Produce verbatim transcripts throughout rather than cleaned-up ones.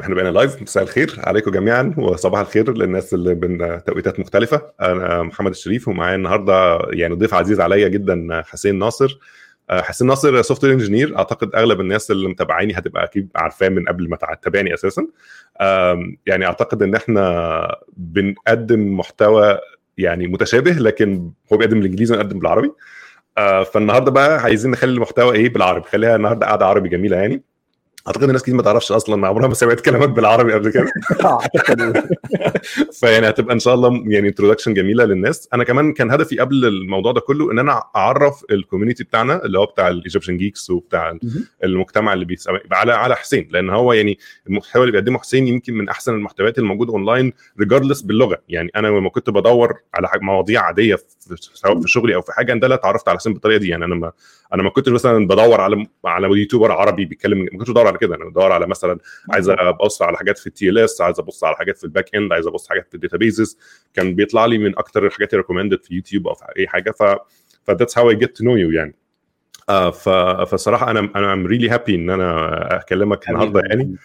احنا بقينا لايف. مساء الخير عليكم جميعا وصباح الخير للناس اللي بين توقيتات مختلفه. انا محمد الشريف ومعايا النهارده يعني ضيف عزيز عليا جدا حسين ناصر. حسين ناصر سوفت وير انجينير، اعتقد اغلب الناس اللي متابعيني هتبقى اكيد عارفاه من قبل ما تتابعني اساسا. يعني اعتقد ان احنا بنقدم محتوى يعني متشابه، لكن هو بيقدم بالانجليزي ونقدم بالعربي. فالنهارده بقى عايزين نخلي المحتوى ايه بالعربي، خليها النهارده قاعده عربي جميله. يعني اعتقد الناس كتير ما تعرفش اصلا، عمرها ما سمعت كلامك بالعربي قبل كده. فيعني هتبقى ان شاء الله يعني انترودكشن جميله للناس. انا كمان كان هدفي قبل الموضوع ده كله ان انا اعرف الكوميونتي بتاعنا اللي هو بتاع الايجيبشن جيكس وبتاع المجتمع اللي بيسمع على على حسين، لان هو يعني المحتوى اللي بيقدمه حسين يمكن من احسن المحتويات الموجوده اونلاين ريجاردلس باللغه. يعني انا لما كنت بدور على مواضيع عاديه سواء في شغلي او في حاجه انا اتعرفت على حسين بالطريقه دي. يعني انا ما انا ما كنتش مثلا بدور على على يوتيوبر عربي بيتكلم، ما كنتش بدور على كده. انا بدور على مثلا عايز ابص على حاجات في التي ال اس، عايز ابص على حاجات في الباك اند، عايز ابص حاجات في الداتابيزز. كان بيطلع لي من اكتر الحاجات الريكومندد في يوتيوب او في اي حاجه. ف فذاتس هاو اي جيت تو نو يو. يعني آه ف فصراحه انا انا ام ريلي هابي ان انا اكلمك النهارده. يعني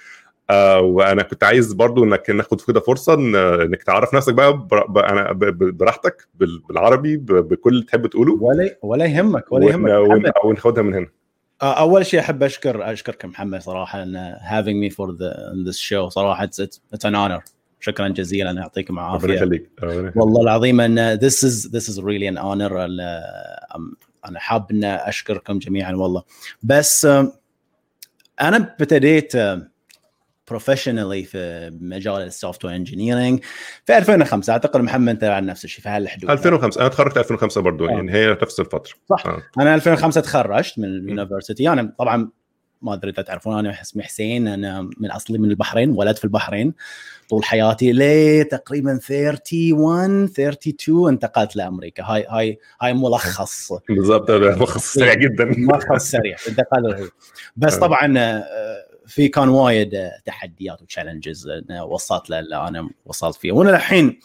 آه وانا كنت عايز برضو انك ناخد كده فرصه انك تعرف نفسك بقى انا براحتك بالعربي بكل اللي تحب تقوله، ولا ولا يهمك ولا يهمك وناخدها من هنا. اول شيء احب اشكر اشكرك محمد صراحه ان having me for the this show. صراحه it's, it's an honor. شكرا جزيلا، يعطيكم العافيه والله العظيم ان this is this is really an honor. انا حاب ان اشكركم جميعا والله. بس انا ابتديت professionally في مجال السوفت وير انجينيرنج في ألفين وخمسة. اعتقد محمد انت عن نفس الشيء في هالحدود. ألفين وخمسة انا تخرجت ألفين وخمسة برضو. آه. يعني هي نفس الفتره صح. آه. انا ألفين وخمسة تخرجت من اليونيفرسيتي. انا طبعا ما ادري اذا تعرفون انا اسمي حسين، انا من اصلي من البحرين، ولدت في البحرين طول حياتي ليه تقريبا واحد وثلاثين واثنين وثلاثين انتقلت لامريكا. هاي هاي هاي ملخص بالضبط. ملخص سريع جدا ملخص سريع انتقال. بس طبعا في كان وايد تحديات وتشالنجز وصلت له انا وصلت فيه، وانا الحين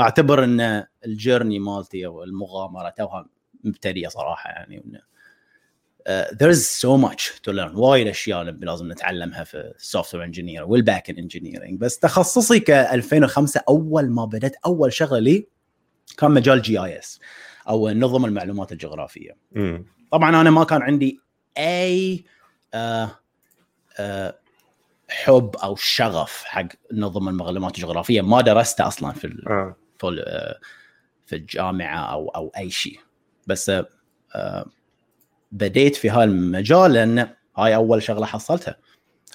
اعتبر ان الجيرني مالتي والمغامره توها مبتدئه صراحه. يعني uh, there is so much to learn. وايد اشياء لازم نتعلمها في السوفت وير انجينير والباك اند انجينيرنج. بس تخصصي ك ألفين وخمسة اول ما بدات اول شغله لي كان مجال جي اي اس او نظم المعلومات الجغرافيه. م. طبعا انا ما كان عندي اي uh, حب أو شغف حق نظم المعلومات الجغرافية. ما درسته أصلاً في ال في الجامعة أو أو أي شيء. بس بديت في هالمجال لأن هاي أول شغلة حصلتها.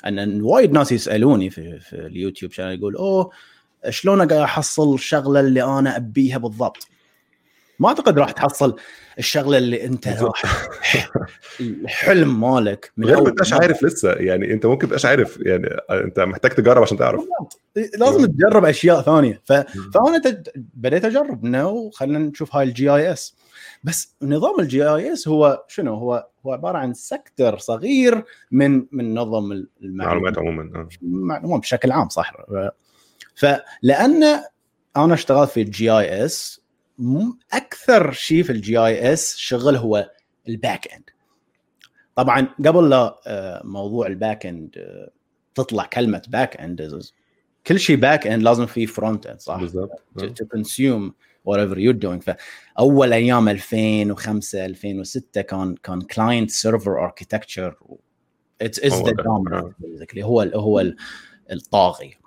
أن وايد ناس يسألوني في في اليوتيوب شانل يقول أوه شلون أقدر أحصل شغلة اللي أنا أبيها بالضبط. ما أعتقد راح تحصل الشغلة اللي أنت راح الحلم مالك من غير ما تبقاش عارف لسه. يعني أنت ممكن تبقاش عارف، يعني أنت محتاج تجرب عشان تعرف. لازم تجرب أشياء ثانية. ف... فأنا تج... بديت أجرب نو خلنا نشوف هاي الجي آي إس. بس نظام الجي آي إس هو شنو؟ هو هو عبارة عن سكتر صغير من من نظم المعلومات عموما. معلومات بشكل عام صح. فلأن أنا اشتغلت في الجي آي إس أكثر شيء في الجي آي إس شغل هو الباك إند. طبعاً قبل لا موضوع الباك إند تطلع كلمة باك إند، كل شيء باك إند لازم فيه فرونت إند صح؟ to consume whatever you're doing. فأول أيام ألفين وخمسة ألفين وستة كان كان client server architecture. It is the dominant basically. هو هو الطاغي.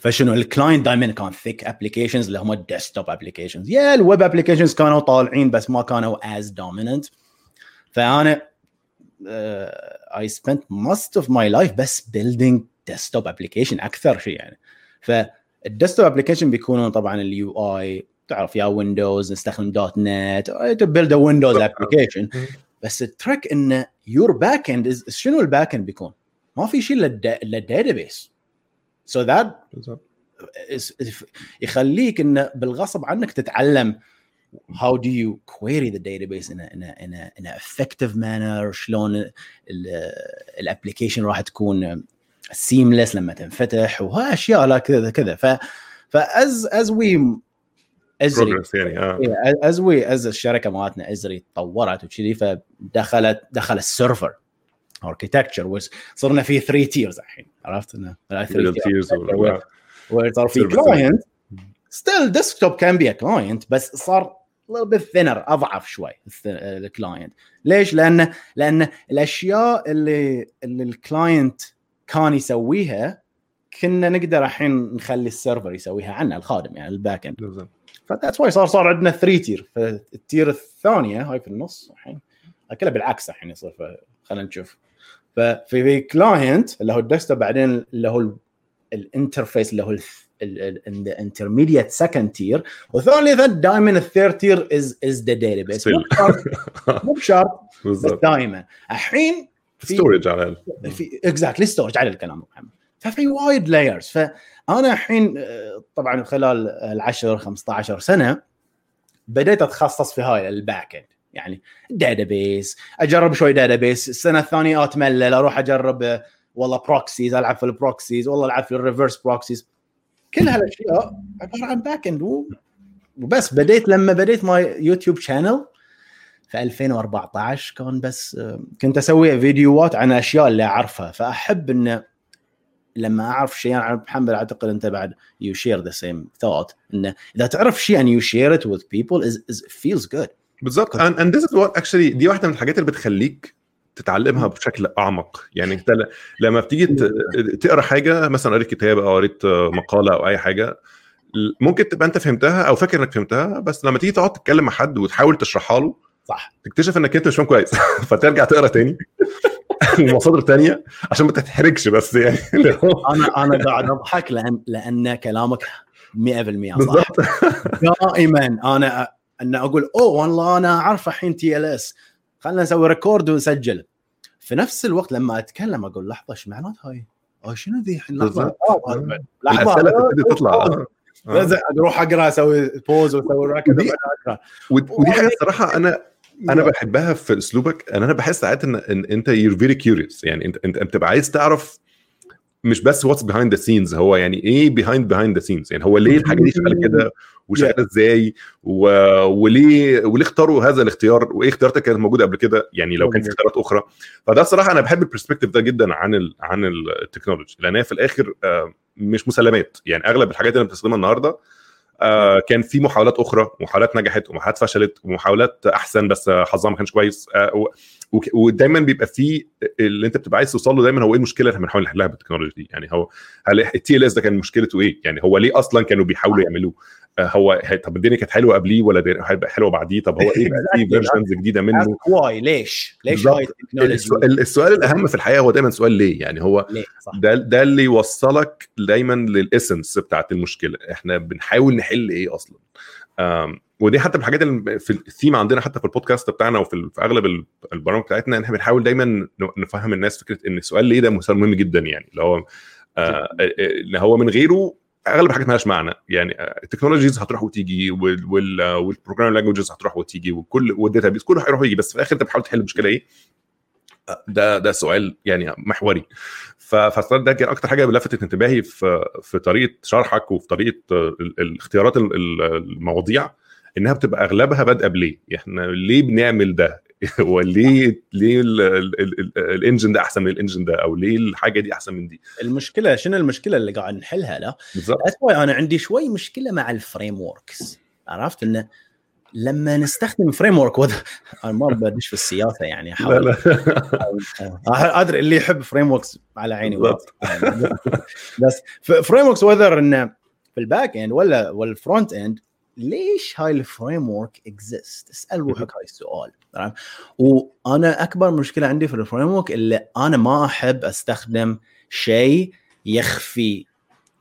فشنو الكلاينت دايما كان ثيك ابلكيشنز اللي هم الديسكتوب ابلكيشنز. يا الويب ابلكيشنز كانوا طالعين بس ما كانوا از دوميننت. فانا اي سبنت موست اوف ماي لايف بس بيلدينج ديسكتوب ابلكيشن اكثر شيء. يعني فالديسكتوب ابلكيشن بيكونوا طبعا اليو اي تعرف يا ويندوز نستخدم دوت نت تو بيلد ا ويندوز ابلكيشن. بس التريك ان يور باك اند شنو الباك اند بيكون ما في شيء للداتابيس. So that is, if, يخليك إن بالغصب عنك تتعلم how do you query the database in a in a in a in a effective manner. شلون ال ال application راح تكون seamless لما تنفتح وها أشياء لا كذا كذا. ف ف as as we as as we as الشركة مالتنا ازري تطورت وكذي. فدخلت دخل السيرفر architecture. صرنا في three tiers الحين, عرفت إنه three tiers where صار في client still desktop can be a client بس صار little bit thinner, أضعف شوي ال client. ليش؟ لأن لأن الأشياء اللي اللي ال client كان يسويها كنا نقدر الحين نخلي السيرفر يسويها عنا, الخادم يعني الباك اند. بالضبط. فذاتس واي صار صار عندنا ثري تير. فالتير الثانيه هاي في النص الحين اكلها بالعكس الحين يصير. فخلينا نشوف. ففي كلاينت اللي هو الديسكتوب, بعدين اللي هو الانترفيس اللي هو الانترميديت سكند تير, وثالثا دائما الثيرد تير از از ذا داتابيس. مو بشرط دائما الحين ستورج على في اكزاكتلي ستورج على الكلام محمد. ففي وايد لايرز. فانا الحين طبعا خلال العشر خمسة عشر سنه بديت اتخصص في هاي الباك اند, يعني داتابيس, اجرب شوي داتابيس, السنه الثانيه اتملل اروح اجرب والله بروكسيز, العب في البروكسيز, والله العب في الريفرس بروكسيز. كل هالاشياء عباره عن باك اند وبس. بديت لما بديت ماي يوتيوب شانل في ألفين وأربعة عشر كان بس كنت اسوي فيديوهات عن اشياء اللي اعرفها. فاحب ان لما اعرف شيء عن محمد, اعتقد انت بعد you share the same thought, ان اذا تعرف شيء and you share it with people is, is feels good. بالضبط. and, and this is what actually دي واحده من الحاجات اللي بتخليك تتعلمها بشكل اعمق. يعني انت لما بتيجي تقرا حاجه, مثلا قريت كتاب او قريت مقاله او اي حاجه, ممكن تبقى انت فهمتها او فاكر انك فهمتها, بس لما تيجي تقعد تتكلم مع حد وتحاول تشرحها له صح, تكتشف انك انت مش فاهم كويس. فترجع تقرا تاني المصادر تانية عشان ما تتحركش. بس يعني انا انا قاعد اضحك لان لان كلامك مئة بالمئة صح دائما. انا انا اقول اوه والله انا عارفه الحين تي ال اس, خلينا نسوي ريكورد ونسجل. في نفس الوقت لما اتكلم اقول لحظه, ايش معنات هاي؟ اه شنو ذي لحظه لحظه تطلع, لازم اروح اقرا اسوي بوز واسوي ركض. ودي حاجه الصراحه انا انا بحبها في اسلوبك. انا بحس ساعات ان انت you're very curious, يعني انت انت بتبقى عايز تعرف مش بس what's behind the scenes, هو يعني ايه behind behind the scenes, يعني هو ليه الحاجه دي شغاله كده وشغاله ازاي و... وليه وليه اختاروا هذا الاختيار, وايه اختياراتك كانت موجوده قبل كده يعني لو كانت اختيارات اخرى. فده الصراحه انا بحب البرسبكتيف ده جدا عن ال... عن التكنولوجي, لان في الاخر مش مسلمات. يعني اغلب الحاجات اللي بتستخدمها النهارده آه كان في محاولات اخرى, محاولات نجحت ومحاولات فشلت ومحاولات احسن بس حظها ما كانش كويس. آه ودايما بيبقى فيه اللي انت بتبقى عايز توصل له دايما هو ايه المشكله اللي بنحاول نحلها بالتكنولوجيا دي. يعني هو هل التي ال اس ده كان مشكلته ايه؟ يعني هو ليه اصلا كانوا بيحاولوا يعملوه؟ آه هو طب الدنيا كانت حلوه قبليه ولا هيبقى حلوه بعديه؟ طب هو ايه في فيرجنز جديده منه؟ واي ليش ليش هاي التكنولوجيا؟ السؤال الاهم في الحقيقه هو دايما سؤال ليه. يعني هو ده ده اللي يوصلك دايما للاسنس بتاعه المشكله, احنا بنحاول نحل ايه اصلا. ودي حتى بالحاجات اللي في الثيم عندنا حتى في البودكاست بتاعنا وفي في اغلب البرامج بتاعتنا, احنا بنحاول دايما نفهم الناس فكره ان السؤال ليه ده مهم جدا. يعني اللي هو اللي هو من غيره اغلب حاجات مالهاش معنى. يعني التكنولوجيز هتروح وتيجي والبروجرام لانجويجز هتروح وتيجي وكل والداتابيز كله هيروح ويجي, بس في الاخر انت بتحاول تحل مشكله ايه. ده ده سؤال يعني محوري. ففصل ده كان اكتر حاجه لفتت انتباهي في في طريقه شرحك وفي طريقه الاختيارات المواضيع, انها بتبقى اغلبها بادئه بليه. احنا ليه بنعمل ده وليه ليه الانجن ده احسن من الانجن ده, او ليه الحاجه دي احسن من دي, المشكله شنو المشكله اللي قاعد نحلها. لا اسوي انا عندي شوي مشكله مع الفريم ووركس. عرفت ان لما نستخدم فريم وورك وده انا ما بديش في السياسه, يعني احاول ادري اللي يحب فريم ووركس على عيني يعني. بس فريم ووركس وذر ان في الباك اند ولا والفرونت اند, ليش هاي الفريم وورك اكزيست؟ اسال روحك هاي السؤال. تمام. وانا اكبر مشكله عندي في الفريم وورك اللي انا ما احب استخدم شيء يخفي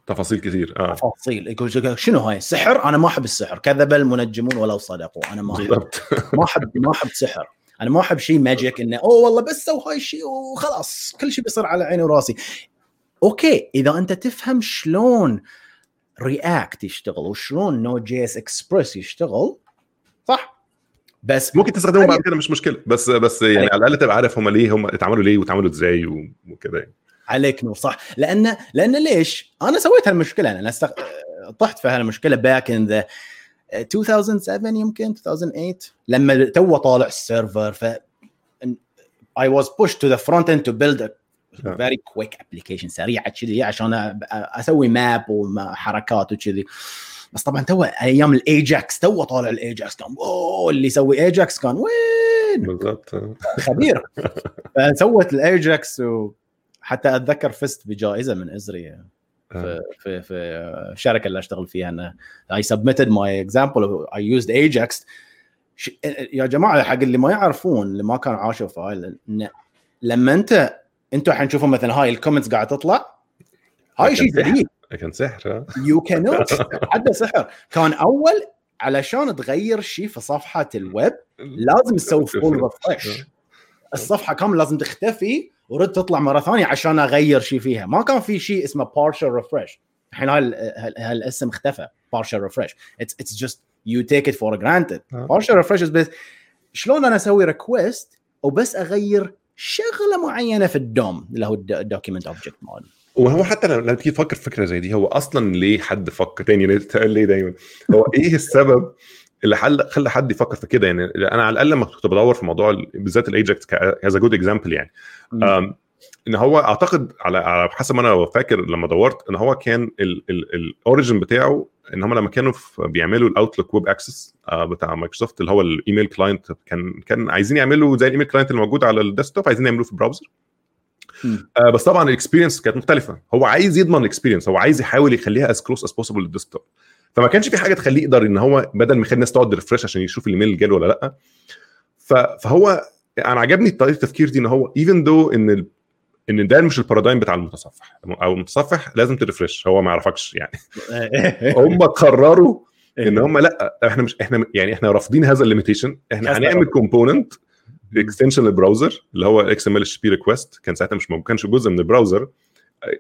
تفاصيل كثير. اه تفاصيل يقول شنو هاي السحر؟ انا ما احب السحر. كذب المنجمون ولو صدقوا. انا ما احب ما احب ما احب سحر. انا ما احب شيء ماجيك انه اوه والله بس سو هاي الشيء وخلاص كل شيء بيصير على عيني وراسي. اوكي, اذا انت تفهم شلون رياكت يشتغل وشلون نود جي اس اكسبرس يشتغل صح, بس ممكن تستخدمه بعد كده مش مشكله. بس بس يعني على الاقل تبقى عارف هم ليه هم اتعملوا ليه وتعاملوا ازاي وكده يعني. عليك نور صح. لأن لأن ليش أنا سويت هالمشكلة؟ أنا استخ... طحت في هالمشكلة back in the two thousand seven يمكن two thousand eight لما تو طالع السيرفر. ف I was pushed to the front end to build a very quick application سريعة كذي عشان أسوي ماب وحركات وكذي. بس طبعا تو أيام الأيجاكس، تو طالع الأيجاكس كان أوه اللي يسوي أيجاكس كان وين بالضبط خبير. فسوت الأيجاكس، وحتى أتذكر فزت بجائزة من إزري في في في الشركة اللي أشتغل فيها. أنا I submitted my example I used Ajax. يا جماعة حق اللي ما يعرفون اللي ما كانوا عاشوا في هاي، لما أنت أنتوا حنشوفوا مثلا هاي الكومنتس قاعد تطلع، هاي شيء جديد كان سحر. You cannot حد سحر كان أول. علشان تغير شيء في صفحة الويب لازم تسوي فول ريفرش، الصفحة كامل لازم تختفي ورد تطلع مرة ثانية عشان أغير شيء فيها. ما كان في شيء اسمه partial refresh. الحين هالاسم اختفى، partial refresh. It's it's just you take it for granted. partial refresh is بس شلون أنا أسوي request أو بس أغير شغلة معينة في الدوم اللي هو document object model. وهو حتى لما تيجي تفكر فكرة زي دي، هو أصلاً ليه حد فكر تاني؟ تقول ليه دايماً هو إيه السبب اللي حل خلى حد يفكر في كده؟ يعني انا على الاقل لما كنت بدور في موضوع بالذات الايجكت كاز جود اكزامبل، يعني ان هو اعتقد على على حسب ما انا فاكر لما دورت ان هو كان الاوريجن بتاعه ان هم لما كانوا بيعملوا الاوتلوك ويب اكسس بتاع مايكروسوفت اللي هو الايميل كلاينت، كان كان عايزين يعملوا زي الايميل كلاينت اللي موجود على الديسكتوب، عايزين يعملوه في البراوزر. آه بس طبعا الاكسبيرينس كانت مختلفه. هو عايز يضمن الاكسبيرينس، هو عايز يحاول يخليها as close as possible للديسكتوب، فما كانش في حاجه تخليه يقدر ان هو بدل ما يخلي الناس تقعد ريفرش عشان يشوف الايميل اللي جاله ولا لا. فهو انا عجبني طريقه التفكير دي، ان هو ايفن دو ان ال... ان ده مش البارادايم بتاع المتصفح، او المتصفح لازم ترفرش، هو ما يعرفكش يعني. هم قرروا ان هم لا، احنا مش احنا يعني احنا رافضين هذا الليميتيشن، احنا هنعمل كومبوننت اكستنشن للبراوزر اللي هو اكس ام ال اتش بي ريكوست. كان ساعتها مش ما كانش جزء من البراوزر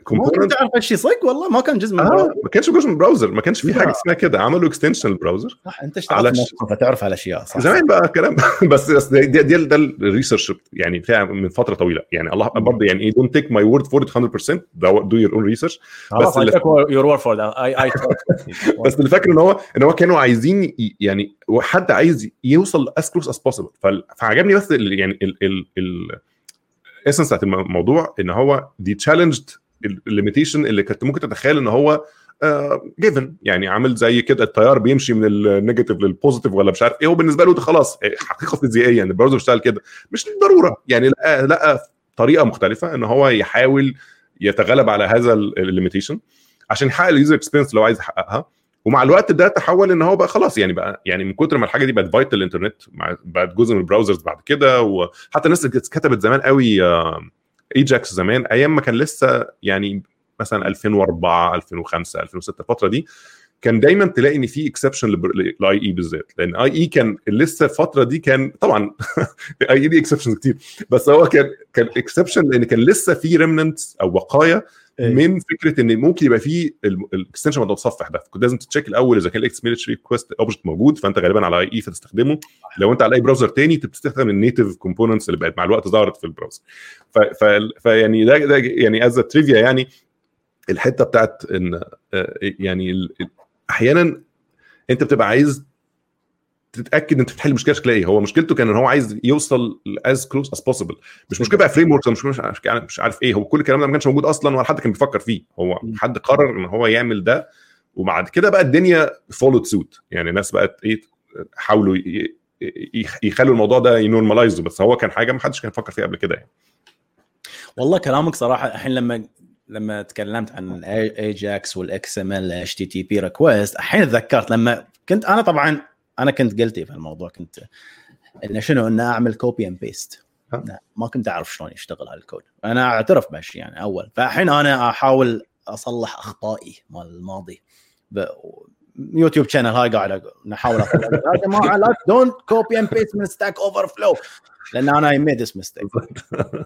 كومبوننت، تعرف الشيء صدق والله ما كان جزء من آه ما كانش جزء من البراوزر، ما كانش في حاجه اسمها كده. عملوا اكستنشن للبراوزر صح، انت اشتغلت على تعرف على اشياء صح زمان بقى كلام. بس دي دي ده الريسيرش يعني بتاع من فتره طويله، يعني الله برضه يعني don't take my word for it one hundred percent، do your own research. بس اللي your word for that I I بس اللي فاكر ان هو ان هو كانوا عايزين يعني حد عايز يوصل as close as possible. فعجبني بس يعني ال essence بتاعت الموضوع ان هو دي challenged الليميتيشن اللي كنت ممكن تتخيل ان هو جيفن، يعني عامل زي كده التيار بيمشي من النيجاتيف للبوزيتيف ولا مش عارف ايه، وبالنسبه له ده خلاص حقيقه فيزيائيه ان البراوزر بيشتغل كده. مش ضروره يعني، لا لا طريقه مختلفه ان هو يحاول يتغلب على هذا الليميتيشن عشان يحقق اليوزر اكسبيرينس لو عايز يحققها. ومع الوقت ده تحول ان هو بقى خلاص يعني بقى يعني من كتر ما الحاجه دي بقت فايتال الانترنت، بقت جزء من البراوزرز بعد كده. وحتى الناس اللي كتبت زمان قوي ايجاكس زمان ايام ما كان لسه يعني مثلا ألفين وأربعة ألفين وخمسة ألفين وستة، الفتره دي كان دايما تلاقي ان في اكسبشن للاي اي بالذات، لان اي اي كان لسه الفتره دي كان طبعا اي اي دي اكسبشنز كتير، بس هو كان كان اكسبشن لان كان لسه في ريمننتس او وقايه من فكره ان ممكن يبقى في الاكستنشن المتصفح ده. كنت لازم تتشيك الاول اذا كان الاكسبيرينس ريكوست اوبجكت موجود، فانت غالبا على اي اي فتستخدمه. لو انت على اي براوزر تاني بتستخدم النيتيف كومبوننتس اللي بقت مع الوقت ظهرت في البراوزر. فيعني ده, ده يعني از تريفيا يعني الحته بتاعت ان يعني احيانا انت بتبقى عايز تتاكد انت بتحل مشكله شكلها ايه. هو مشكلته كان ان هو عايز يوصل as close as possible، مش مشكله بقى فريم ورك، مش مش عارف ايه. هو كل الكلام ده ما كانش موجود اصلا ولا حد كان بيفكر فيه، هو حد قرر ان هو يعمل ده. وبعد كده بقى الدنيا فولوت سوت، يعني الناس بقت ايه حاولوا يخلوا الموضوع ده ينورماليزه، بس هو كان حاجه ما حدش كان بيفكر فيها قبل كده يعني. والله كلامك صراحه. الحين لما لما تكلمت عن الايجاكس والاكس ام ال اتش تي تي بي ريكويست، الحين ذكرت لما كنت انا طبعا انا كنت قلتي في الموضوع، كنت ان شنو ان اعمل كوبي اند بيست، ما كنت اعرف شلون يشتغل هالكود. انا اعترف بهالشيء يعني اول. فالحين انا احاول اصلح اخطائي مال الماضي. يوتيوب شانل هاي قاعد نحاول اصلح هذا، ما لا دونت كوبي اند بيست من ستاك اوفر فلو، لان انا اي ميد ذس ميستيك.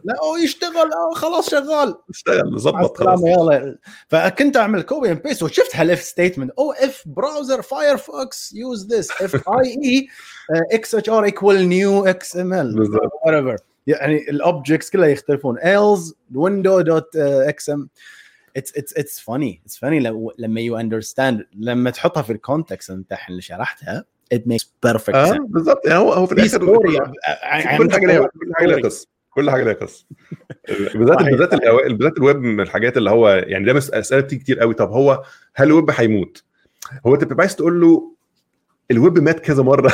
لا او يشتغل او خلاص شغال اشتغل ظبط خلاص يلا. فكنت اعمل كوبي اند بيست وشفت هالف ستيتمنت او اف براوزر فايرفوكس يوز ذس اف اي اي اكس اتش ار ايكوال نيو اكس ام ال وات ايفر، يعني الاوبجكتس كلها يختلفون ايلز ويندو دوت اكس ام. اتس اتس اتس فاني اتس فاني لما يو اندرستاند، لما تحطها في الكونتكست انت اللي شرحتها it makes perfect sense. بالضبط. يعني هو هو في الاخر كل حاجه لها قصه، كل حاجه لها قصه. بالذات بالذات الاوائل بالذات الويب من الحاجات اللي هو يعني ده مساله بتيجي كتير قوي. طب هو هل الويب هيموت؟ هو انت بتبقى عايز تقول له الويب مات كذا مره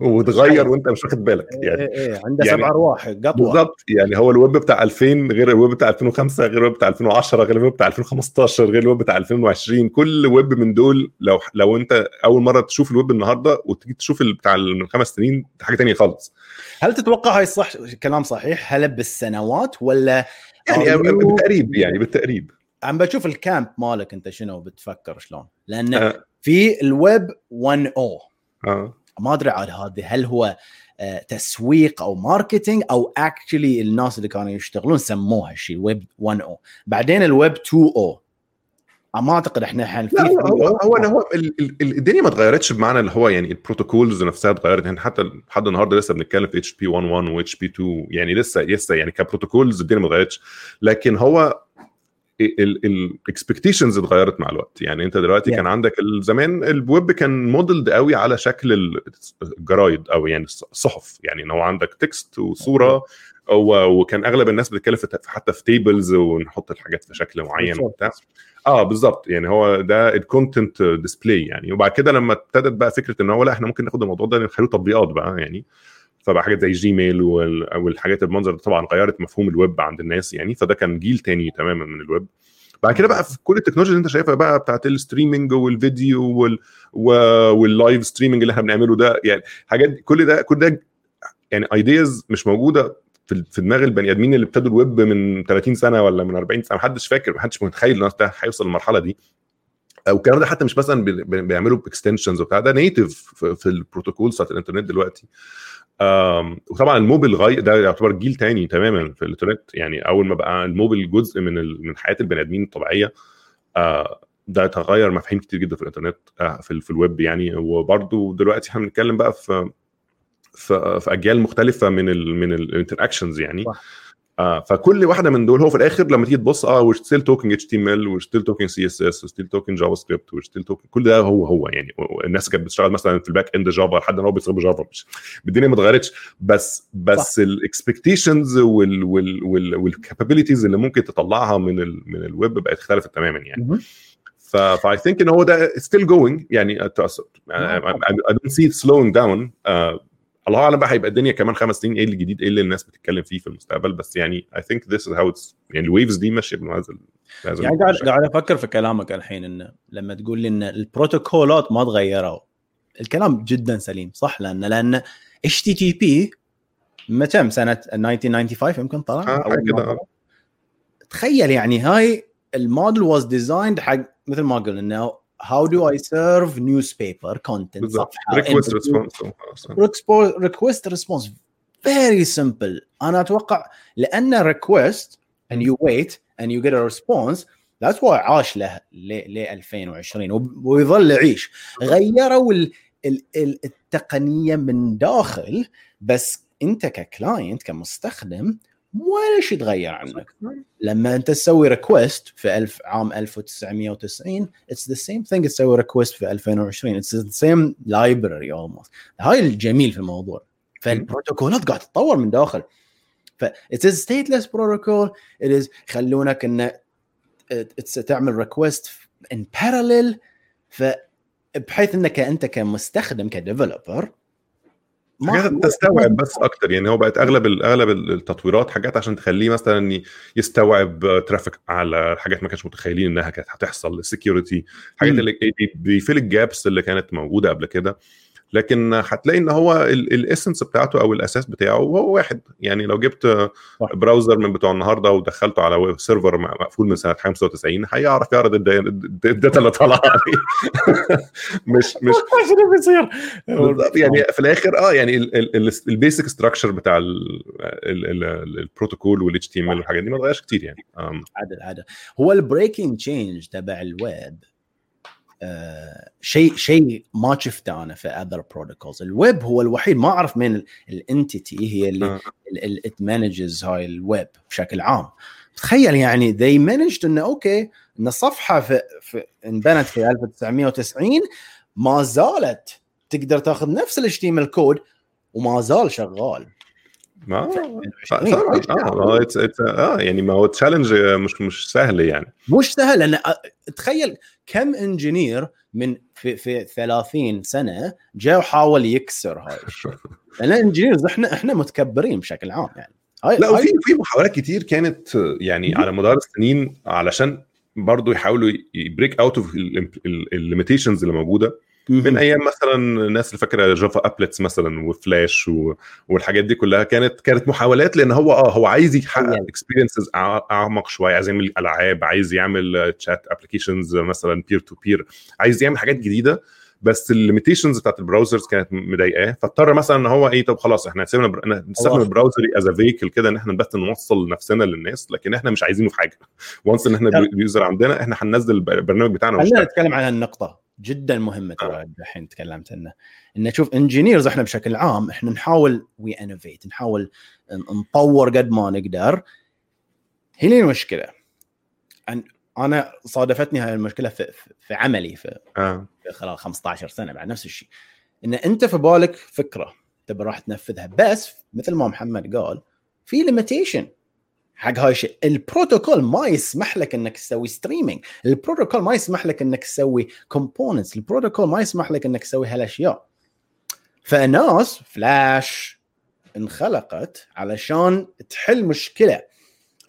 وتغير وانت مش واخد بالك يعني. ايه ايه عنده سبع ارواح جدول بالظبط يعني. هو الويب بتاع ألفين غير الويب بتاع ألفين وخمسة غير الويب بتاع ألفين وعشرة غير الويب بتاع ألفين وخمستاشر غير الويب بتاع ألفين وعشرين. كل ويب من دول لو لو انت اول مره تشوف الويب النهارده وتيجي تشوف بتاع من خمس سنين حاجه تانية خالص. هل تتوقع هاي صح كلام صحيح؟ هل بالسنوات ولا يعني بالتقريب؟ يعني بالتقريب عم بشوف الكامب مالك انت شنو بتفكر شلون؟ لان أه. في الويب واحد او اه ما ادري على هذا هل هو تسويق او ماركتينج او اكشلي الناس اللي كانوا يشتغلون سموه هالشيء ويب واحد او. بعدين الويب اتنين او ما اعتقد احنا حن في هو هو, هو الدنيا ما اتغيرتش بمعنى اللي هو يعني البروتوكولز نفسها اتغيرت. هن حتى لحد النهارده لسه بنتكلم في اتش بي واحد واحد و اتش بي اتنين يعني لسه لسه يعني كبروتوكولز الدنيا ما اتغيرتش. لكن هو الاكسبكتيشنز اتغيرت مع الوقت يعني. انت دلوقتي yeah. كان عندك زمان الويب كان موديلد قوي على شكل الجرايد او يعني الصحف يعني ان هو عندك تكست وصوره okay. وكان اغلب الناس بتتكلم حتى في تيبلز ونحط الحاجات في شكل معين وبتاع اه بالظبط يعني. هو ده الكونتنت ديسبلاي يعني. وبعد كده لما ابتدت بقى فكره ان هو لا احنا ممكن ناخد الموضوع ده نخليه تطبيقات بقى يعني. فبقى حاجات زي جيميل والحاجات المنظر ده طبعا غيرت مفهوم الويب عند الناس يعني. فده كان جيل تاني تماما من الويب. بعد كده بقى في كل التكنولوجيا اللي انت شايفها بقى بتاعت الستريمينج والفيديو وال... واللايف ستريمينج اللي احنا بنعمله ده يعني حاجات كل ده كل ده يعني ايدياز مش موجوده في دماغ البني ادمين اللي ابتدوا الويب من ثلاثين سنه ولا من أربعين سنه. محدش فاكر محدش متخيل ان ده هيوصل للمرحله دي. والكلام ده حتى مش مثلا بيعملوا باكستنشنز وبتاع ده نيتف في البروتوكول بتاعت الانترنت دلوقتي. أم وطبعا الموبايل غير ده يعتبر جيل تاني تماما في الانترنت يعني. اول ما بقى الموبايل جزء من ال... من حياه البني ادمين الطبيعيه أه ده تغير مفاهيم كتير جدا في الانترنت أه في, ال... في الويب يعني. وبرده دلوقتي احنا بنتكلم بقى في في, في اجيال مختلفه من ال... من الانتراكشنز يعني أه. فكل واحده من دول هو في الاخر لما تيجي تبص اه وستيل توكينج اتش تي ام ال وستيل توكينج سي اس اس وستيل توكينج جافا سكريبت وستيل توكينج كل ده هو هو يعني. الناس كانت بتشتغل مثلا في الباك اند جافا لحد ما هو بيستخدم جافا. مش الدنيا ما اتغيرتش بس بس الاكسبكتيشنز وال وال والكابابيلتيز اللي ممكن تطلعها من ال من الويب بقت اختلفت تماما يعني. ف فاي ثينك ان هو ده ستيل جوينج يعني. التاثر اي دونت سي ات سلوينج داون. الله أعلم بقى هيبقى الدنيا كمان خمس سنين ايه الجديد ايه اللي الناس بتتكلم فيه في المستقبل. بس يعني I think this is how it's يعني الويفز دي ماشية بنوازل يعني. قاعد أفكر في كلامك الحين إن لما تقول لي إن البروتوكولات ما تغيروا الكلام جدا سليم صح. لأن لأن إتش تي تي بي متى سنة ألف وتسعمية وخمسة وتسعين يمكن طلع آه. تخيل يعني هاي الموديل was designed حق مثل ما قلنا إنه how do I serve newspaper content صفحة request response request response very simple. أنا أتوقع لأن request and you wait and you get a response that's why عاش له ل ألفين وعشرين ويظل يعيش. غيروا ال ال التقنية من داخل بس أنت ككلاينت كمستخدم ولا شيء تغير عنك. لما أنت تسوي ريكوست في ألف عام ألف وتسعمية وتسعين it's the same thing تسوي ريكوست في ألفين وعشرين it's the same library almost. هاي الجميل في الموضوع. فالبروتوكولات قاعد تتطور من داخل. ف it is stateless protocol it is خلونك إن تعمل ريكوست in parallel فبحيث إنك أنت كمستخدم كديفلوبر حاجات تستوعب بس اكتر يعني. هو بقت اغلب اغلب التطويرات حاجات عشان تخليه مثلا يستوعب ترافيك على حاجات ما كانش متخيلين انها كانت هتحصل سيكيورتي حاجات اللي بيفيل الجابس اللي كانت موجوده قبل كده. لكن هتلاقي ان هو الاسنس بتاعته او الاساس بتاعه هو واحد يعني. لو جبت براوزر من بتوع النهارده ودخلته على ويب سيرفر مقفول من سنه خمسة وتسعين هيعرف يعرض الداتا اللي طالعه مش مش بيصير يعني في الاخر اه يعني البيسك ستراكشر بتاع البروتوكول والاتش تي ام ال والحاجات دي ما اتغيرش كتير يعني. عدل عدل هو البريكنج تشينج تبع الويب شيء شيء ما شفته أنا في other protocols. الويب هو الوحيد ما أعرف من الانتيتي هي اللي it manages هاي الويب بشكل عام. تخيل يعني they managed إنه أوكي إن صفحة في انبنت في ألف وتسعمية وتسعين ما زالت تقدر تأخذ نفس الاشتيم الكود وما زال شغال. ما اه اه يعني ما هو تشالنج مش مش سهل يعني مش سهل لان تخيل كم انجينير من في في ثلاثين سنه جاء وحاول يكسر هاي الشيء. انا انجينيرز احنا احنا متكبرين بشكل عام يعني. هاي لا في في محاولات كتير كانت يعني على مدار السنين علشان برضو يحاولوا يبريك اوت اوف الليميتيشنز اللي موجوده من ايام مثلا الناس اللي فاكره جافا ابلتس مثلا وفلاش و... والحاجات دي كلها كانت كانت محاولات لان هو اه هو عايز يحقق اكسبيرينسز اعمق شويه، عايز يعمل العاب، عايز يعمل تشات ابلكيشنز مثلا بير تو بير، عايز يعمل حاجات جديده بس الليميتيشنز بتاعت البراوزرز كانت مضايقاه، فاضطر مثلا ان هو ايه طب خلاص احنا هنسيبنا بر... نستخدم البراوزر از فيكل كده ان احنا بس نوصل نفسنا للناس، لكن احنا مش عايزينه في حاجه وانس ان احنا اليوزر عندنا احنا هننزل البرنامج بتاعنا. خلينا نتكلم عن النقطه جدا مهمه ترى الحين تكلمت عنها ان نشوف انجينيرز احنا بشكل عام احنا نحاول وي انوفيت، نحاول نطور قد ما نقدر. هنا المشكله ان انا صادفتني هاي المشكله في, في عملي في, آه. في خلال خمسة عشر سنه بعد نفس الشيء ان انت في بالك فكره تبى راح تنفذها بس مثل ما محمد قال في ليميتيشن حق هاي الشيء. البروتوكول ما يسمح لك انك تسوي ستريمينج، البروتوكول ما يسمح لك انك تسوي كومبوننتس، البروتوكول ما يسمح لك انك تسوي هالاشياء. فناس فلاش انخلقت علشان تحل مشكله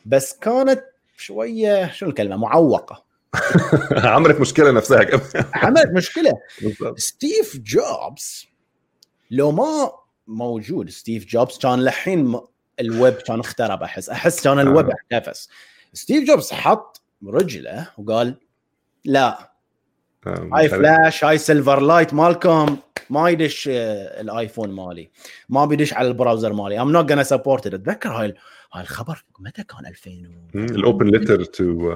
بس كانت شويه شنو الكلمه معوقه عملت مشكله نفسها كم عملت مشكله. ستيف جوبز لو ما موجود ستيف جوبز كان لحين الويب كان اخترب، احس احس كان الويب احتفس. ستيف جوبز حط رجله وقال لا هاي فلاش هاي سيلفر لايت مالكم ما يدش الايفون مالي، ما بيدش على البراوزر مالي، I'm not gonna support it. اتذكر هاي الخبر متى كان ألفين الأوبن ليتر تو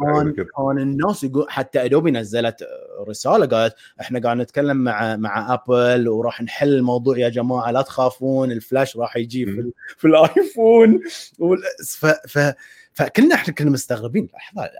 كان كان الناس يقول حتى أدوبي نزلت رسالة قالت احنا قاعد نتكلم مع مع أبل وراح نحل الموضوع يا جماعة لا تخافون الفلاش راح يجي في, في الآيفون. ف ف فكلنا احنا كنا مستغربين لحظة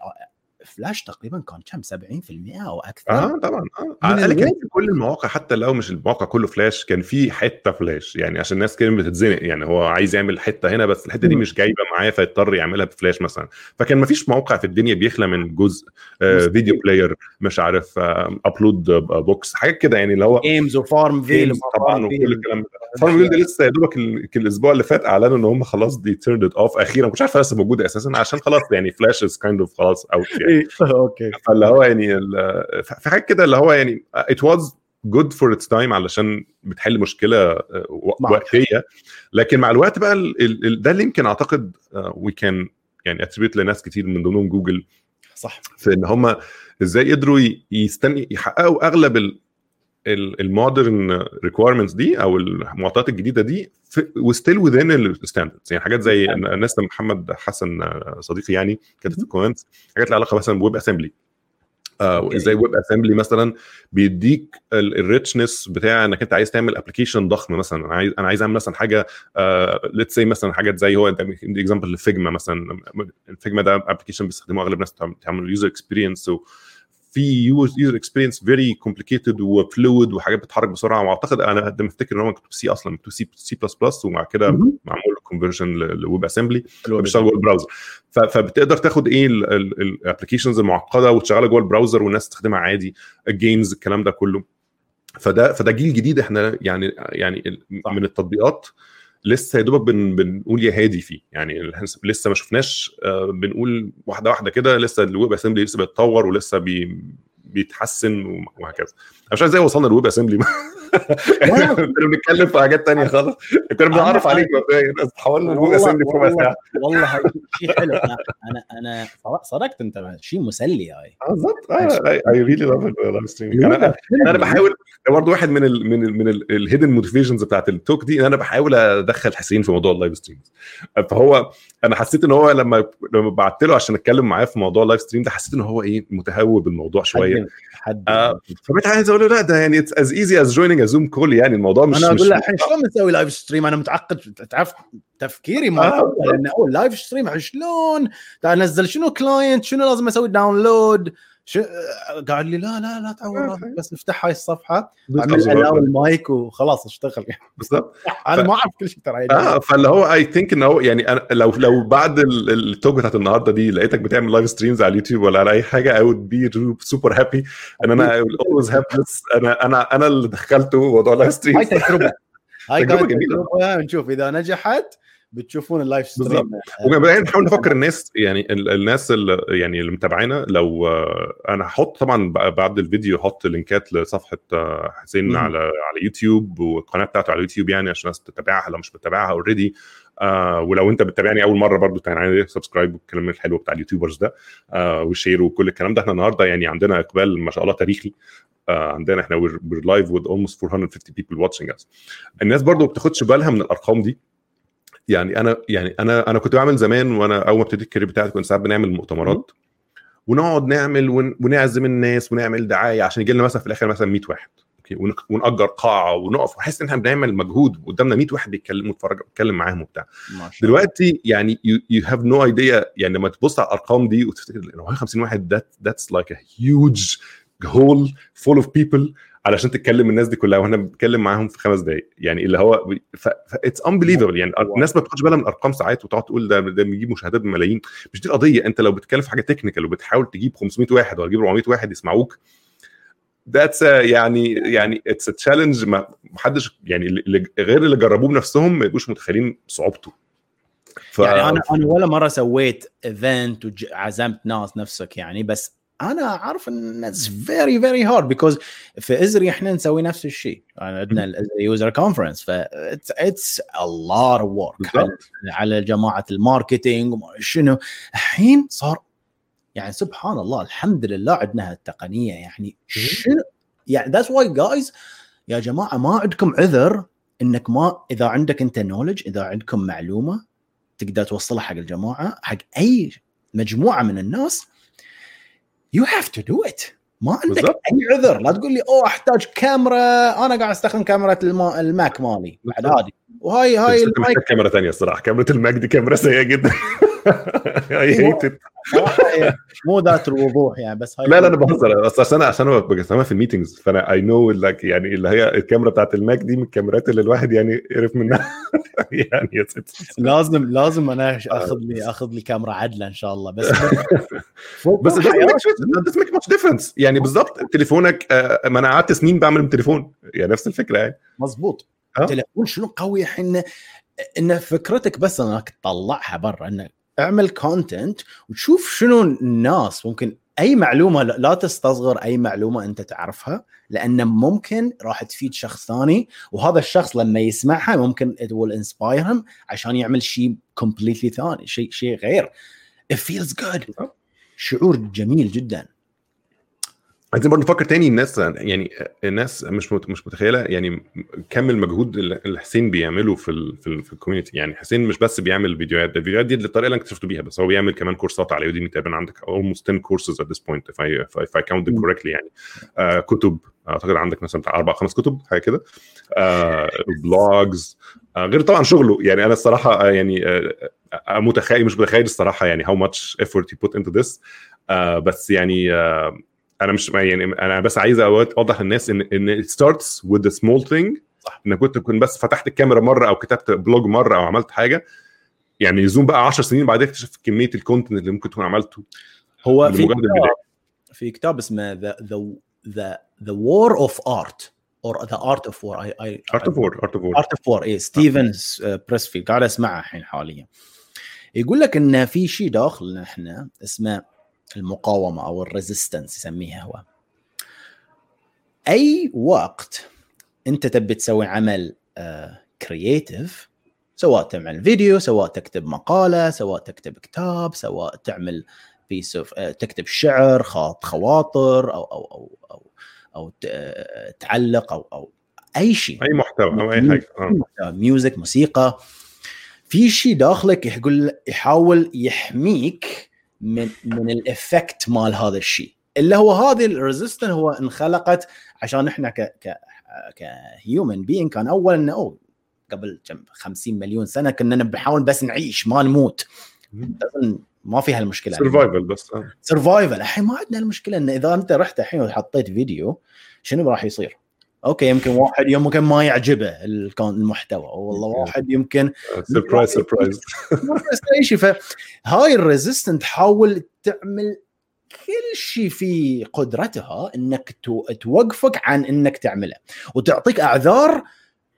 فلاش تقريبا كان كم سبعين بالمئة او اكثر. اه طبعا اه على الاقل كل المواقع حتى لو مش المواقع كله فلاش كان في حته فلاش يعني عشان الناس كانت بتتزنق يعني هو عايز يعمل حته هنا بس الحته دي مش جايبه معاه فيضطر يعملها بفلاش مثلا. فكان ما فيش موقع في الدنيا بيخلى من جزء آه فيديو بلاير مش عارف آه ابلود بوكس حاجات كده يعني اللي هو جيمز وفارم فيل طبعا وكل الكلام ده. فارم فيل لسه يا دوبك الاسبوع اللي فات اعلنوا ان هم خلاص دي تيرند ات اوف اخيرا، مش عارف لسه موجوده اساسا عشان خلاص يعني فلاش از كايند اوف خلاص او اوكي اللي هو يعني في حاجه كده اللي هو يعني it was good for its time علشان بتحل مشكله وقتيه، لكن مع الوقت بقى ده اللي يمكن اعتقد we can يعني attribute لناس كتير من ضمنهم جوجل صح في ان هم ازاي قدروا يستني يحققوا اغلب المودرن ريكويرمنتس دي او المعطيات الجديده دي وستيل وذين الستاندردز. يعني حاجات زي الناس محمد حسن صديقي يعني كانت الكومنت حاجات لها علاقه مثلا بويب اسامبلي ازاي ويب اسامبلي مثلا بيديك الريتشنس بتاع انك انت عايز تعمل ابلكيشن ضخم مثلا انا عايز انا عايز اعمل مثلا حاجه ليتس سي مثلا حاجات زي هو اكزامبل الفيجما مثلا. الفيجما ده ابلكيشن بيستخدموه اغلب الناس تعمل يوزر اكسبيرينس في user experience very complicated وفلويد وحاجات بتتحرك بسرعة. وأعتقد أنا قد ما أفتكر إن هو مكتوب سي أصلاً مكتوب سي سي بلس بلس ومع كده معمول conversion لويب أسامبلي بيشتغل جوه البراوزر. فبتقدر تاخد إيه الابليكيشنز المعقدة وتشغلها جوه البراوزر والناس تستخدمها عادي الجيمز الكلام ده كله. فده فده جيل جديد إحنا يعني يعني من التطبيقات لسه يدوبك بن بنقول يا هادي فيه يعني لسه ما شفناش بنقول واحده واحده كده لسه الويب اسامبلي لسه بيتطور ولسه بي بيتحسن وهكذا. مش عارف ازاي وصلنا للويب اسامبلي احنا بنتكلم في حاجات تانية خالص كنا بنعرف عليك بس حاولنا الويب اسامبلي في ساعه والله شيء حلو. انا انا صدقت انت شيء مسلي هاي بالظبط. اي ريلي لاف لاف ستريمينج. انا انا بحاول برضو واحد من ال من ال من الهيدن موتيفيشنز بتاعت التوك دي ان انا بحاول ادخل حسين في موضوع اللايف ستريمز. فهو انا حسيت ان هو لما لما بعت له عشان اتكلم معاه في موضوع اللايف ستريم ده حسيت ان هو ايه متهوب بالموضوع شويه آه. فبقيت عايز اقول له لا ده يعني از ايزي از جويننج زوم كول يعني الموضوع مش انا اقول له الحين شلون نسوي لايف ستريم انا متعقد تعرف تفكيري ما آه. لان اقول لايف ستريم شلون تعال نزل شنو كلاينت شنو لازم اسوي داونلود شو قاعد لي لا لا لا تعور بس افتح هاي الصفحه اعمل الاول المايك وخلاص اشتغل يعني بالضبط. انا ف... ما اعرف كل شيء ترى اه فاللي هو اي ثينك انه يعني أنا لو لو بعد التوك بتاعت النهارده دي لقيتك بتعمل لايف ستريمز على اليوتيوب ولا على اي حاجه او بي سوبر هابي ان انا اولويز هابلس. انا انا انا اللي دخلته موضوع لايف ستريم. هاي تجربه هاي تجربه نشوف اذا نجحت بتشوفون اللايف ستريم. وكمان نحاول نفكر الناس يعني الناس اللي يعني اللي متابعينا. لو انا هحط طبعا بعد الفيديو هحط لينكات لصفحه حسين م- على على يوتيوب والقناه بتاعته على يوتيوب يعني عشان الناس تتابعها لو مش بتتابعها اوريدي. آه ولو انت بتتابعني اول مره برضو تعالى سبسكرايب والكلام الحلو بتاع اليوتيوبرز ده آه والشير وكل الكلام ده. احنا النهارده يعني عندنا اقبال ما شاء الله تاريخي. آه عندنا احنا we're live with almost four hundred fifty people watching us. الناس برضو بتاخدش بالها من الارقام دي يعني. انا يعني انا انا كنت بعمل زمان وانا اول ما ابتديت الكارير بتاعتي كنت ساعات بنعمل مؤتمرات ونقعد نعمل ونعزم الناس ونعمل دعايه عشان يجي لنا مثلا في الاخر مثلا مية واحد اوكي ونأجر قاعه ونقف وحس ان احنا بنعمل مجهود قدامنا مية واحد بيتكلموا ويتفرجوا ويتكلم معاهم وبتاع. دلوقتي يعني you have no idea يعني لما تبص على الارقام دي وتفتكر انه خمسين واحد ده that, that's like a huge hole full of people علشان تتكلم الناس دي كلها واحنا بنتكلم معاهم في خمس دقايق يعني اللي هو ف... ف... it's unbelievable يعني. الناس ما بتاخدش بالها من الارقام ساعات وتقعد تقول ده ده بيجيب مشاهدات بملايين. مش دي القضيه. انت لو بتتكلم في حاجه تكنيكال وبتحاول تجيب خمسمية واحد ولا تجيب أربعمية واحد يسمعوك that's a يعني يعني it's a challenge. ما حدش يعني اللي غير اللي جربوه بنفسهم ما يبقوش متخيلين صعوبته. ف... يعني انا انا ولا مره سويت ايفنت وعزمت ناس نفسك يعني. بس انا عارف ان it's very very hard because في إزري احنا نسوي نفس الشيء. عندنا الإزري user conference ف it's, it's a lot of work على, على جماعة الماركتينج شنو. الحين صار يعني سبحان الله الحمد لله عندنا هالتقنية يعني شنو يعني. that's why guys يا جماعة ما عندكم عذر انك ما اذا عندك انت knowledge اذا عندكم معلومة تقدر توصلها حق الجماعة حق اي مجموعة من الناس you have to do it. ما عندك أي عذر. لا تقول لي أوه أحتاج كاميرا أنا قاعد أستخدم كاميرا الما... الماك مالي بعد هذه وهاي هاي المايك كاميرا ثانية. صراحة كاميرا الماك دي كاميرا سيئة جدا. مو ذات الوضوح يعني بس هاي لا لا أنا بهزر بس عشان عشان أنا بستخدمها في الميتينجز فأنا I know like يعني اللي هي الكاميرا بتاعت الماك دي من الكاميرات اللي الواحد يعني يعرف منها يعني لازم لازم أنا أخذ لي أخذ لي كاميرا عدلة إن شاء الله بس بس doesn't make much difference يعني بالضبط. تليفونك ما أنا قعدت سنين بعمل بتليفون يعني نفس الفكرة يعني مظبوط. تليفون شنو قوي حين إن فكرتك بس أنك تطلعها برا إن اعمل كونتنت وتشوف شنو الناس ممكن اي معلومه. لا تستصغر اي معلومه انت تعرفها لان ممكن راح تفيد شخص ثاني وهذا الشخص لما يسمعها ممكن it will inspire him عشان يعمل شيء completely ثاني شيء شيء غير. it feels good شعور جميل جدا. عايزين برضه نفكر تاني الناس يعني الناس مش مش متخيله يعني كم المجهود اللي حسين بيعمله في ال في, ال في الكوميونتي يعني. حسين مش بس بيعمل فيديوهات. الفيديوهات دي الطريقه اللي اكتشفته بيها بس هو بيعمل كمان كورسات على يوديمي. تقريبا عندك almost ten courses at this point if I if I, if I count them correctly يعني. آه كتب اعتقد عندك مثلا اربع خمس كتب حاجه كده. آه بلوجز آه غير طبعا شغله يعني. انا الصراحه يعني آه متخيل مش متخيل الصراحه يعني how much effort you put into this. آه بس يعني آه انا مش يعني انا بس عايز اوضح للناس ان ان it starts with a small thing. انك كنت تكون بس فتحت الكاميرا مره او كتبت بلوج مره او عملت حاجه يعني يزوم بقى عشر سنين بعد اكتشف كميه الكونتنت اللي ممكن تكون عملته. هو في كتاب, في كتاب اسمه the the the the war of art or the art of war I, I, art of war art of war art of war ايه ستيفن بريسفيلد قاعد اسمعها الحين حاليا. يقول لك ان في شيء داخلنا احنا اسمه المقاومة أو الريزيستنس يسميها هو. أي وقت أنت تبي تسوي عمل كرياتيف سواء تعمل فيديو سواء تكتب مقالة سواء تكتب كتاب سواء تعمل بيسوف تكتب شعر خاط خواطر أو أو أو أو أو تعلق أو أو أي شيء أي محتوى أو أي حاجة ميوزك موسيقى. في شيء داخلك يقول يحاول يحميك من من الإفكت مال هذا الشيء اللي هو هذه الريزيستنس. هو انخلقت عشان احنا ك ك كهيومن بين كان أول إنه قبل خمسين مليون سنة كنا بنحاول بس نعيش ما نموت ما فيها المشكله سرفايفل بس سرفايفل. الحين ما عندنا المشكله ان اذا انت رحت الحين وحطيت فيديو شنو راح يصير؟ اوكي يمكن واحد يمكن ما يعجبه المحتوى والله واحد يمكن سربرايز سربرايز شيء. فهاي الريزيستنت حاول تعمل كل شيء في قدرتها انك توقفك عن انك تعمله، وتعطيك اعذار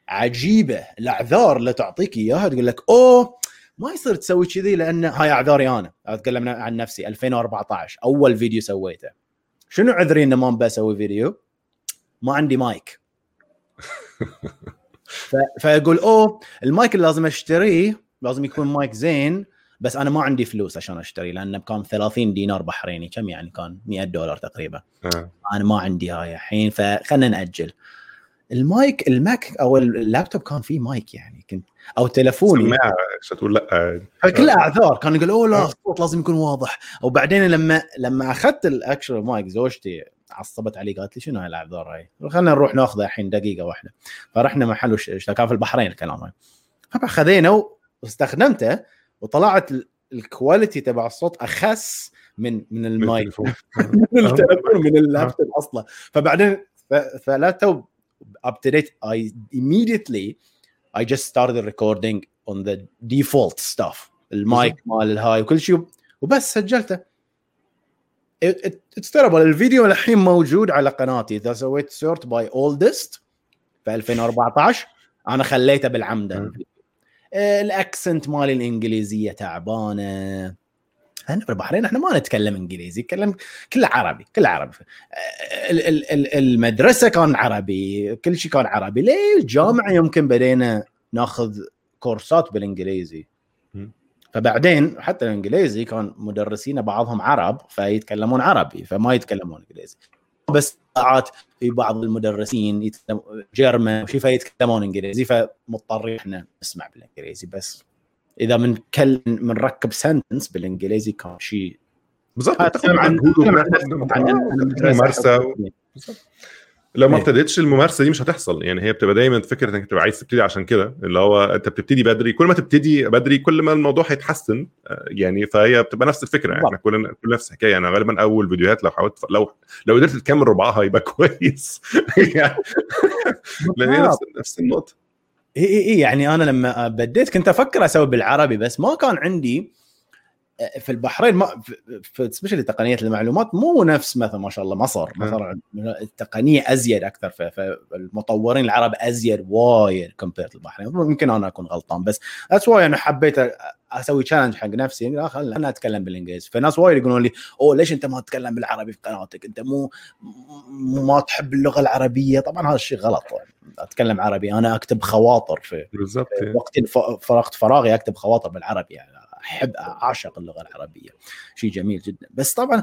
عجيبه. الاعذار اللي تعطيك اياها تقول لك اوه ما يصير تسوي كذي لان هاي اعذاري انا. اتكلم عن نفسي ألفين وأربعة عشر اول فيديو سويته، شنو عذري ان ما بسوي فيديو؟ ما عندي مايك. فيقول اوه المايك اللي لازم اشتريه لازم يكون مايك زين، بس انا ما عندي فلوس عشان اشتري لانه كان ثلاثين دينار بحريني، كم يعني كان مئة دولار تقريبا. أه. انا ما عندي هاي الحين، فخلنا ناجل. المايك الماك او اللابتوب كان فيه مايك يعني كنت او تلفوني شتقول لا، فكل اعذار كان يقول اوه لا الصوت لازم يكون واضح. وبعدين لما لما اخذت الاكشن مايك زوجتي عصبت علي قالت لي شنو هالاعذار هاي، خلينا نروح ناخذها الحين دقيقه واحده. فرحنا محل كان في البحرين الكلام هاي، فاخذينه واستخدمته وطلعت الكواليتي تبع الصوت اخس من من المايك من التلفون من اللابتوب اصلا. فبعدين ثلاثه update I immediately I just started recording on the default stuff المايك مال الهاي وكل شيء وبس سجلته. It's terrible. الفيديو الحين موجود على قناتي إذا سويت search by oldest في ألفين وأربعة عشر أنا خليته بالعمدة. الأكسنت مال الإنجليزية تعبانة، احنا في البحرين احنا ما نتكلم انجليزي، نتكلم كل عربي كل عربي. المدرسه كان عربي، كل شيء كان عربي. ليه الجامعه يمكن بدينا ناخذ كورسات بالانجليزي، فبعدين حتى الانجليزي كان مدرسين بعضهم عرب فيتكلمون عربي فما يتكلمون انجليزي، بس ساعات في بعض المدرسين يتكلمون جرمن وشي فيتكلمون انجليزي فمضطرين احنا نسمع بالانجليزي. بس اذا منكلم منركب سنتنس بالانجليزي كان شيء بالضبط تتكلم عن الممارسه. لو ما ابتديتش الممارسه دي مش هتحصل، يعني هي بتبقى دايما فكره انك تبقى عايز تبتدي، عشان كده اللي هو انت بتبتدي بدري، كل ما تبتدي بدري كل ما الموضوع هيتحسن يعني. فهي بتبقى نفس الفكره يعني كلنا كل نفس الحكايه يعني. غالبا اول فيديوهات لو حاولت لو لو قدرت تكمل ربعها هيبقى كويس لان نفس نفس النقطه. إيه إيه يعني أنا لما بديت كنت أفكر أسوي بالعربي، بس ما كان عندي في البحرين ما في سبيشالي تقنية المعلومات مو نفس مثلا ما شاء الله مصر. مصر التقنية أزيد أكثر، فالمطورين العرب أزيد وايد كمبيرت البحرين. ممكن أنا أكون غلطان بس that's why أنا حبيت أسوي challenge حق نفسي أنا أتكلم بالإنجليزي. فالناس وايد يقولون لي أوه ليش أنت ما تتكلم بالعربي في قناتك، أنت مو ما تحب اللغة العربية. طبعا هذا الشيء غلط، أتكلم عربي، أنا أكتب خواطر في وقت فرغت فراغي أكتب خواطر بالعربي يعني. أحب أعشق اللغة العربية، شيء جميل جدا. بس طبعا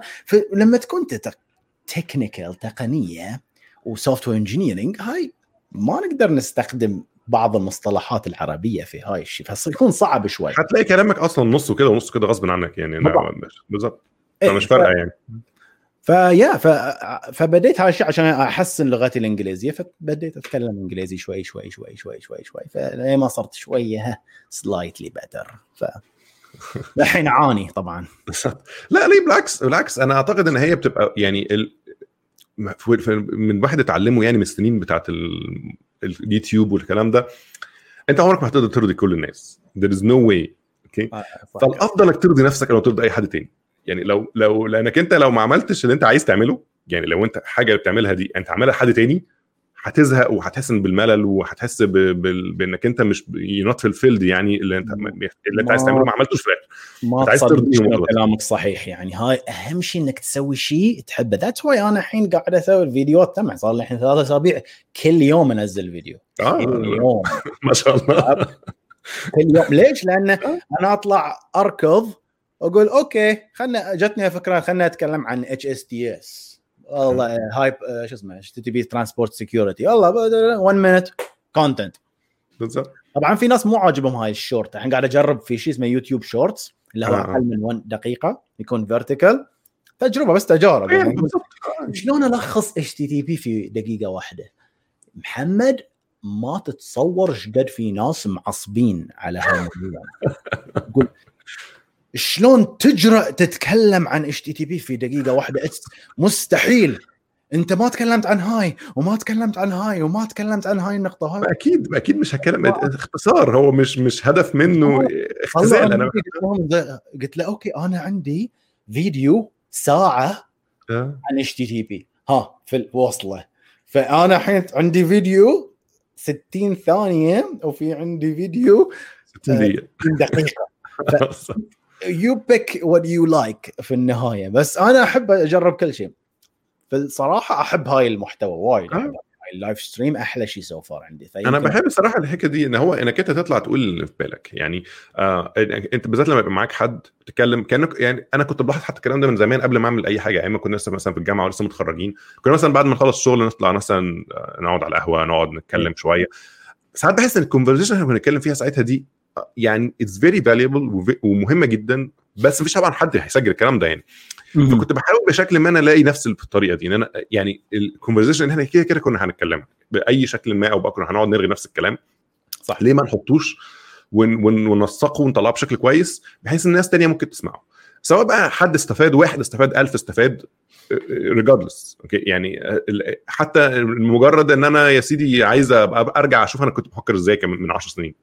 لما تكون تكنيكال تقنية وسوفت وير انجينيرينج هاي ما نقدر نستخدم بعض المصطلحات العربية في هاي الشيء، فسيكون صعب شوي. هتلاقي كلامك أصلا نص كده ونص كده غصب عنك يعني. بالضبط مش فارقة يعني. فيا ف... فبديت هذا الشيء عشان احسن لغتي الانجليزيه، فبديت اتكلم انجليزي شوي شوي شوي شوي شوي شوي فلما ما صرت شويه سلايتلي بيتر. ف الحين عاني طبعا لا ليه بالعكس بالعكس انا اعتقد ان هي بتبقى يعني ال... من واحد اتعلمه يعني من السنين بتاعت ال... اليوتيوب والكلام ده، انت عمرك ما هتقدر ترضي كل الناس. there is no way اوكي okay. فالافضل انك ترضي نفسك او ترضي اي حد تاني يعني. لو لو لانك انت لو ما عملتش اللي انت عايز تعمله يعني، لو انت حاجه اللي بتعملها دي انت عملها حد تاني هتزهق وهتحس بالملل وهتحس بانك انت مش not fulfilled يعني اللي انت اللي انت عايز تعمله ما عملتوش في الاخر. انت عايز ترضي. كلامك صحيح يعني، هاي اهم شيء انك تسوي شيء تحبه. ذاتس واي انا الحين قاعد اسوي الفيديوهات تمام، صار لي الحين ثلاثة اسابيع كل يوم انزل فيديو آه. يوم. ما شاء الله كل يوم. ليش؟ لان انا اطلع اركض أقول أوكي خلنا جتني فكرة خلنا أتكلم عن إتش إس دي إس والله هايب شو اسمه إتش تي بي Transport Security والله one minute content. طبعا في ناس مو عاجبهم هاي الشورت. الحين قاعد أجرب في شيء اسمه يوتيوب شورتس اللي هو أقل من واحد دقيقة يكون vertical، تجربة بس تجارب يعني. شلون ألخص إتش تي تي بي في دقيقة واحدة محمد؟ ما تتصور شقد في ناس معصبين على هالموضوع. شلون تجرأ تتكلم عن إتش تي تي بي في دقيقة واحدة؟ مستحيل. انت ما تكلمت عن هاي وما تكلمت عن هاي وما تكلمت عن هاي النقطه هاي. اكيد اكيد مش هكلم اختصار، هو مش مش هدف منه اختزال. انا قلت له اوكي انا عندي فيديو ساعه أه؟ عن اتش تي تي بي ها في الوصله، فانا الحين عندي فيديو ستين ثانيه وفي عندي فيديو ستين دقيقه يو بيك وات يو لايك في النهايه. بس انا احب اجرب كل شيء بالصراحه، احب هاي المحتوى وايد. آه. اللايف ستريم احلى شيء سو فار عندي. انا بحب الصراحه الحكايه دي، ان هو انك انت تطلع تقول اللي في بالك يعني. آه انت بالذات لما يبقى معاك حد تتكلم كانك يعني. انا كنت بلاحظ حتى الكلام ده من زمان قبل ما اعمل اي حاجه، ايام كنا لسه مثلا في الجامعه ولسه متخرجين، كنا مثلا بعد ما نخلص الشغل نطلع مثلا نقعد على القهوه، نقعد نتكلم م. شويه. ساعات بحس ان الكونفرسيشن اللي بنتكلم فيها ساعتها دي يعني اتس فيري فاليبل ومهمه جدا، بس مفيش طبعا حد هيسجل الكلام ده يعني. فكنت بحاول بشكل ما انا الاقي نفسي بالطريقه دي، ان انا يعني الكونفرسيشن اللي احنا كده كده كنا هنتكلمها باي شكل ما، او بقى كنا هنقعد نرغي نفس الكلام صح، ليه ما نحطوش وننسقه ونطلعه بشكل كويس بحيث الناس تانية ممكن تسمعه، سواء بقى حد استفاد، واحد استفاد، ألف استفاد، ريجاردلس اوكي يعني. حتى مجرد ان انا يا سيدي عايز ارجع اشوف انا كنت بفكر ازاي من عشر سنين.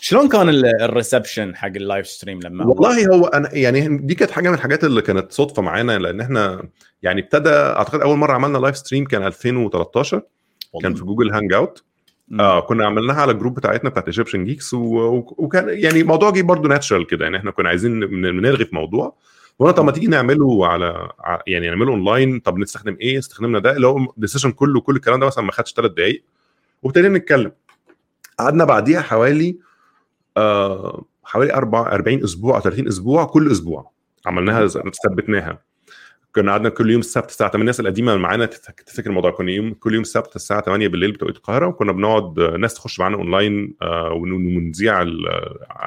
شلون كان الريسبشن حق اللايف ستريم لما والله هو انا يعني دي كانت حاجه من الحاجات اللي كانت صدفه معانا، لان احنا يعني ابتدى اعتقد اول مره عملنا لايف ستريم كان ألفين وثلاثتاشر والله. كان في جوجل هانج اوت. آه كنا عملناها على الجروب بتاعتنا بتاعت ايجيبشن جيكس، وكان يعني موضوع جه برضو ناتشرال كده يعني. احنا كنا عايزين نلغي في موضوع، وانا طب ما تيجي نعمله على يعني نعمله اونلاين، طب نستخدم ايه؟ استخدمنا ده اللي هو ديسيشن كله كل الكلام ده مثلا ما خدش ثلاث دقائق، وابتدينا نتكلم. قعدنا بعديها حوالي آه حوالي أربعة وأربعين أسبوع أو ثلاثين أسبوع، كل أسبوع عملناها ثبتناها. كنا قعدنا كل يوم السبت الساعة ثمانية، الناس القديمة معانا تفتكر الموضوع، كنا يوم كل يوم السبت الساعة ثمانية بالليل بتوقيت القاهرة، وكنا بنقعد ناس تخش معانا أونلاين آه ونذيع على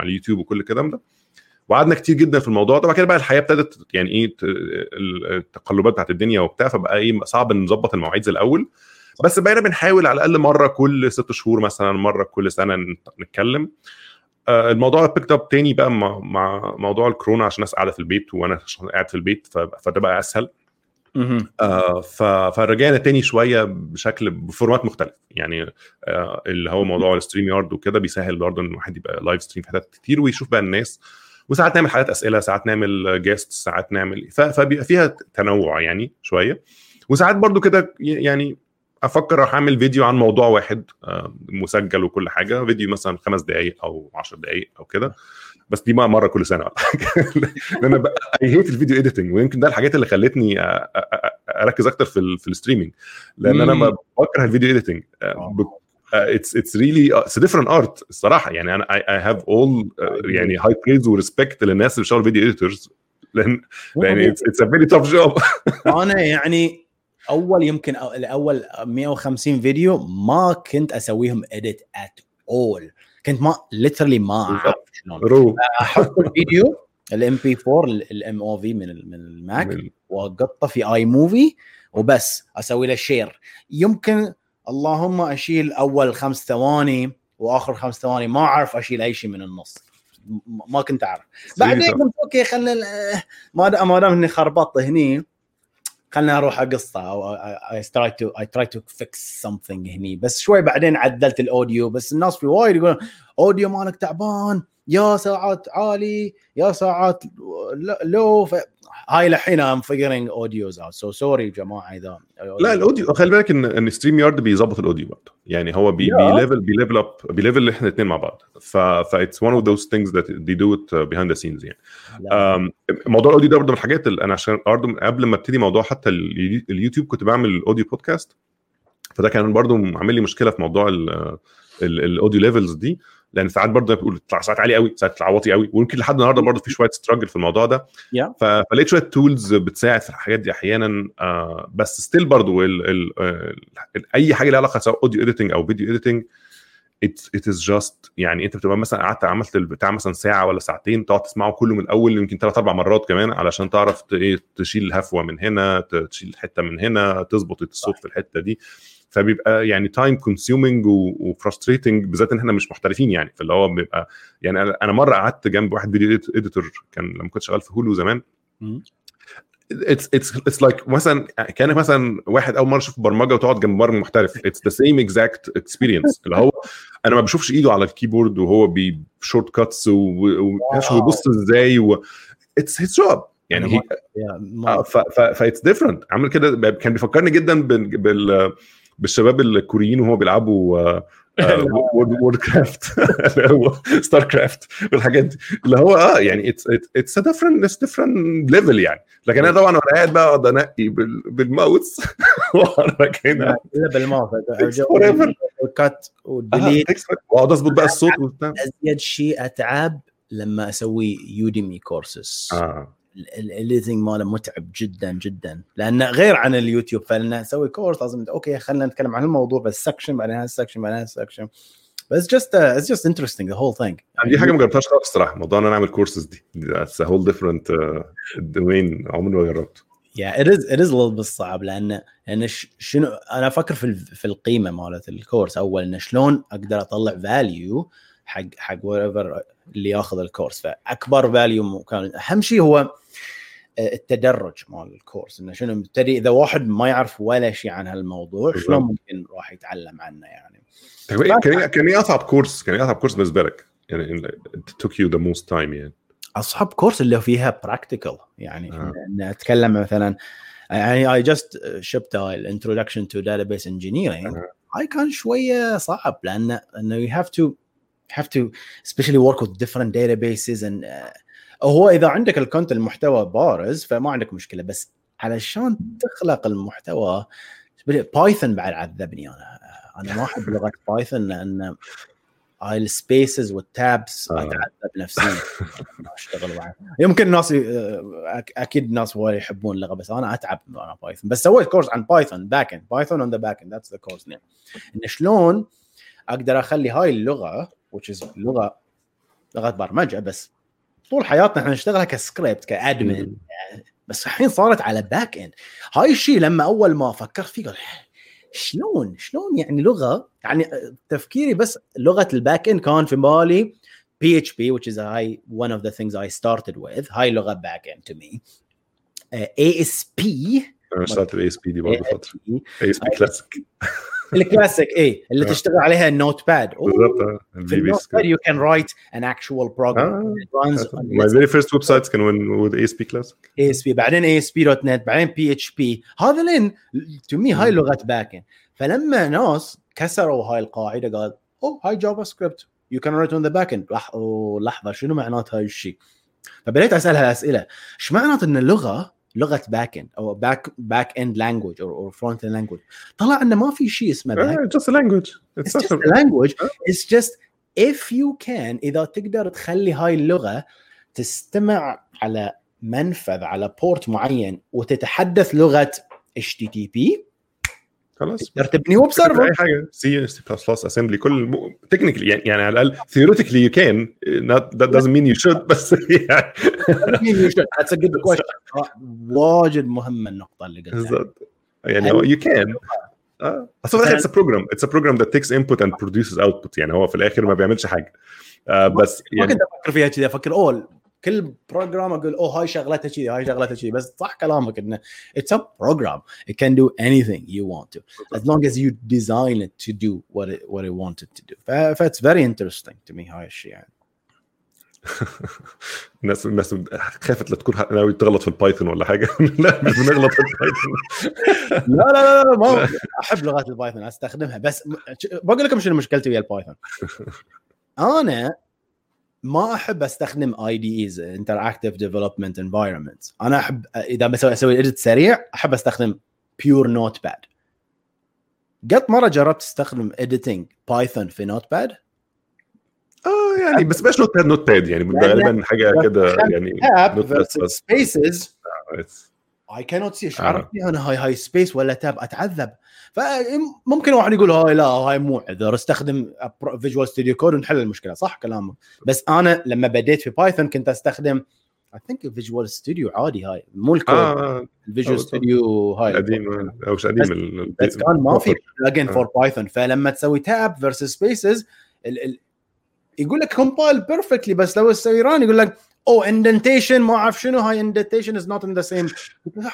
اليوتيوب وكل الكلام ده. وقعدنا كتير جدا في الموضوع. طبعا كده بقى الحياة ابتدت يعني إيه التقلبات بتاعت الدنيا وبتاع، فبقى إيه صعب نظبط المواعيد زي الأول، بس بقينا بنحاول على الأقل مرة كل ست شهور مثلا، مرة كل سنة نتكلم. الموضوع بيكت اب تاني بقى مع موضوع الكورونا، عشان الناس قاعده في البيت وانا قاعد في البيت، فده بقى اسهل. آه فرجعنا تاني شويه بشكل بفورمات مختلف يعني. آه اللي هو موضوع الستريم يارد وكده بيسهل برضه ان الواحد يبقى لايف ستريم في حاجات كتير ويشوف بقى الناس، وساعات نعمل حاجات اسئله، ساعات نعمل جيست، ساعات نعمل فبيبقى فيها تنوع يعني شويه. وساعات برضه كده يعني افكر راح اعمل فيديو عن موضوع واحد مسجل وكل حاجه، فيديو مثلا خمس دقائق او عشر دقائق او كده، بس دي ما مره كل سنه ولا حاجه. انا هيت الفيديو اديتنج، ويمكن ده الحاجات اللي خلتني اركز اكتر في في الستريمينج، لان انا بكره الفيديو اديتنج. اتس اتس ريلي اتس ديفرنت ارت الصراحه يعني. انا اي هاف اول يعني هاي بريز وريسبكت للناس اللي بيشتغلوا فيديو اديتورز، لان يعني اتس ا فيري توف جوب. انا يعني اول يمكن الاول مية وخمسين فيديو ما كنت اسويهم edit at all، كنت ما literally ما اعرف شلون احط الفيديو الام بي أربعة الام او في من من الماك واقطه في اي موفي وبس اسوي له شير. يمكن اللهم اشيل اول خمس ثواني واخر خمس ثواني، ما اعرف اشيل اي شيء من النص، ما كنت اعرف. بعدين قلت اوكي خلينا ما ما دام اني خربطت هني خلنا اروح اقصه، او اي تراي تو اي تراي تو فيكس سمثينج هني بس شوي. بعدين عدلت الاوديو، بس الناس في وايد يقولون اوديو مالك تعبان، يا ساعات عالي يا ساعات لو ف... هاي الحين ام فيجرينج اوديوز اوت سو سوري يا جماعه اذا لا الاوديو. خلي بالك ان ان ستريم يارد بيظبط الاوديو برضه يعني، هو بي ليفل بي ليفل اب بي ليفل احنا الاثنين مع بعض، ف فايتس وان اوف ذوز ثينجز ذات دي دو ات بيهايند ذا سينز يعني. ام موضوع الاوديو ده برضه من الحاجات اللي انا عشان قبل ما ابتدي موضوع حتى اليوتيوب كنت بعمل الاوديو بودكاست، فده كان برضه عامل لي مشكله في موضوع الاوديو ليفلز دي، لان ساعات برضه بقول تطلع ساعات عالي قوي، ساعات تطلع واطي قوي، ويمكن لحد النهارده برضه في شويه ستراجل في الموضوع ده. yeah. فلقيت شويه تولز بتساعد في الحاجات دي احيانا. آه بس ستيل برضه اي حاجه لها علاقه سواء اوديو اديتنج او فيديو اديتنج ات از جاست يعني. انت بتبقى مثلا قعدت عملت بتاع مثلا ساعه ولا ساعتين، تقعد تسمعه كله من الاول يمكن ثلاث اربع مرات كمان، علشان تعرف ايه تشيل الهفوه من هنا، تشيل الحته من هنا، تظبط الصوت في الحته دي. فبيبقى يعني تايم كونسيومينج وفرستريتنج، بالذات ان احنا مش محترفين يعني. فاللي هو بيبقى يعني انا مره قعدت جنب واحد فيديو اديتور كان لما كنت شغال في هولو زمان. It's it's it's like مثلا كان مثلا واحد اول مره شوف برمجه وتقعد جنب برمج محترف. It's the same exact experience. اللي هو انا ما بشوفش ايده على الكيبورد وهو بشورت كاتس ومش بيبص ازاي و it's his job يعني. ف ف it's different. عامل كده كان بيفكرني جدا بال بالشباب الكوريين وهو بيلعبوا وورد كرافت ستار كرافت والحاجات دي. اللي هو اه يعني اتس اتس ديفرنت اتس ديفرنت ليفل يعني. لكن انا طبعا وانا قاعد بقى اقعد انقي بالماوس واحرك هنا بالماوس والكات والديليت واقعد اظبط بقى الصوت وبتاع. ازيد شيء اتعب لما اسوي يوديمي كورسز. اه الإديتنج ماله متعب جدا جدا لأنه غير عن اليوتيوب. فلنا نسوي كورس لازم أوكي خلنا نتكلم عن الموضوع بس سكشن بعدين هالسكشن بعدين هالسكشن بس just uh, it's just interesting the whole thing. دي حاجة ما جربتهاش خالص صراحة، موضوع أنا أعمل كورسز دي that's a whole different uh, domain عمري ما جربته. yeah it is it is a little bit صعب لأن لأن شنو أنا أفكر في في القيمة مالة الكورس أول إن شلون أقدر أطلع value حق حق whatever اللي ياخذ الكورس. فأكبر value كان أهم شيء هو التدرج مال الكورس انه شنو مبتدئ. اذا واحد ما يعرف ولا شيء عن هالموضوع شلون ممكن راح يتعلم عنه يعني. كان كان اصعب كورس كان اصعب كورس بالنسبه لك يعني took you the most time يعني اصعب كورس اللي فيها practical يعني آه. ان اتكلم مثلا يعني I just shipped the introduction to database engineering آه. I كان شويه صعب لانه انه you have to have to especially work with different databases and uh, هو إذا عندك الكونت المحتوى بارز فما عندك مشكلة، بس علشان تخلق المحتوى بايثون بعد عذبني. أنا أنا ما أحب لغة بايثون لأن السبيسز والتابس أتعذب نفسي ما أشتغل معه. يمكن الناس أكيد الناس هو يحبون اللغة بس أنا أتعب أنا بايثون. بس سويت كورس عن بايثون باكن بايثون on the backend that's the course name. إن شلون أقدر أخلي هاي اللغة which is لغة لغة برمجة بس طول حياتنا احنا نشتغلها كسكريبت كادمن بس الحين صارت على باك اند. هاي الشيء لما اول ما فكرت فيه قال شلون شلون يعني لغه يعني تفكيري بس لغه الباك اند كان في بالي بي اتش بي which is I, one of the things I started with. هاي لغه باك اند to me. اي اس بي اشتغلت اي اس بي دي برضه فتره اي اس بي كلاسيك الكلاسيك ايه اللي تشتغل عليها النوت باد. في النوت باد you can write an actual program. My very first websites كانوا with إيه إس بي classic. إيه إس بي بعدين إيه إس بي دوت نت بعدين بي إتش بي. هذا لين to me هاي لغة باكن. فلما ناس كسروا هاي القاعدة قال oh هاي JavaScript you can write on the backend. لح أو لحظة شنو معنات هاي الشيء؟ فبديت أسألها أسئلة إيش معنات إن اللغة لغة باكن أو باك باك إند لانجوج أو فرونت إند لانجوج. طلع إن ما في شيء اسمه باك. Just a language. It's, it's just a language. It's just if you can إذا تقدر تخلي هاي اللغة تستمع على منفذ على بورت معين وتتحدث لغة إتش تي تي بي. خلاص. ترتبني ويب سيرفر. أي حاجة. C C plus plus assembly كل technically يعني يعني على الأقل theoretically you can not that doesn't mean you should بس يعني. That's a good question. واجد مهمة النقطة اللي قلتها. يعني you can. آه. أصلاً it's a program. It's a program that takes input and produces output. يعني هو في الآخر ما بيعملش حاجة. آه بس. ما كنت أفكر فيها كذي أفكر أول. كل بروجرام أقول أوه هاي شغلتها كذي هاي شغلتها كذي بس صح كلامك إنه it's a program it can do anything you want to as long as you design it to do what it what it wanted to do. That's very interesting to me هاي الشيء يعني. الناس الناس خافت لا تكون ناوي تغلط في البايثون ولا حاجة. لا مش بنغلط في البايثون. لا لا لا ما أحب لغات البايثون أستخدمها بس بقول لكم شنو مشكلتي ويا البايثون. أنا ما أحب أستخدم آي دي إيز Interactive Development Environments. أنا أحب إذا بسوي أسوي إديت سريع أحب أستخدم Pure Notepad. قط مرة جربت أستخدم Editing Python في Notepad آه يعني بس باش Notepad Notepad يعني غالباً حاجة كده يعني Spaces I cannot see إيش عرفتي أنا هاي هاي Space ولا تاب أتعذب. فممكن واحد يقول هاي لا هاي مو عذر استخدم Visual Studio Code ونحل المشكلة صح كلامه. بس أنا لما بديت في بايثون كنت أستخدم I think الفيجوال ستوديو عادي هاي مو الكود الفيجوال ستوديو هاي القديم او مش قديم بس كان ما في بلجن فور بايثون فلما تسوي تاب versus spaces يقول لك compile perfectly بس لو تسوي run يقول لك او indentation ما اعرف شنو هاي indentation is not in the same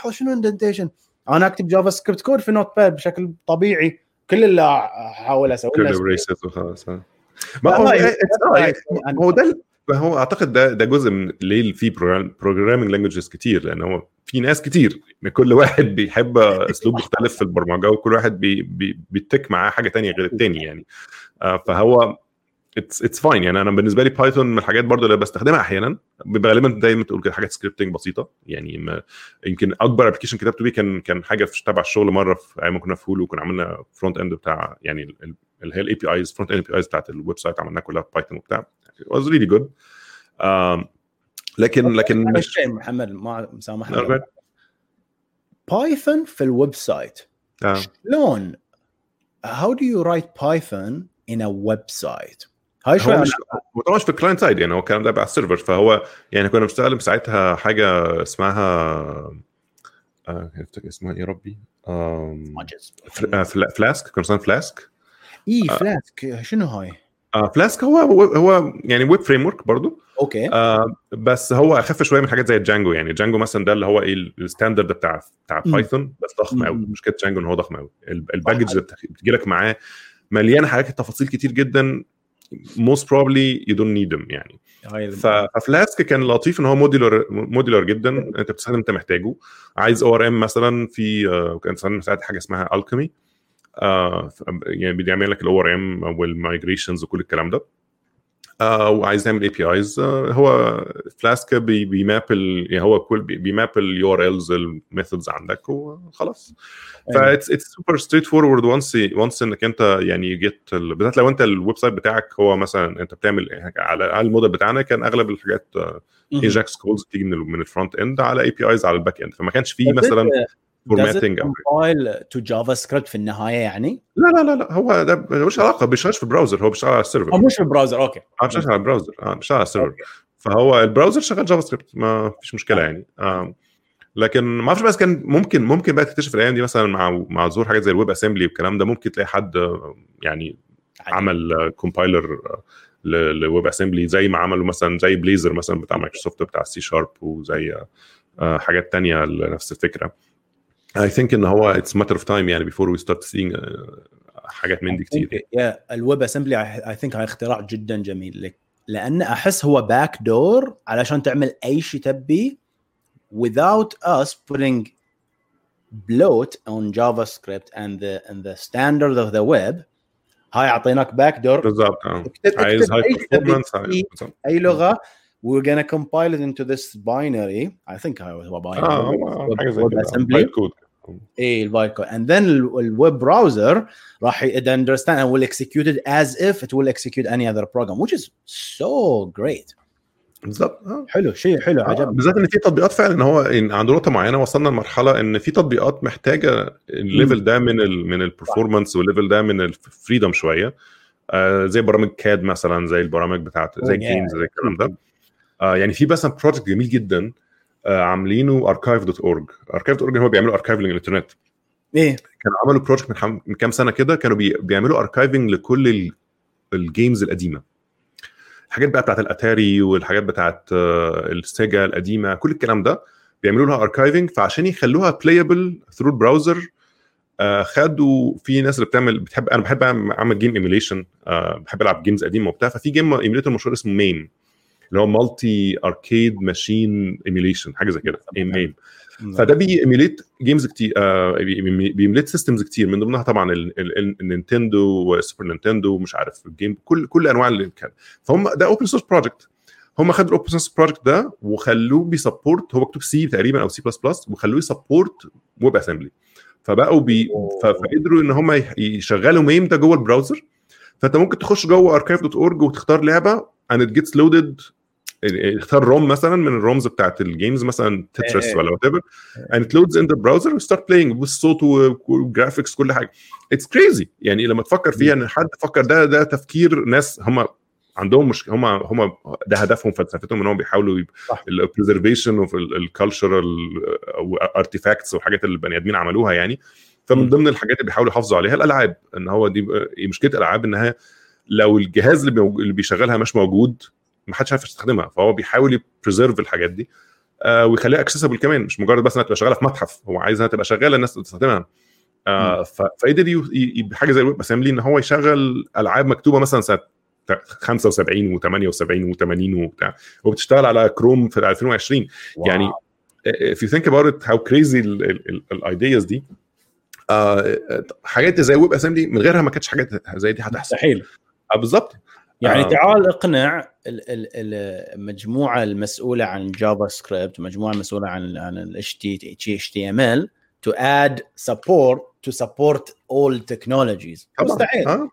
شنو indentation انا اكتب جافا سكريبت كود في نوت باد بشكل طبيعي كل اللي احاول اسويه كل وخلاص ما هو هو ده هو اعتقد ده ده جزء من ليه في programming languages كتير لان هو في ناس كتير كل واحد بيحب اسلوب مختلف في البرمجه وكل واحد بي بي بيتك معاه حاجه تانية غير التاني يعني فهو it's it's fine يعني انا بالنسبه لي بايثون من الحاجات برضو اللي بستخدمها احيانا غالبا دايما تقول كده حاجات سكريبتنج بسيطه يعني يمكن اكبر ابلكيشن كتبته بيه كان كان حاجه في تبع الشغل مره في ايام كنا في هولو وكنا عملنا فرونت اند بتاع يعني اللي هي الاي بي ايز فرونت اند اي بي ايز بتاعت الويب سايت عملناها كلها بايثون وبتاع was really good um, لكن لكن مش محمد ما مسامحني بايثون في الويب سايت آه. شلون how do you write python in a website هاي شو مش مش في الكلاينت سايد يعني هو الكلام ده بقى على السيرفر فهو يعني كنا بنشتغل ساعتها حاجه اسمها افتكر اسمها يا ربي فلاسك كونسان فلاسك اي فلاسك شنو هاي فلاسك هو هو يعني ويب فريم ورك برضو اوكي آه بس هو اخف شويه من حاجات زي الجانجو يعني الجانجو مثلا ده اللي هو ايه الستاندرد بتاع بتاع بايثون بس ضخم قوي مشكله جانجو ان هو ضخم قوي الباكج اللي بتجي لك معاه مليان حاجات تفاصيل كتير جدا most probably you don't need them يعني ففلاسك كان لطيف ان هو موديلر موديلر جدا انت بتستخدم انت محتاجه عايز او ار ام مثلا في كان صار مساعد حاجه اسمها الكيمي آه يعني بيعمل لك الاو ار ام والمايجريشنز وكل الكلام ده آه وعايز تعمل اي بي ايز هو فلاسك بيماب يعني هو كل بيماب اليو ار الز الميثودز عندك وخلاص فايتس اتس سوبر ستريت فورورد وانس وانس انك انت يعني جيت بالذات لو انت الويب سايت بتاعك هو مثلا انت بتعمل على الموديل بتاعنا كان اغلب الحاجات ايجاكس كولز بتيجي من من الفرونت اند على اي بي ايز على الباك اند فما كانش فيه مثلا فورماتنج او فايل تو جافا سكريبت في النهايه يعني لا لا لا, لا هو ده مش علاقه بيشتغل في البراوزر هو بيشتغل على السيرفر مش في البراوزر اوكي اه بيشتغل على البراوزر اه مش على السيرفر أوكي. فهو البراوزر شغال جافا سكريبت ما فيش مشكله يعني آه. لكن ما اعرفش بس كان ممكن ممكن بقى تكتشف الايام دي مثلا مع مع ظهور حاجات زي الويب اسامبلي والكلام ده ممكن تلاقي حد يعني عمل كومبايلر للويب اسامبلي زي ما عملوا مثلا زي بليزر مثلا بتاع مايكروسوفت بتاع سي شارب وزي آه حاجات تانية نفس الفكره I think إن هو it's matter of time يعني before we start seeing uh, حاجات من دي كتير. yeah الويب أسمبلي I think هاي اختراع جدا جميل لك لأن أحس هو back door علشان تعمل أي شيء تبي without us putting bloat on JavaScript and the and the standard of the web هاي عطيناك back door. بالضبط. عايز high performance أي لغة. We're gonna compile it into this binary. I think I was binary. Ah, web assembly code. A byte code, and then the web browser راح understand and will execute it as if it will execute any other program, which is so great. بالضبط حلو شيء حلو عجب بالذات ان في تطبيقات فعلا ان هو عند نقطه معينه وصلنا لمرحله ان في تطبيقات محتاجه الليفل ده من ال من البرفورمانس والليفل ده من الفريدم شويه آه زي برامج كاد مثلا زي البرامج بتاعت زي جيمز زي الكلام ده يعني في بس بروجكت جميل جدا عاملينه archive dot org archive dot org هو بيعملوا archiving للإنترنت إيه كانوا عملوا بروجكت من, حم... من كام سنة كده كانوا بي... بيعملوا archiving لكل ال... الجيمز القديمة الحاجات بقى بتاعت الأتاري والحاجات بتاعت السيجا القديمة كل الكلام ده بيعملوا لها archiving فعشان يخلوها playable through browser آه خدوا في ناس اللي بتعمل بتحب أنا بحب أعمل game emulation آه بحب ألعب جيمز قديمة وبتاع ففي جيم emulator مشهور اسمه مين اللي هو مالتي اركيد ماشين ايميليشن حاجه زي كده ايميل فده بييميليت جيمز كتير آه بييميليت سيستمز كتير من ضمنها طبعا النينتندو والسوبر نينتندو مش عارف الجيم كل كل انواع اللي كان فهم ده اوبن سورس بروجكت هم خدوا الاوبن سورس بروجكت ده وخلوه بيسبورت هو مكتوب سي تقريبا او سي بلس بلس وخلوه يسبورت ويب اسامبلي فبقوا بي فقدروا ان هم يشغلوا ميم ده جوه البراوزر فانت ممكن تخش جوه archive dot org وتختار لعبه and it gets loaded اختار روم مثلا من الرومز بتاعت الجيمز مثلا تترس ولا whatever and it loads in the browser and start playing بالصوت والجرافيكس كل حاجة it's crazy يعني لما تفكر فيها ان حد فكر ده ده تفكير ناس هم عندهم مش هم هم ده هدفهم فلسفتهم انهم بيحاولوا البريزرفيشن وفي الكالتشرال وارتيفاكتس والحاجات اللي البني ادمين عملوها يعني. فمن ضمن الحاجات اللي بيحاولوا يحافظوا عليها الالعاب، ان هو دي مشكله الالعاب انها لو الجهاز اللي بيشغلها مش موجود محدش عارف يستخدمها، فهو بيحاول يبريزرف الحاجات دي آه ويخليها اكسسبل كمان، مش مجرد بس انها تبقى شغاله في متحف، هو عايزها تبقى شغاله الناس تستخدمها. آه فايدي بحاجه زي الويب اسامبلي ان هو يشغل العاب مكتوبه مثلا سنه خمسة وسبعين وثمانية وسبعين وثمانين وبتاع وبتشتغل على كروم في ألفين وعشرين. واو. يعني if you think about it how crazy الايدياز دي آه حاجات زي الويب اسامبلي من غيرها ما كانتش حاجات زي دي هتحصل مستحيل. آه بالظبط يعني آه. تعال اقنع المجموعه المسؤوله عن جافا سكريبت، مجموعه مسؤوله عن عن الاتش تي اتش تي ام ال to add support to support all technologies. مستحيل. آه.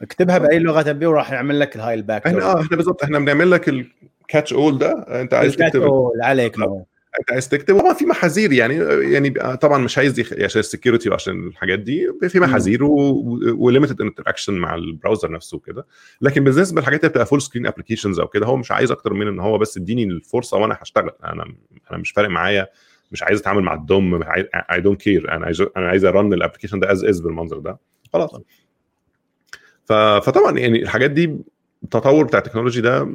اكتبها باي لغه تبي وراح نعمل لك الهاي الباك. احنا اه احنا بالضبط احنا بنعمل لك الكاتش اول ده، انت عايز تكتب عليك ما. انت عايز تكتب طبعا في محاذير يعني، يعني طبعا مش عايز دي عشان السكيورتي وعشان الحاجات دي في محاذير وليميتد انتراكشن مع البراوزر نفسه كده. لكن بالنسبه للحاجات اللي بتبقى فول سكرين ابلكيشنز او كده، هو مش عايز اكتر من ان هو بس اديني الفرصه وانا هشتغل. انا انا مش فارق معايا، مش عايز اتعامل مع الدوم، اي دونت كير، انا عايز انا عايز ارن الابلكيشن ده از از بالمنظر ده خلاص. فطبعا يعني الحاجات دي التطور بتاع التكنولوجي ده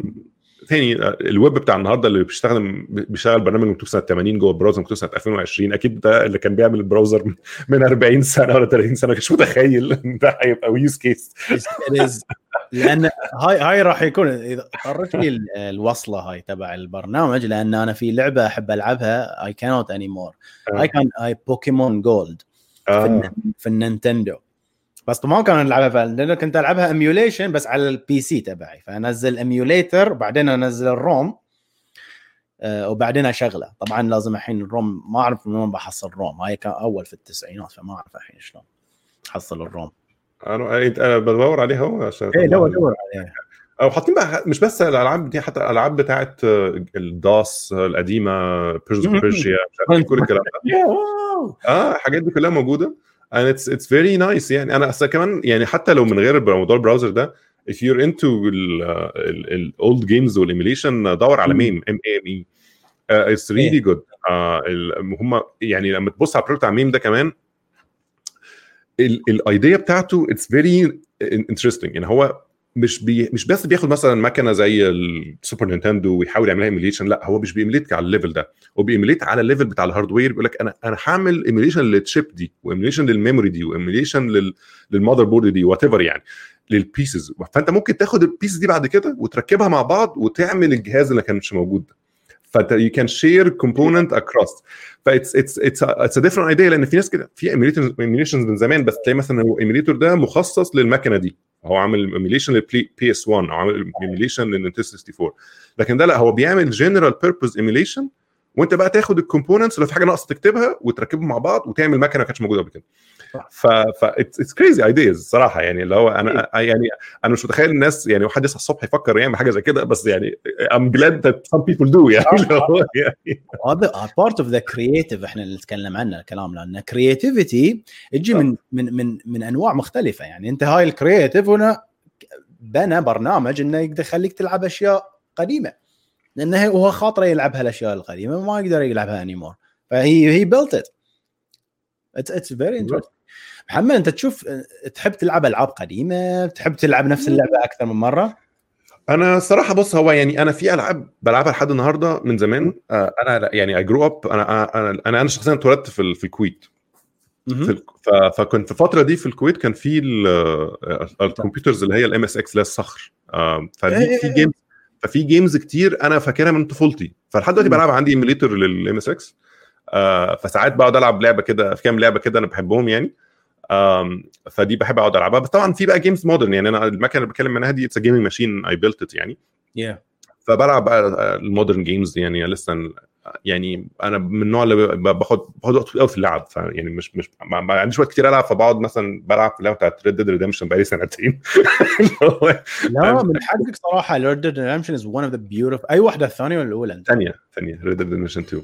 ثاني. الويب بتاع النهارده اللي بيشتغل بيشتغل برنامج مكتوب سنه ثمانين جوه البراوزر مكتوب سنه ألفين وعشرين، اكيد ده اللي كان بيعمل البراوزر من أربعين سنه ولا ثلاثين سنه مش متخيل ده هيبقى ويز كيس. لان هاي هاي راح يكون اذا طرت لي الوصله هاي تبع البرنامج، لان انا في لعبه احب العبها اي كانوت اني مور اي كان اي بوكيمون جولد في النينتندو، بس ما كان نلعبها لأنه كنت ألعبها اميوليشن بس على البي سي تبعي، فأنزل اميوليتر وبعدين أنزل الروم آه وبعدين أشغله. طبعا لازم الحين الروم ما أعرف منين بحصل الروم، هاي كان أول في التسعينات فما أعرف الحين شلون حصل الروم. أنا أنا بدور عليها هو عشان إيه دور دور عليها. أو حاطين بقى مش بس الألعاب دي، حتى الألعاب بتاعت الداس القديمة بيرز بيرجيا كل الكلام آه حاجات دي كلها موجودة. and it's it's very nice يعني. انا اصلا كمان يعني حتى لو من غير موضوع البراوزر ده if you're into ال old games والإيميليشن دور على ميم ام ام اي it's really good. هم يعني لما تبص على البروجكت على ميم ده كمان الايديا بتاعته it's very interesting يعني. هو مش بي مش بس بياخد مثلا مكنه زي السوبر نينتندو ويحاول يعملها ايميليشن، لا هو مش بيميليت على الليفل ده، هو بيميليت على الليفل بتاع الهاردوير. بيقول لك انا انا هعمل ايميليشن للتشيب دي وايميليشن للميموري دي وايميليشن للمذر بورد دي وات ايفر يعني للبيسز. فانت ممكن تاخد البيس دي بعد كده وتركبها مع بعض وتعمل الجهاز اللي كانش موجود ده. فانت يو كان شير كومبوننت اكروس، فايتس اتس اتس اتس ا ديفرنت ايديا. لان في ناس كده في ايميليشنز من زمان بس تلاقي مثلا الايميليتور ده مخصص للمكنه دي، هو عامل ايميليشن للبلاي بي اس واحد او عامل ايميليشن للنينتندو أربعة وستين، لكن ده لا، هو بيعمل جنرال بيربز ايميليشن وانت بقى تاخد الكومبوننتس لو في حاجه ناقصه تكتبها وتركبهم مع بعض وتعمل مكنه ما كانتش موجوده قبل كده. ف اتس كريزي ايدياز صراحه يعني، اللي هو انا يعني انا مش متخيل الناس يعني واحد يصحى الصبح يفكر يعمل يعني حاجه زي كده، بس يعني ام glad that some people do يعني. هذا part of the creative احنا اللي نتكلم عنه الكلام، لان كرياتيفيتي تجي من من من من انواع مختلفه يعني. انت هاي الكرياتيف هنا بنى برنامج انه يقدر يخليك تلعب اشياء قديمه، لأنه هو خاطره يلعبها الأشياء القديمة ما يقدر يلعبها anymore، فهي he built it. It's it's very interesting. محمد أنت تشوف تحب تلعب ألعاب قديمة، تحب تلعب نفس اللعبة أكثر من مرة؟ أنا صراحة بص هو يعني أنا في ألعاب بلعبها لحد النهاردة من زمان. أنا يعني I grew up أنا أنا أنا أنا شخصيا اتولدت في في الكويت. فكنت في الفترة دي في الكويت كان في الكمبيوترز اللي هي ال إم إس إكس لا الصخر، ففي في جيم ففي جيمز كتير انا فاكرها من طفولتي، فلحد دلوقتي بلعب عندي ايميليتور للام اس اكس. فساعات بقعد العب لعبه كده في كام لعبه كده انا بحبهم يعني، فدي بحب اقعد العبها. بس طبعا في بقى جيمز مودرن يعني، انا المكنه اللي بتكلم منها دي اتس جيمنج ماشين اي بيلت يعني yeah. فبلعب بقى المودرن جيمز يعني لسه يعني انا من النوع اللي باخد باخد وقت قوي في اللعب، يعني مش مش ما عنديش وقت كتير العب، فبقعد مثلا بلعب في لعبه بتاعت ريد ديد ريدمشن بقالي سنتين. لا من حقك صراحه ريد ديد ريدمشن از ون اوف ذا بيوتيفل. اي واحده الثانيه ولا الاولى؟ الثانيه الثانيه ريد ديد ريدمشن اتنين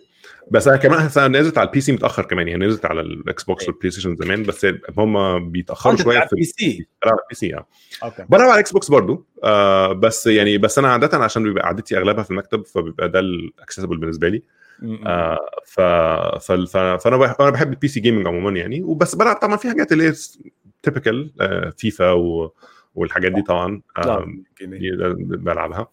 بس انا كمان انا نزلت على البي سي متاخر كمان, يعني نزلت على الاكس بوكس والبلاي ستيشن زمان, بس هم بيتاخروا شويه في البي سي. على البي سي يعني اوكي بره على الاكس بوكس برضو آه بس يعني بس انا عاده عشان بيبقى قعدتي اغلبها في المكتب فبيبقى ده الاكسسبل بالنسبه لي آه ف فانا انا بحب البي سي جيمنج عموما يعني, وبس بلعب طبعا في حاجات اللي تيبيكال آه فيفا و... والحاجات دي طبعا آه بلعبها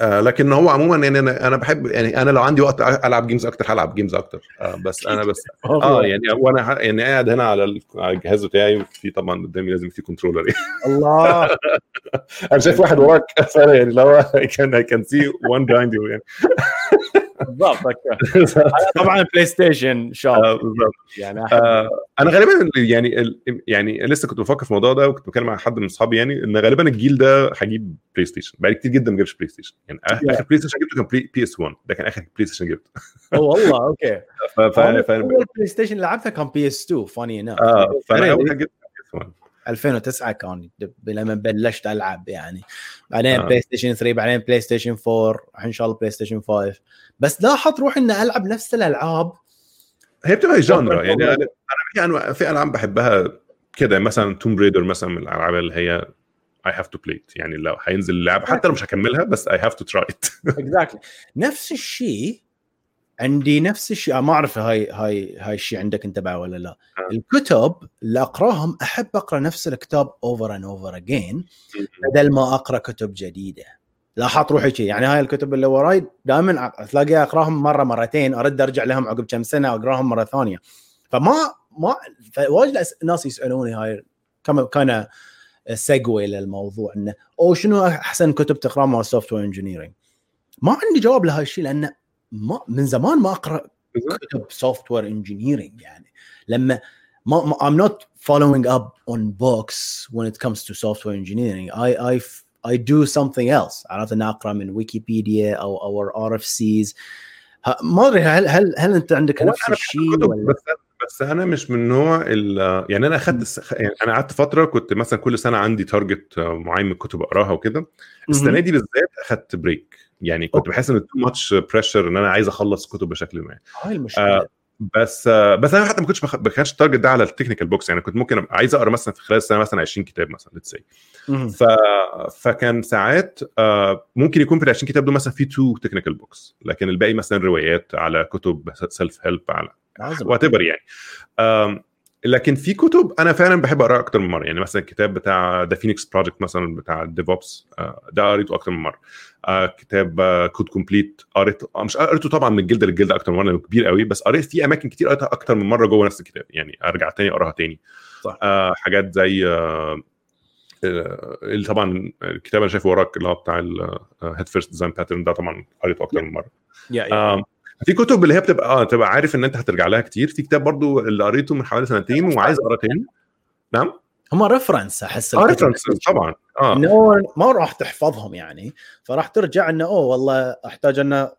آه لكن هو عموما يعني انا انا بحب يعني انا لو عندي وقت العب جيمز اكتر هلعب جيمز اكتر آه بس انا بس اه يعني وانا يعني قاعد هنا على الجهاز بتاعي في طبعا قدامي لازم في كنترولر يعني. الله انا شايف واحد وراك يعني لو كان كان سي وان بلايند يو يعني بالضبط طبعا بلاي ستيشن شاط يعني آه انا غالبا يعني يعني لسه كنت بفكر في الموضوع ده وكنت بكلم مع حد من اصحابي يعني ان غالبا الجيل ده هجيب بلاي ستيشن بقى كتير جدا ما جابش بلاي ستيشن يعني yeah. اخر بلاي ستيشن جبته كان بي اس واحد, ده كان اخر بلاي ستيشن جبته اه والله اوكي ف البلاي ستيشن لعبتها كان بي اس اتنين فاني انا اه فانا اول جبت ألفين وتسعة كان لما بلشت العب يعني بعدين آه. بلاي ستيشن ثلاثة بعدين بلاي ستيشن أربعة ان شاء الله بلاي ستيشن خمسة, بس لاحظت روح ان العب نفس الالعاب هي بتبقى جانرا يعني انا في انواع في العاب بحبها كده مثلا توم بريدر مثلا من الالعاب اللي هي I have to play it. يعني لو هينزل اللعبه حتى لو مش هكملها بس I have to try it exactly. نفس الشيء عندي نفس الشيء ما اعرف هاي هاي هاي الشيء عندك انت بقى ولا لا آه. الكتب اللي اقراهم احب اقرا نفس الكتاب اوفر اند اوفر اجين بدل ما اقرا كتب جديده. لاحظت روحي شيء يعني هاي الكتب اللي وراي دائما تلاقي اقراهم مره مرتين ارد ارجع لهم عقب كم سنه اقراهم مره ثانيه, فما ما واجد ناس يسالوني هاي كم كان سيجوي للموضوع انه او شنو احسن كتب تقراها مع سوفت وير انجينيرنج. ما عندي جواب لهاي الشيء لان ما من زمان ما اقرا كتب سوفت وير انجينيرنج يعني لما ما I'm not following up on books when it comes to software engineering. I I I do something else. عرفت ان اقرا من ويكيبيديا او our آر إف سيز. ما ادري هل هل هل انت عندك نفس الشيء ولا بس, بس انا مش من نوع يعني انا اخذت يعني انا قعدت فتره كنت مثلا كل سنه عندي تارجت معين من الكتب اقراها وكده. السنه دي بالذات اخذت بريك يعني كنت بحس ان تو ماتش بريشر ان انا عايز اخلص كتب بشكل ما هاي المشكله آه بس آه بس انا حتى ما كنتش ما كانش التارجت ده على التكنيكال بوكس يعني كنت ممكن عايز اقرا مثلا في خلال السنه مثلا عشرين كتاب مثلا ليتس سي ف فكان ساعات آه ممكن يكون في عشرين كتاب دول مثلا في تو تكنيكال بوكس لكن الباقي مثلا روايات على كتب سيلف هيلب على واتبر يعني آه لكن في كتب انا فعلا بحب اقرا اكتر من مره يعني مثلا الكتاب بتاع ذا فينيكس بروجكت مثلا بتاع ديفوبس ده قريته اكتر من مره. كتاب كود كومبليت قريته مش قريته طبعا من جلده للجلده اكتر من مره كبير قوي بس قريت في اماكن كتير قريتها اكتر من مره جوه نفس الكتاب يعني ارجع تاني اقراها تاني صح. آه حاجات زي آه اللي طبعا الكتاب انا شايفه وراك اللي هو بتاع هيد فيرست ديزاين باترن ده طبعا قريته اكتر yeah. من مره yeah, yeah. آه في كتب اللي هي بتبقى اه تبقى عارف ان انت هترجع لها كتير. في كتاب برضو اللي قريته من حوالي سنتين وعايز اقرا تاني نعم هما ريفرنس احس آه طبعا اه انه ما راح تحفظهم يعني فراح ترجع انه اوه والله احتاج انه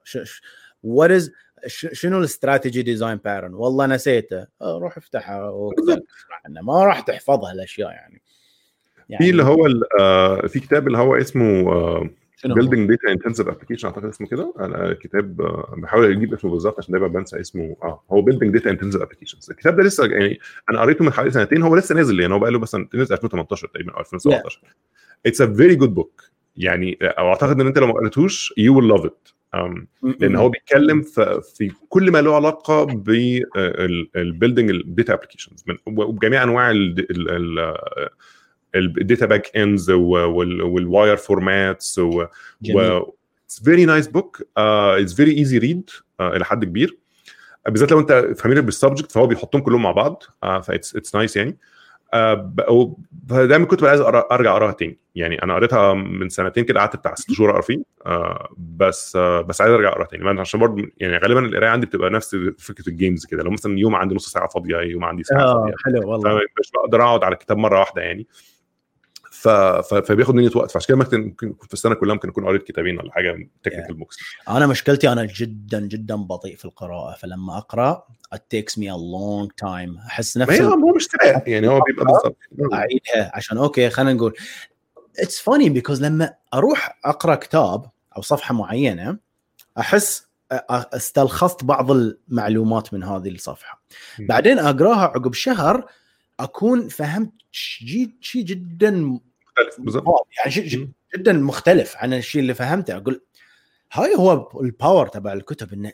وات از شنو الاستراتيجي ديزاين باترن والله نسيته روح افتحها وكذا انه ما راح تحفظ هالاشياء يعني, يعني في اللي هو آه في كتاب اللي هو اسمه آه building data intensive application اعتقد اسمه كده. انا كتاب بحاول اجيب اسمه بالظبط عشان دايما بنسى اسمه اه هو building data intensive applications. الكتاب ده لسه يعني انا قريته من حوالي سنتين هو لسه نازل يعني هو بقى له مثلا نزل ألفين وثمانتاشر تقريبا او ألفين وسبعتاشر. It's a very good book يعني اعتقد ان انت لو ما قريتوش you will love it أم لان هو بيتكلم في كل ما له علاقه بالbuilding data applications وبجميع انواع ال الداتا باك اندز والواير فورماتس و اتس فيري نايس بوك اتس فيري ايزي ريد الى حد كبير بالذات لو انت فاهمين بالسبجكت فهو بيحطهم كلهم مع بعض فايتس اتس نايس يعني uh, دايما كنت عايز ارجع اقراها تاني يعني انا قريتها من سنتين كده قعدت بتاع ست شهور اقرا فيه uh, بس uh, بس عايز ارجع اقراها تاني عشان برضه يعني غالبا القرايه عندي بتبقى نفس فكره الجيمز كده لو مثلا يوم عندي نص ساعه فاضيه يوم عندي ساعه آه فاضيه حلو والله مش بقدر اقعد على الكتاب مره واحده يعني ف فبياخد مني وقت فعشان كده ممكن في السنه كلها ممكن اكون قريت كتابين ولا حاجه تكنيكال بوكس. انا مشكلتي انا جدا جدا بطيء في القراءه فلما اقرا it takes me a long time احس نفسي هو مش كده يعني هو بيبقى بالظبط اعيدها عشان اوكي خلينا نقول it's funny because لما اروح اقرا كتاب او صفحه معينه احس استلخصت بعض المعلومات من هذه الصفحة. بعدين أقراها عقب شهر أكون فهمت شيء شيء جدا يعني شيء جدا مختلف عن الشيء اللي فهمته. أقول هاي هو الباور تبع الكتب، إنه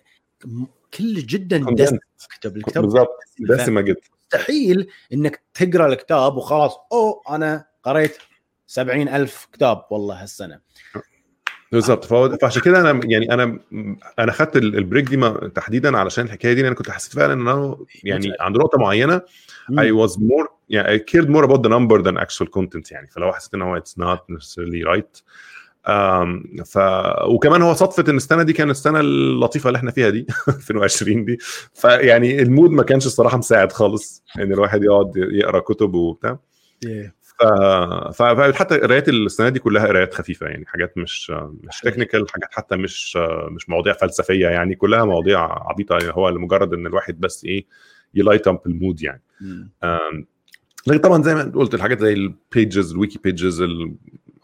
كل جدا دسم كتب الكتاب بالضبط دسمة جدا، مستحيل إنك تقرأ الكتاب وخلاص أو أنا قريت سبعين ألف كتاب والله هالسنة بالضبط. فعشان كده انا يعني انا انا خدت البريك دي ما تحديدا علشان الحكايه دي، انا كنت حسيت فعلا ان انا يعني عند نقطه معينه I was more يعني I cared more about the number than actual content يعني. فلو حسيت ان هو it's not necessarily right um, ف وكمان هو صدفه ان السنه دي كانت السنه اللطيفه اللي احنا فيها دي ألفين وعشرين دي، فيعني المود ما كانش الصراحه مساعد خالص ان الواحد يقعد يقرا كتب وبتاع. فا حتى قراءات السنة دي كلها قراءات خفيفة يعني، حاجات مش مش تكنيكال، حاجات حتى مش مش مواضيع فلسفية يعني، كلها مواضيع عبيطة يعني، هو لمجرد إن الواحد بس إيه يلايت أب المود يعني. لكن طبعا زي ما قلت الحاجات زي البيجز الويكي بيجز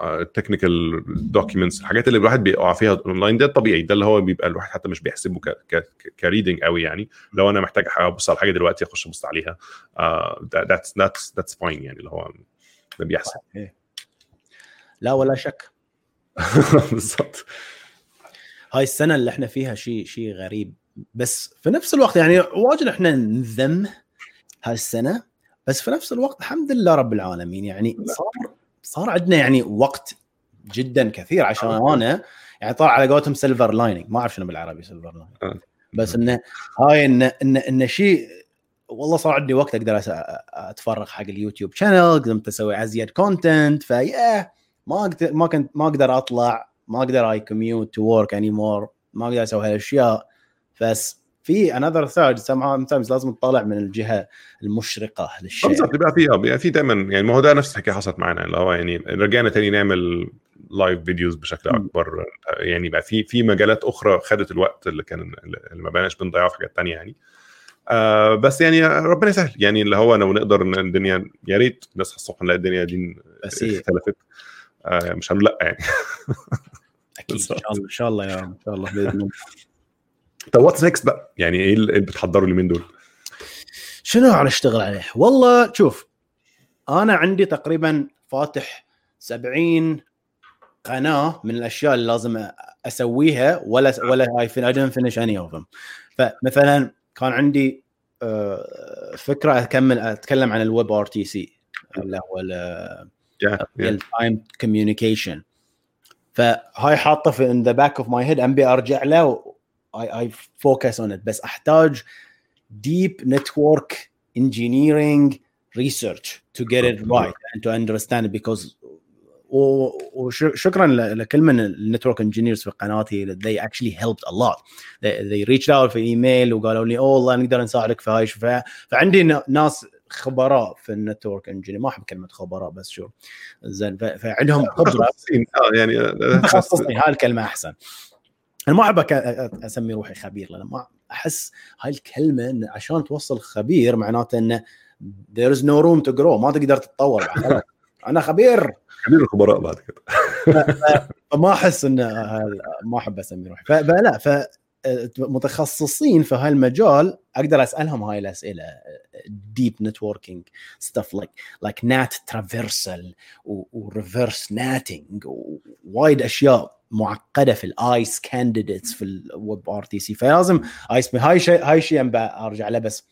التكنيكال دوكيومنتس الحاجات اللي الواحد بيقع فيها اونلاين ده طبيعي، ده اللي هو بيبقى الواحد حتى مش بيحسبه كريدنج قوي يعني. لو انا محتاج ابص على حاجه دلوقتي اخش ابص عليها ذاتس ذاتس ذاتس فاين يعني، اللي هو ده بيحصل. لا ولا شك بالضبط. هاي السنه اللي احنا فيها شيء شيء غريب، بس في نفس الوقت يعني واجد احنا نذم هاي السنه، بس في نفس الوقت الحمد لله رب العالمين يعني صار صار عندنا يعني وقت جدا كثير عشان انا يعني طالع على قولتهم سيلفر لاينينج، ما اعرف شنو بالعربي سيلفر لاينينج، بس انه هاي انه انه إن شيء والله صار عندي وقت اقدر اتفرغ حق اليوتيوب شانل، قدرت اسوي ازيد كونتنت. فيا ما أقدر ما كنت ما اقدر اطلع، ما اقدر اي كوميوت تو ورك اني مور، ما اقدر اسوي هالاشياء. بس في انذر ثيرد sometimes لازم تطالع من الجهه المشرقه للشيء بالضبط، بقى فيها بقى في دايما يعني. ما هو ده نفس الحكايه حصلت معنا، اللي هو يعني رجعنا تاني نعمل لايف فيديوز بشكل اكبر يعني، بقى في في مجالات اخرى خدت الوقت اللي كان اللي ما بقناش بنضيعه في حاجات تانية يعني. آه بس يعني ربنا يسهل يعني، اللي هو لو نقدر ان الدنيا يا ريت نصحى الصبح نلاقي الدنيا دي اختلفت. آه مش هنقول لا يعني اكيد ان شاء الله يا رب ان شاء الله باذن الله. طب واتس نيكست بقى يعني، ايه اللي بتحضروا اليومين دول؟ شنو على اشتغل عليه؟ والله شوف انا عندي تقريبا فاتح سبعين قناه من الاشياء اللي لازم اسويها ولا ولا هاي في ادم فينيش اني اوف ذم. فمثلا كان عندي فكره اكمل اتكلم عن الويب ار تي سي اللي هو التايم كوميونيكيشن، فهاي حاطه في ان ذا باك اوف ماي هيد ام بي ارجع له I focus on it. بس أحتاج deep network engineering research to get it right and to understand it because وشكرا لكل من النتورك انجينيرز في قناتي they actually helped a lot. they, they reached out في ايميل وقالوا لي اوه والله نقدر نساعدك في هاي. فعندي ناس خبراء في النتورك انجينير، ما احب كلمه خبراء بس شو زين، فعندهم خبره يعني تخصصي هاي الكلمه احسن. أنا ما أحب أسمي روحي خبير لأن ما أحس هاي الكلمة، إن عشان توصل خبير معناته إن there is no room to grow، ما تقدر تتطور. أنا خبير خبير الخبراء بعد كده فما أحس إن ما أحب أسمي روحي فلا. فمتخصصين في هاي المجال أقدر أسألهم هاي الأسئلة deep networking stuff like like net traversal و reverse netting وايد أشياء معقده في الايس كانديديتس في الويب ار تي سي. فلازم ايس هاي شيء هاي شيء امبارح ارجع له، بس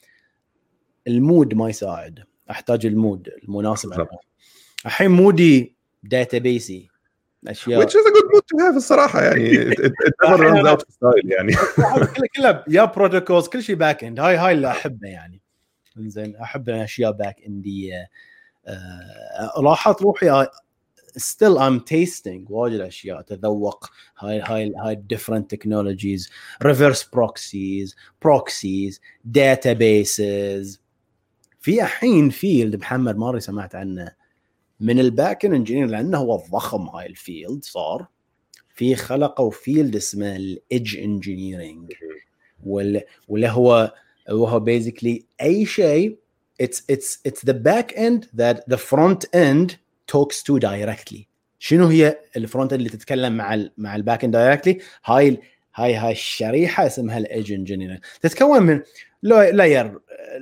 المود ما يساعد، احتاج المود المناسب. الحين مودي داتابيسي اشياء which is a good mood to have الصراحه يعني تمرن اوت ستايل يعني كله كله يا بروتوكولز كل شيء باك اند. هاي هاي اللي احبه يعني، زين احب اشياء باك انديه. لاحظت روحي still I'm tasting واجد أشياء، أتذوق هاي هاي هاي different technologies reverse proxies proxies databases. في الحين فيلد محمد ماري سمعت عنه من الباك اند انجينير لأنه هو ضخم هاي الفيلد، صار في خلقه وفيلد اسمه الإج انجينيرينج، واللي هو وهو basically أي شيء it's it's it's the back end that the front end talks to directly. شنو هي الفرونت اللي تتكلم مع ال مع الباك اند دايركتلي؟ هاي هاي هاي الشريحه اسمها الايدج انجينيرنج، تتكون من لاير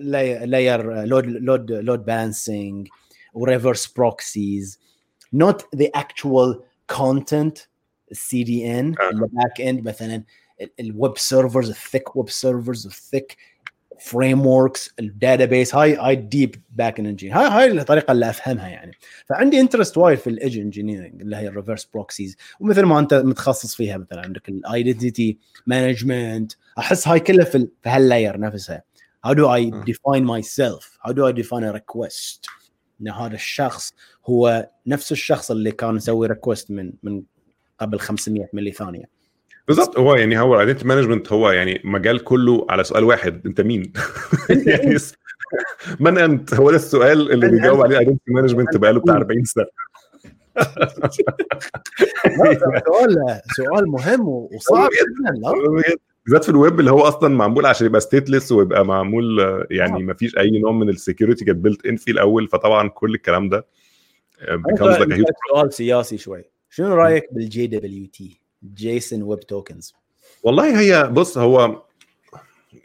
لاير لود لود لود بالانسنج وريفرس بروكسيز، not the actual content سي دي إن in the back end، مثلا الويب سيرفرز، الثيك ويب سيرفرز، الثيك فريموركس، الداتابيس، هاي هاي ديب باك اند انجينير. هاي هاي الطريقه اللي افهمها يعني. فعندي انترست وايد في الايدج انجينيرنج اللي هي الريفرس بروكسيز، ومثل ما انت متخصص فيها مثلا عندك الايدنتيتي مانجمنت، احس هاي كلها في هاللاير نفسها. how do I define myself, how do I define a request، ان هذا الشخص هو نفس الشخص اللي كان يسوي ريكوست من من قبل خمسمية ملي ثانيه بالضبط. هو يعني هو الايدنتي مانجمنت هو يعني مجال كله على سؤال واحد، انت مين؟ يعني من انت، هو ده السؤال اللي بيجاوب عليه الايدنتي مانجمنت بقاله بتاع أربعين سنه. سؤال سؤال مهم وصعب جدا بالذات في الويب اللي هو اصلا معمول عشان يبقى ستيتلس ويبقى معمول يعني ما فيش اي نوع من السكيورتي كانت بيلت ان في الاول، فطبعا كل الكلام ده بيكونز لك سؤال سياسي شوي. شنو رايك بالجي دبليو تي جيسون ويب توكنز؟ والله هي بص، هو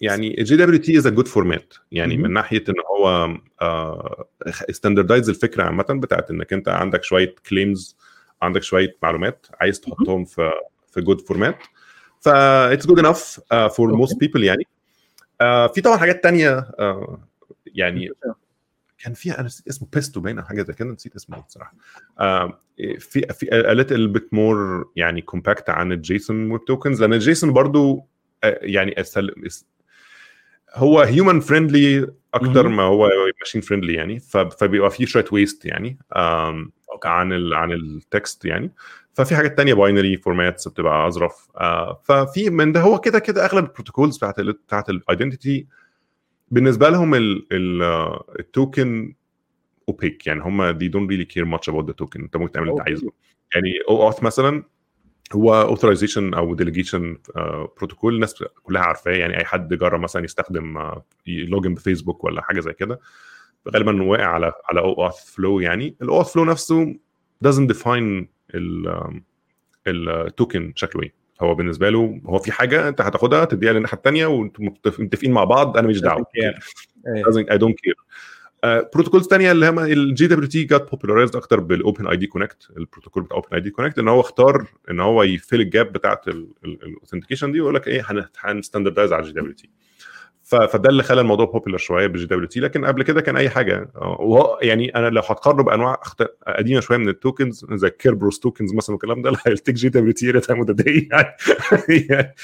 يعني الجي دبليو تي از ا جود فورمات يعني م- من ناحيه ان هو ستاندردايز الفكره عامه بتاعت انك انت عندك شويه كليمز، عندك شويه معلومات عايز تحطهم في في جود فورمات، ف it's good enough uh, for okay. most people يعني. uh, في طبعا حاجات تانية uh, يعني كان فيها أنا اسمه بيستو باين حاجة زي كده، نسيت اسمه بصراحة. uh, في في قالت البيت مور يعني كومباكت عن الجيسون ويب توكنز، لأن الجيسون برضو uh, يعني أسهل هو human friendly أكتر ما هو machine friendly يعني، فبيبقى فيه شوية waste يعني um, عن ال عن التكست يعني. ففي حاجات تانية باينري فورماتس بتبقى أظرف. آه ففي من ده هو كده كده أغلب البروتوكولز بتاعت ال بتاعت الأيدنتيتي بالنسبة لهم ال ال التوكن أوبيك يعني، هم they don't really care much about the token، أنت ممكن تعمل اللي أنت عايزه يعني. أوث مثلا هو authorization أو delegation آه بروتوكول الناس كلها عارفاه يعني، أي حد جرب مثلا يستخدم آه لوجن بفيسبوك ولا حاجة زي كده غالبا واقع على على أوث flow يعني. الأوث flow نفسه doesn't define ال التوكن شكله ايه، هو بالنسبه له هو في حاجه انت هتاخدها تديها للناحيه الثانيه وانتم متفقين مع بعض، انا مش دعوه لازم اي دونت كير. بروتوكولز ثانيه اللي هم الجي دبليو تي جات بوبولارايزد اكتر بالاوبن اي دي كونكت، البروتوكول بتاع اوبن اي دي كونكت ان هو اختار ان هو يفيل الجاب بتاعت الاوثنتيكيشن دي ويقول لك ايه هنستاندردايز على الجي دبليو تي، فده اللي خلى الموضوع بوبولار شويه بالجي دبليو تي. لكن قبل كده كان اي حاجه يعني، انا لو هتقرب انواع قديمه شويه من التوكنز زي كيربروس توكنز مثلا والكلام ده، هيلتك جي دبليو تي ريتها متديه يعني.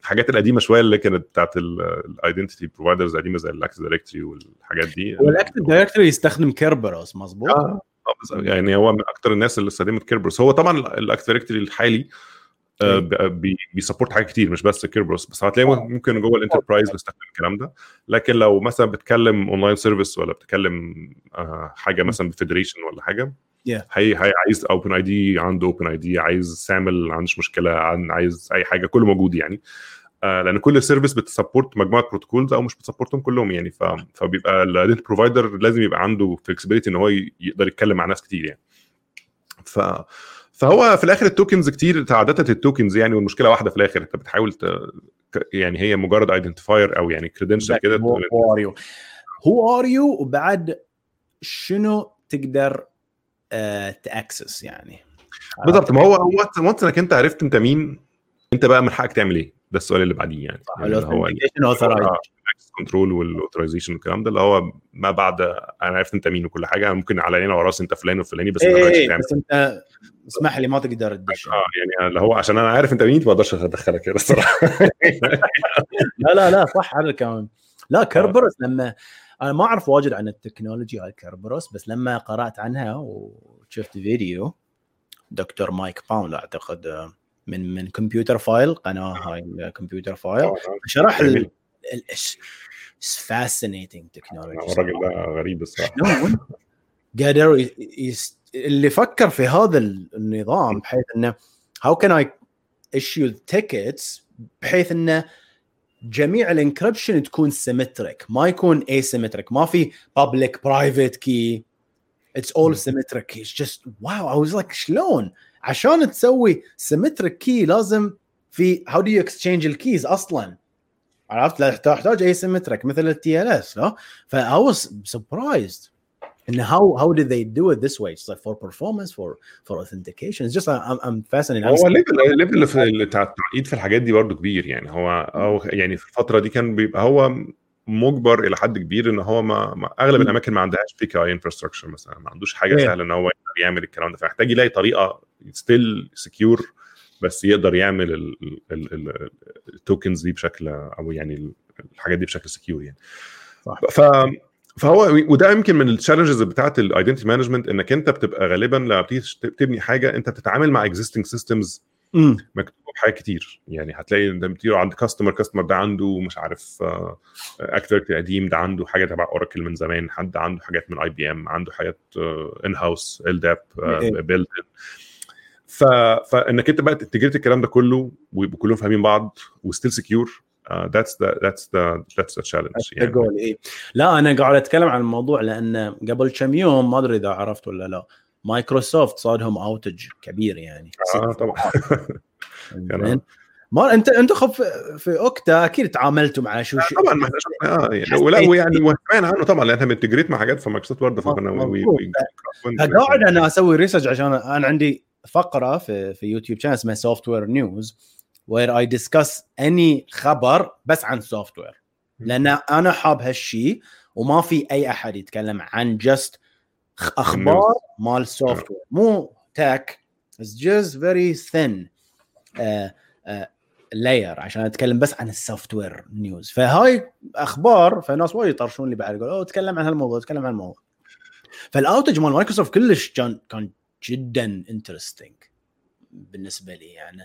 الحاجات القديمه شويه اللي كانت بتاعت الايدنتيتي بروفايدرز قديمه زي الاكتيف دايركتوري والحاجات دي، والاكتيف دايركتوري يستخدم كيربروس مظبوط آه. يعني هو من اكتر الناس اللي استخدمت كيربروس. هو طبعا الاكتيف دايركتوري الحالي بيسبورت حاجات كتير مش بس كيربروس بس، هتلاقي ممكن جوه الانتربرايز بيستخدم الكلام ده. لكن لو مثلا بتكلم اونلاين سيرفيس ولا بتكلم حاجه مثلا بفيدريشن ولا حاجه هي هي عايز اوبن اي دي، عنده اوبن اي دي، عايز سامل عندش مشكله، عايز اي حاجه كله موجود يعني، لان كل سيرفيس بتسبورت مجموعه بروتوكولز او مش بتسبورتهم كلهم يعني. فبيبقى الداتا بروفايدر لازم يبقى عنده فلكسبيليتي ان هو يقدر يتكلم مع ناس كتير يعني. ف فهو في الاخر التوكنز كتير تعددت التوكنز يعني، والمشكله واحده في الاخر انت بتحاول ت... يعني هي مجرد ايدنتيفاير او يعني كريدنشال كده، هو اريو هو اريو وبعد شنو تقدر آه تاكسس يعني بالضبط. ما هو هو انك انت عرفت انت مين، انت بقى من حقك تعمل ايه، ده السؤال اللي بعديه يعني. هو الاكسس كنترول والاوثرايزيشن والكلام ده اللي هو ما بعد انا عرفت انت مين وكل حاجه، ممكن على عيني وراسي انت فلان وفلاني بس انا مش فاهم، بس انت اسمح لي ما تقدر تدش اه يعني اللي هو عشان انا عارف انت مين ما اقدرش ادخلك هنا الصراحه. لا لا لا صح على الكلام. لا كيربروس لما انا ما اعرف واجد عن التكنولوجيا على كيربروس، بس لما قرات عنها وشفت فيديو دكتور مايك باوند اعتقد من من كمبيوتر فايل، قناه هاي كمبيوتر فايل شرح ال fascinating technology. الراجل ده غريب الصراحه، قادر يست... اللي فكر في هذا النظام بحيث انه how can I issue tickets بحيث انه جميع الانكربشن تكون symmetric، ما يكون asymmetric، ما في public private key، it's all symmetric. It's just wow. I was like شلون عشان تسوي symmetric key لازم في how do you exchange الكيز أصلاً. عرفت؟ لا تحتاج أي سيمترك مثل ال تي إل إس. لا ف I was surprised and how how did they do it this way? It's like for performance, for for authentication. It's just I'm I'm fascinated. هو level level في التعقيد في الحاجات دي برضو كبير يعني. هو أو يعني في الفترة دي كان بيبقى هو مجبر إلى حد كبير إن هو ما, ما أغلب الأماكن ما عندهاش بي كي آي infrastructure مثلا, ما عندوش حاجة سهلة إن هو يعمل الكلام ده, فمحتاج يلاقي طريقة still secure بس يقدر يعمل التوكنز دي بشكل أو يعني الحاجات دي بشكل secure يعني. ف فهو وده يمكن من التشالنجز بتاعت الايدنتي مانجمنت, انك انت بتبقى غالبا لما بتبني حاجه انت بتتعامل مع existing systems مكتوب بحاجات كتير يعني. هتلاقي انت بتيجي عند كاستمر كاستمر ده عنده مش عارف اكتيفيتي قديم, ده عنده حاجه تبع اوراكل من زمان, حد عنده حاجات من اي بي ام, عنده حاجات ان هاوس الداب بيلد. ف فانك انت بقى انتجريت الكلام ده كله وكلهم فاهمين بعض وستيل سكيور, ذاتس ذاتس ذاتس تشالنج يعني. إيه؟ لا انا قاعد اتكلم عن الموضوع لان قبل كم يوم ما ادري اذا عرفت ولا لا, مايكروسوفت صادهم اوتج كبير يعني. آه طبعا. يعني ما انت انت خف في اوكتا اكيد تعاملتوا مع شو شيء. طبعا ما اه يعني ولا يعني وكمان عنه طبعا لانها انتجريت مع حاجات فمايكروسوفت برضه. فانا قاعد انا اسوي ريسيرش عشان انا عندي فقره في في يوتيوب شانل اسمها سوفتوير نيوز where I discuss any خبر بس عن software, لأن أنا حاب هالشي وما في أي أحد يتكلم عن just أخبار مال software, مو tech, it's just very thin uh, uh, layer عشان أتكلم بس عن software news. فهاي أخبار فالناس وايد يطرشون لي بعد يقول أوه تكلم عن هالموضوع تكلم عن الموضوع. فالأوتج مال مايكروسوفت كلش كان كان جدا interesting بالنسبة لي يعني.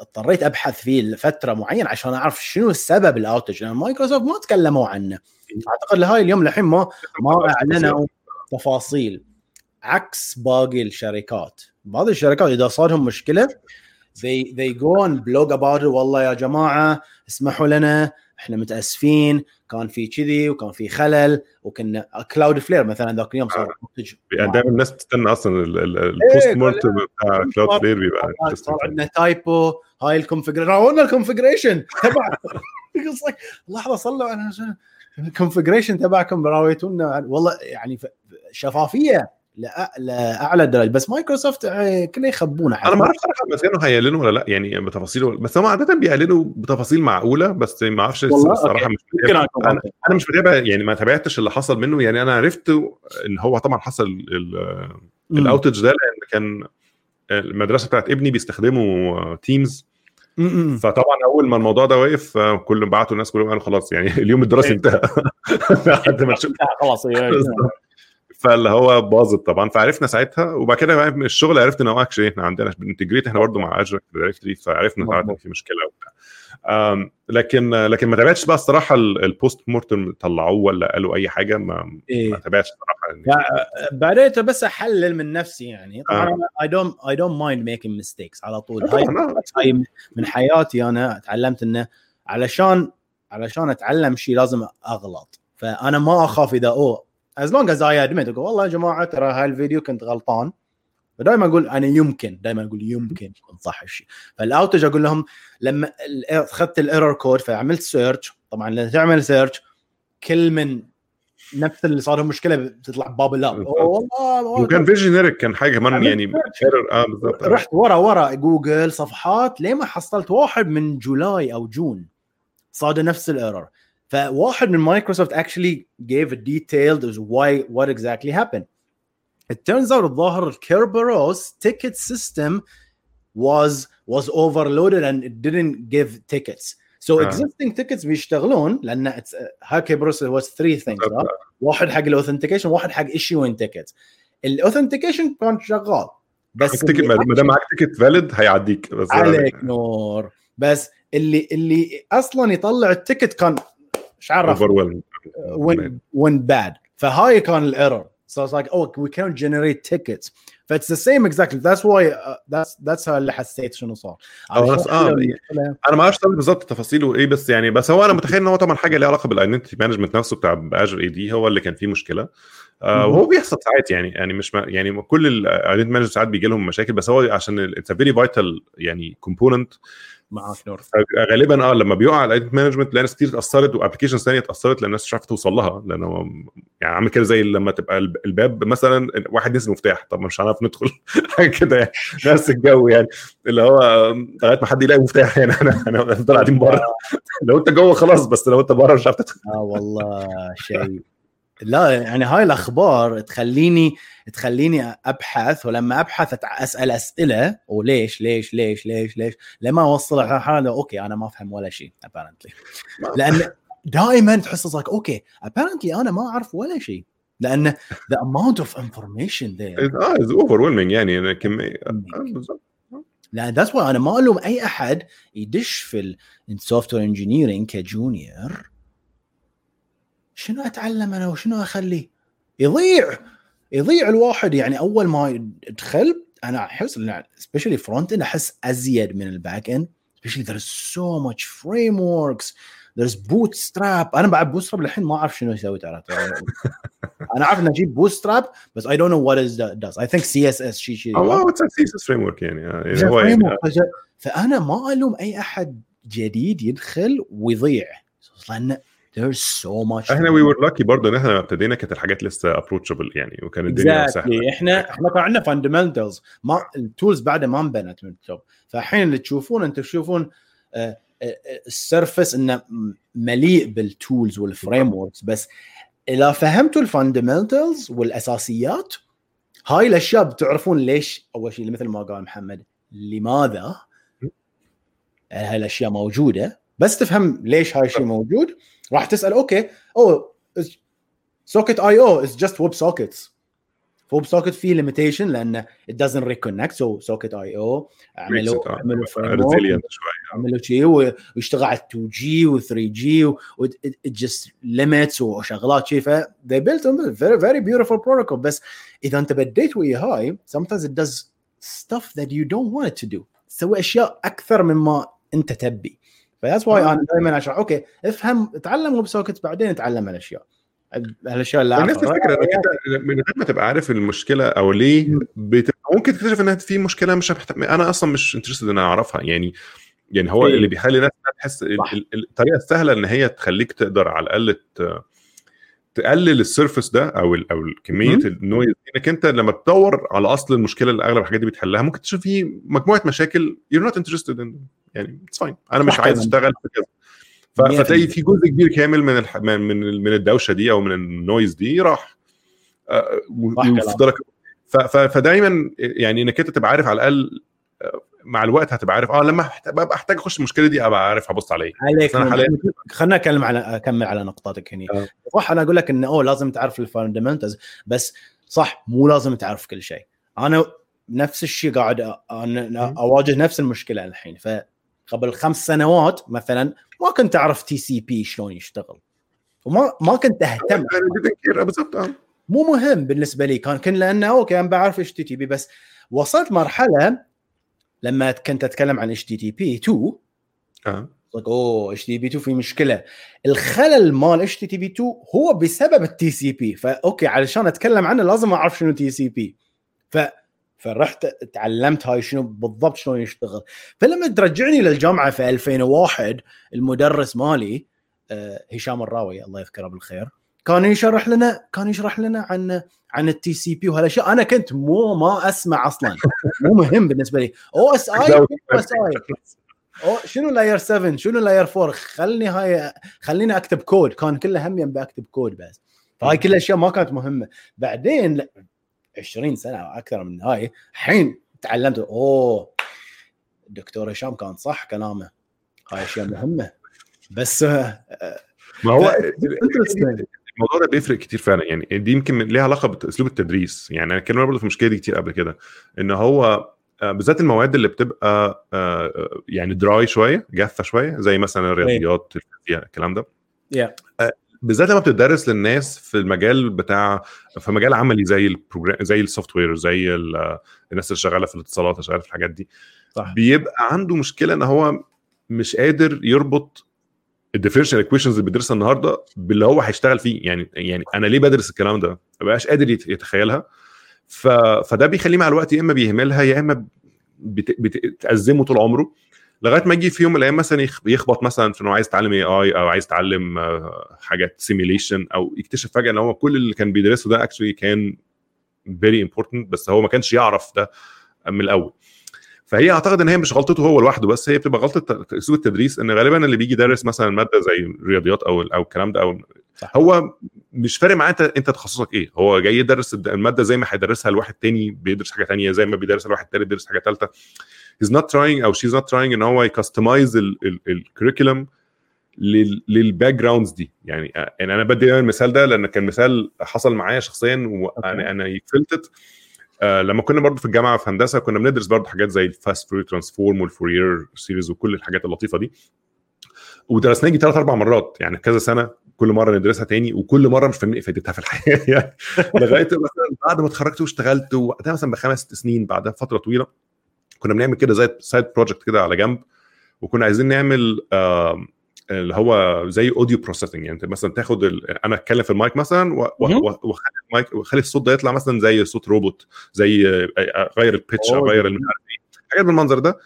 اضطريت أبحث فيه لفترة معينة عشان أعرف شنو السبب الأوتج, لأن مايكروسوفت ما تكلموا عنه أعتقد لهاي اليوم لحين ما ما أعلنوا تفاصيل عكس باقي الشركات. بعض الشركات إذا صارهم مشكلة they they go and blog about it, والله يا جماعة اسمحوا لنا إحنا متأسفين كان في كذي وكان في خلل, وكنا كلاود فلير مثلا ذاك اليوم صار قدام الناس تستنى اصلا البوست مورتم بتاع كلاود فلير بيبقى عندنا تايبو هاي الكونفيجريشن الكونفيجريشن تبع لحظه صلوا انا الكونفيجريشن تبعكم براويتونا والله يعني شفافيه لأعلى درجة. بس مايكروسوفت كله يخبونه. أنا ما أعرف صراحة بس كانوا هيعلنوا ولا لا يعني بتفاصيله, بس هم عادة بيعلنوا بتفاصيل معقولة بس ما أعرفش صراحة. مش أنا, أنا مش متابع يعني ما تابعتش اللي حصل منه يعني. أنا عرفت إن هو طبعا حصل الأوتج ده لأن كان المدرسة بتاعت ابني بيستخدموا تيمز, فطبعا اول ما الموضوع ده واقف كل بعتوا الناس كلهم قالوا خلاص يعني اليوم الدراسي انتهى لحد ما نشوف خلاص فاللي هو باظت طبعا. فعرفنا ساعتها وبعد كده الشغل عرفت ان هو اكشلي احنا عندنا بنتجريت احنا برضو مع اجرك دايركتلي, فعرفنا طبعا في مشكله وبتاع. لكن لكن ما تابعتش بقى الصراحه البوست مورتم طلعوه ولا قالوا اي حاجه, ما إيه. ما تابعتش الصراحه بعدين بس احلل من نفسي يعني. طبعا آه. I don't I don't mind making mistakes على طول. آه. هاي, هاي من حياتي انا اتعلمت انه علشان علشان اتعلم شيء لازم اغلط, فانا ما اخاف اذا او as long as I admit أقول والله يا جماعة ترى هالفيديو كنت غلطان, ودايما أقول أنا يمكن دايما أقول يمكن يكون صح الشيء. فالأوتج أقول لهم لما أخذت الإيرور كود فعملت سيرش, طبعا لما تعمل سيرش كل من نفس اللي صار مشكلة بتطلع باب اللاب والله وكان في جينيريك كان حاجة من يعني آه رحت ورا ورا جوجل صفحات ليه ما حصلت واحد من جولاي أو جون صار نفس الإيرور. فواحد من مايكروسوفت actually gave a detailed as why what exactly happened. It turns out الظاهر Kerberos ticket system was was overloaded and it didn't give tickets. So uh-huh. existing tickets بيشتغلون لأن it's ها Kerberos was three things. Uh-huh. واحد حق authentication, واحد حق issuing tickets. The authentication كان شغال. بس ما دام معك ticket valid هيعديك. عليك نور. بس اللي اللي أصلاً يطلع التيكت كان شعرف when when bad. فهاي كان الإيرور. So it's like oh we can't generate tickets. فاتس ذا سيم اكزاكتلي ذاتس واي ذاتس ذاتس اللي حسيت شنو صار. اه انا ما عارف بالظبط التفاصيل وايه بس يعني بس هو انا متخيل ان هو طبعا حاجه ليها علاقه بالايدنتي مانجمنت نفسه بتاع اجر اي دي هو اللي كان فيه مشكله. آه وهو بيحصل ساعات يعني يعني مش يعني كل الايدنتي مانجمنت ساعات بيجي لهم مشاكل بس هو عشان اتس فيري فايتال يعني كومبوننت معاك نور غالبا. اه لما بيقع الايدنتي مانجمنت لان كتير اتاثرت وابلكيشنز ثانيه اتاثرت لان الناس مش عارفه توصل لها لانه يعني عامل كده زي لما تبقى الباب مثلا واحد نسي مفتاح طب مش هنعرف ندخل حاجه كده يعني نفس الجو يعني اللي هو لغايه ما حد يلاقي مفتاح يعني انا انا هنفضل قاعدين بره لو انت جوه خلاص بس لو انت بره مش عارف تدخل. اه والله شيء لا يعني هاي الاخبار تخليني تخليني ابحث ولما ابحث اسال اسئله وليش ليش ليش ليش ليش لما اوصل على حاله اوكي انا ما افهم ولا شيء apparently لان دائما تحس صك اوكي apparently انا ما اعرف ولا شيء لان the amount of information there is overwhelming يعني انا كم لا that's why انا ما الوم اي احد يدش في السوفتوير انجينيرينج كجونيور شنو أتعلم أنا وشنو أخلي يضيع يضيع الواحد يعني أول ما يدخل أنا أحس especially front end أحس أزيد من الباك end especially there's so much frameworks there's bootstrap أنا بعد bootstrap الحين ما أعرف شنو يسوي ترى أنا أعرف إن أجيب bootstrap بس I don't know what is that does I think سي إس إس شيء شيء oh wow it's a C S S framework يعني framework فأنا ما ألوم أي أحد جديد يدخل ويضيع لأن there's so much احنا we were lucky برضه ان احنا ابتدينا كانت الحاجات لسه approachable يعني وكان الدنيا exactly. سهله احنا احنا كان عندنا fundamentals ما التولز بعد ما انبنت من التوب فالحين اللي تشوفون انتم تشوفون السيرفس انه مليء بالتولز والفريم ووركس بس اذا فهمتوا الفاندمنتالز والاساسيات هاي الاشياء بتعرفون ليش اول شيء مثل ما قال محمد لماذا هاي الاشياء موجوده بس تفهم ليش هاي الشيء موجود راح تسأل أوكي أو socket آي أو is just web sockets web socket فيه limitation لأن it doesn't reconnect so socket آي أو عملوا عملوا فريمورك عملوا شيء ويشتغل على تو جي و ثري جي و it just limits وشغلات شيء ف they built a very very beautiful protocol بس إذا أنت بديت ويا هاي sometimes it does stuff that you don't want it to do سوي أشياء أكثر مما أنت تبي فهذا why أنا دائماً أشرح أوكي افهم تعلم ويب سوكت بعدين تعلم الأشياء الأشياء اللي عارفها. نفس الفكرة كده من غير ما تبقى عارف المشكلة أو ليه ممكن تكتشف إنها في مشكلة مش بحت... أنا أصلاً مش interested إن أعرفها يعني يعني هو اللي بيخلي ناس تحس الطريقة السهلة إن هي تخليك تقدر على الأقل ت... تقلل السيرفس ده أو ال... أو كمية النويز إنك أنت لما تدور على أصل المشكلة اللي أغلب الحاجات دي بتحلها ممكن تشوف فيه مجموعة مشاكل you're not interested in يعني it's fine انا مش عايز اشتغل في كذا فتلاقي في جزء كبير كامل من الح... من من الدوشه دي او من النويز دي راح أه... وفضلك ف... ف... فدايما يعني انك انت تبقى عارف على الاقل مع الوقت هتبقى عارف اه لما ببقى احتاج اخش المشكله دي ابقى عارف هبص عليه انا حاليا خلينا نتكلم على اكمل على نقطاتك هنا أه. صح انا اقول لك ان اوه لازم تعرف الفاندمنتالز بس صح مو لازم تعرف كل شيء انا نفس الشيء قاعد أ... أنا اواجه نفس المشكله الحين ف قبل خمس سنوات مثلا ما كنت أعرف تي سي بي شلون يشتغل وما ما كنت أهتم مو مهم بالنسبة لي كان كن لأنه أوكي أنا بعرف إتش تي تي بي بس وصلت مرحلة لما كنت أتكلم عن إتش تي تي بي تو أوه إتش تي بي تو في مشكلة الخلل مال إتش تي تي بي تو هو بسبب التي سي بي فأوكي علشان أتكلم عنه لازم أعرف شنو تي سي بي ف فرحت تعلمت هاي شنو بالضبط شلون يشتغل فلما ترجعني للجامعة في ألفين وواحد المدرس مالي هشام الراوي الله يذكره بالخير كان يشرح لنا كان يشرح لنا عن عن التي سي بي وهالأشياء أنا كنت مو ما أسمع أصلاً مو مهم بالنسبة لي أو إس آي أو إس آي أو شنو لاير سفن شنو لاير فور خلني هاي خليني أكتب كود كان كله همي بأكتب كود بس فهاي كل الأشياء ما كانت مهمة بعدين عشرين سنة أو أكثر من هاي حين تعلمت أوه الدكتور هشام كان صح كلامه هاي أشياء مهمة بس ما هو الموضوع ده بيفرق كتير فعلا يعني دي يمكن ليها علاقة بأسلوب التدريس يعني أنا كنا برضه في مشكلة دي كتير قبل كده إن هو بالذات المواد اللي بتبقى يعني دراي شوية جافة شوية زي مثلا الرياضيات الكلام ده yeah. بالذات لما بتدرس للناس في المجال بتاع في مجال عملي زي البروجرام زي السوفت وير زي الناس اللي شغاله في الاتصالات اللي شغاله في الحاجات دي صح. بيبقى عنده مشكله ان هو مش قادر يربط الديفرنشال ايكويشنز اللي بيدرسها النهارده باللي هو هيشتغل فيه. يعني يعني انا ليه بدرس الكلام ده؟ ما بقاش قادر يتخيلها. ف فده بيخليه مع الوقت يا اما بيهملها يا اما بتأزمه طول عمره لغايه ما يجي في يوم من الايام مثلا يخبط مثلا في انه عايز يتعلم اي اي او عايز يتعلم حاجات سيميليشن او يكتشف فجاه ان هو كل اللي كان بيدرسه ده اكشلي كان فيري امبورتنت بس هو ما كانش يعرف ده من الاول. فهي اعتقد ان هي مش غلطته هو لوحده بس هي بتبقى غلطه اسلوب التدريس ان غالبا اللي بيجي يدرس مثلا ماده زي الرياضيات او او الكلام ده او هو مش فارق معاه انت انت تخصصك ايه. هو جاي يدرس الماده زي ما هيدرسها الواحد تاني بيدرس حاجه تانية زي ما بيدرس الواحد تالت بيدرس حاجه ثالثه. he's not trying او she's not trying ان هو يكستمايز الكريكولم للباك جراوندز دي. يعني انا بدي المثال ده لان كان مثال حصل معايا شخصيا وانا انا يفلتت آه لما كنا برضو في الجامعه في هندسه كنا بندرس برضو حاجات زي الفاست فوريير ترانسفورم والفوريير سيريز وكل الحاجات اللطيفه دي ودرسناها جي ثلاث اربع مرات يعني كذا سنه كل مره ندرسها تاني وكل مره مش فاهمين فايدتها في الحياه يعني لغايه مثلا بعد ما اتخرجت واشتغلت وقتها مثلا بخمس ست سنين بعدها فتره طويله كنا بنعمل كده زي سايد بروجكت كده على جنب وكنا عايزين نعمل آه اللي هو زي اوديو بروسيسنج. يعني مثلا تاخد ال... انا اتكلم في المايك مثلا و... وخلي المايك وخلي الصوت ده يطلع مثلا زي صوت روبوت زي غير البيتش غير المعالج حاجات بالمنظر ده.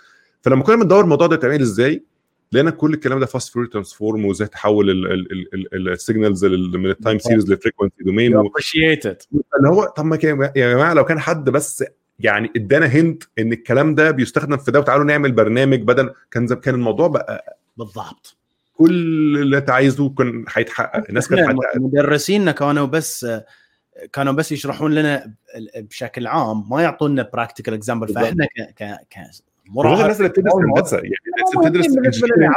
فلما كنا بندور الموضوع ده بتعمل ازاي لقينا كل الكلام ده فاست فوريير ترانسفورم وازاي تحول السيجنالز من التايم سيريز للفريكوينسي دومين ابريشيتد اللي هو طب ما كان يا جماعه لو كان حد بس يعني ادانا هنت ان الكلام ده بيستخدم في ده وتعالوا نعمل برنامج بدل كان كان الموضوع بقى بالضبط كل اللي تعايزه كان هيتحقق. الناس كانت مدرسيننا كانوا بس كانوا بس يشرحون لنا بشكل عام ما يعطونا براكتيكال اكزامبل فاحنا ك ك مراهق الناس اللي بتدرس هندسه يعني الناس بتدرس بالنسبه لنا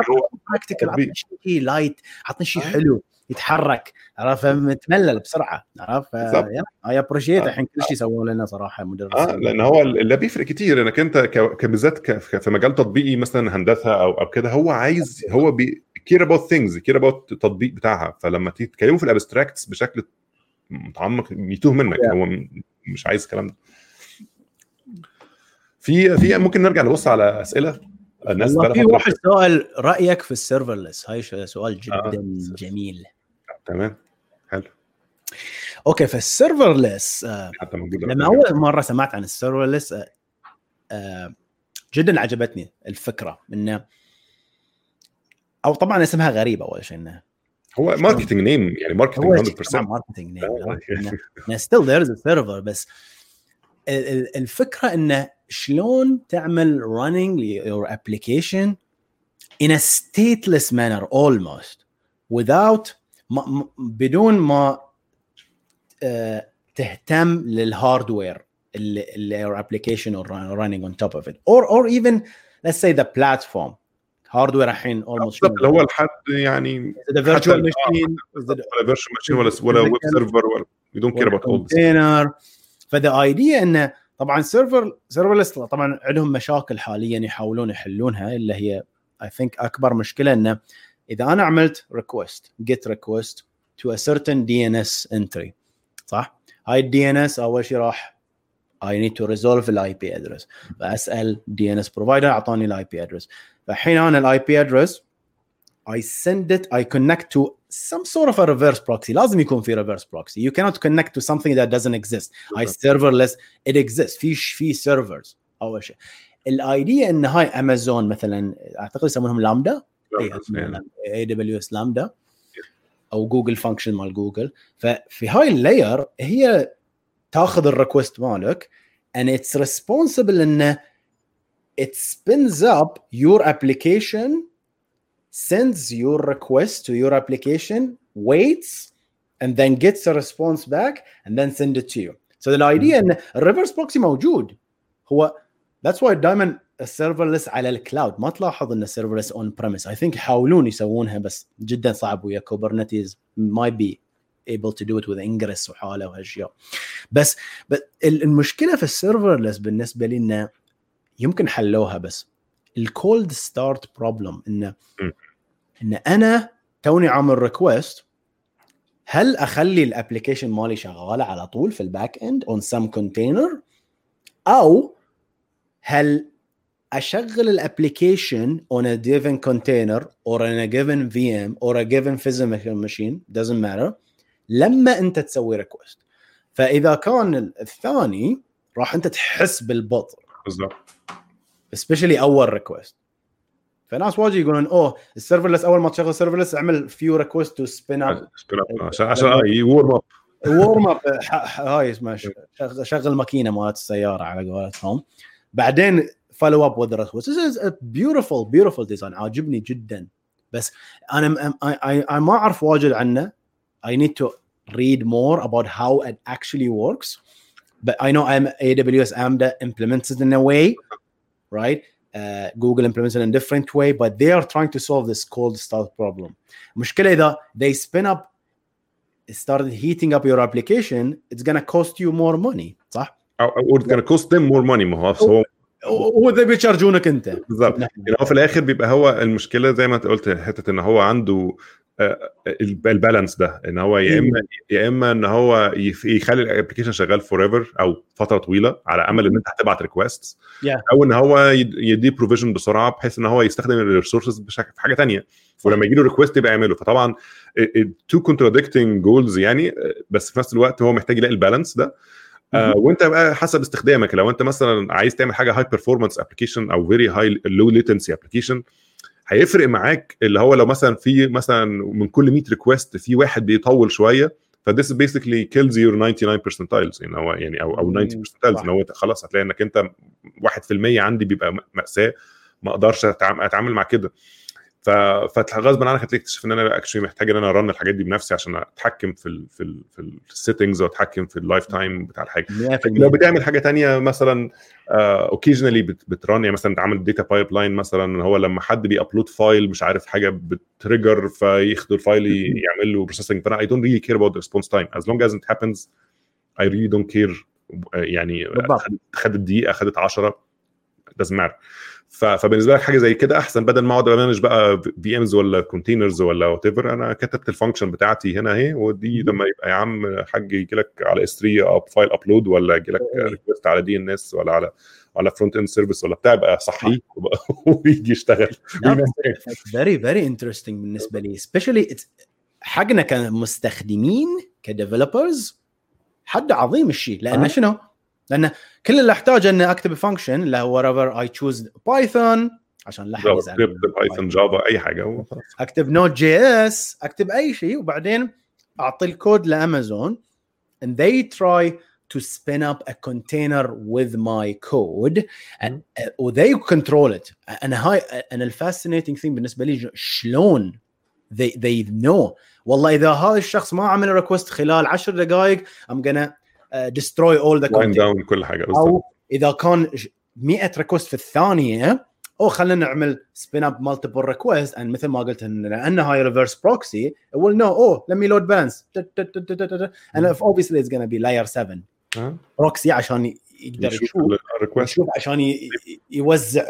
براكتيكال عطني شيء لايت عطني شيء حلو يتحرك عرف متملل بسرعه عرف اي ابريشيت الحين كل شيء سووه لنا صراحه مدرسين اه لان هو اللي بيفرق كتير انك انت كبالذات في مجال تطبيقي مثلا هندسه او او كده هو عايز هو بي care about things care about التطبيق بتاعها. فلما تتكلموا في الابستراكتس بشكل متعمق يتوه منك هو مش عايز الكلام ده. في في ممكن نرجع نبص على اسئله الناس بقى. في واحد سؤال رايك في السيرفرلس هاي سؤال جدا آه. جميل تمام حلو اوكي. فالسيرفرلس آه لما اول مره سمعت عن السيرفرلس آه آه جدا عجبتني الفكره انه او طبعا اسمها غريبه اول شيء انه هو ماركتنج نيم يعني ماركتنج مية بالمية ماركتنج نيم انا ستيل ذير از ا سيرفر بس الفكره انه شلون تعمل رانينج ليور ابلكيشن ان ا ستيتلس مانر اولموست without ما بدون ما تهتم للهاردوير اللي your application or running on top of it or or even let's say the platform هاردوير الحين اولموست اللي هو الحد يعني فيرتشوال ماشين ولا فيرتشوال ماشين ولا ولا ويب سيرفر ولا بدون كيربات كونتينر. فذا ايديا انه طبعا سيرفر سيرفرلس طبعا عندهم مشاكل حاليا يحاولون يحلونها اللي هي اي ثينك اكبر مشكله انه اذا انا عملت ريكويست جيت ريكويست تو ا سيرتن دي ان اس انتري صح هاي الدي ان اس اول شيء راح اي نيد تو ريزولف الاي بي ادرس فاسال دي ان اس بروفايدر اعطاني الاي بي ادرس. الحين أنا ال آي بي address I send it I connect to some sort of a reverse proxy. لازم يكون في reverse proxy. You cannot connect to something that doesn't exist. I serverless it exists. فيش في servers أول شيء. الidea إن هاي أمازون مثلاً أعتقد يسمونهم لامدا. إيه دبليو إس لامدا أو جوجل function مال جوجل. ففي هاي اللاير هي تأخذ الريكوست مالك and it's responsible إن it spins up your application, sends your request to your application, waits, and then gets a response back, and then send it to you. So the idea in reverse proxy موجود. هو that's why دائما السيرفرلس على الكلاود ما تلاحظ إن السيرفرلس on premise. I think حاولون يسوونها بس جدا صعب ويا Kubernetes might be able to do it with ingress وحاله وهالشيء. بس المشكلة في السيرفرلس بالنسبة لنا يمكن حلوها بس الكولد ستارت بروبلم إن إن أنا توني عامل ريكويست هل اخلي الابلكيشن مالي شغال على طول في الباك اند اون سم كونتينر، او هل اشغل الابلكيشن اون ا given container or in a given في ام or a given physical machine doesn't matter لما انت تسوي ريكوست. فاذا كان الثاني راح انت تحس بالبطء بالضبط especially اول ريكوست. فالناس واجي يقولون اوه السيرفرلس اول ما تشغل سيرفرلس اعمل فيو ريكوست تو سبين اب عشان عشان اي وورم اب وورم اب هاي اسمها شغل ماكينه مالت السياره على قولتهم، بعدين follow up with the request. This is a beautiful beautiful design. عاجبني جدا، بس انا انا ما اعرف واجد عنه. I need to read more about how it actually works, but I know I'm A W S Lambda implements it in a way, right? Uh, Google implements it in a different way, but they are trying to solve this cold start problem. مشكلة إذا they spin up, started heating up your application, it's going to cost you more money, صح؟ Or it's going to cost them more money. So وده بيتشارجونك انت بالضبط. يعني هو في الاخر بيبقى هو المشكله زي ما انت قلت حته ان هو عنده البالانس ده، ان هو يا اما يا اما ان هو يخلي الابلكيشن شغال فور ايفر او فتره طويله على امل ان انت هتبعت ريكويستس، او ان هو يدي بروفيجن بسرعه بحيث ان هو يستخدم الريسورسز بشكل في حاجه تانية، ولما يجي له ريكويست يبقى يعمله. فطبعا تو كونتراديكتنج جولز يعني، بس في نفس الوقت هو محتاج يلاقي البالانس ده. آه وانت بقى حسب استخدامك، لو انت مثلا عايز تعمل حاجه هاي بيرفورمانس ابلكيشن او فيري هاي لو ليتنسي ابلكيشن هيفرق معاك اللي هو لو مثلا في مثلا من كل مية ريكويست في واحد بيطول شويه، فديس بيسيكلي كيلز يور تسعة وتسعين برسنتايلز يعني هو يعني او او تسعين برسنتايلز ان هو خلاص هتلاقي انك انت واحد بالمية عندي بيبقى مأساة، ما اقدرش اتعامل مع كده. ف فغصب عنك هتكتشف ان انا اكشلي محتاج ان انا ارن الحاجات دي بنفسي عشان اتحكم في ال في ال في السيتنجز واتحكم في اللايف تايم بتاع الحاجه. لو بتعمل حاجه تانية مثلا اوكيجنالي uh, بترن يعني مثلا تعمل داتا بايب لاين مثلا، هو لما حد بيابلود فايل مش عارف حاجه بتريجر فياخد الفايل يعمل له بروسيسنج، فانا اي دونت ريلي كير اباوت ريسبونس تايم از لونج از ات هابنز اي ريلي دونت كير. يعني خدت دقيقه خدت عشرة doesn't matter. فبالنسبه لك حاجه زي كده احسن بدل ما اقعد امانج بقى في امز ولا كونتينرز ولا وات ايفر. انا كتبت الفانكشن بتاعتي هنا اهي، ودي لما يبقى يا عم حاج يجي لك على اس ثلاثة اب فايل ابلود ولا يجي لك ريكويست على دي ان اس ولا على على فرونت اند سيرفيس ولا بتاع بقى صحيح ويجي يشتغل. very very interesting بالنسبه لي especially حاجنا كمستخدمين كديفلوبرز حد عظيم الشيء، لان شنو لأن كل اللي أحتاج إني أكتب فانكشن اللي هو whatever I choose Python عشان لا أحد يزعل. أكتب Python Java أي حاجة. أكتب Node جي إس أكتب أي شيء وبعدين أعطي الكود لأمازون and they try to spin up a container with my code and uh, they control it. أنا هاي أنا fascinating thing بالنسبة لي شلون they they know والله إذا هذا الشخص ما عمل ريكوست خلال عشر دقائق I'm gonna Uh, destroy all the content. كل حاجة. أو إذا كان مئة ريكوست في الثانية أو خلنا نعمل spin up multiple requests and مثل ما قلت إن لأن هاي reverse proxy it will know oh let me load balance and if obviously it's gonna be layer seven proxy عشان يقدر يشوف يشوف عشان يوزع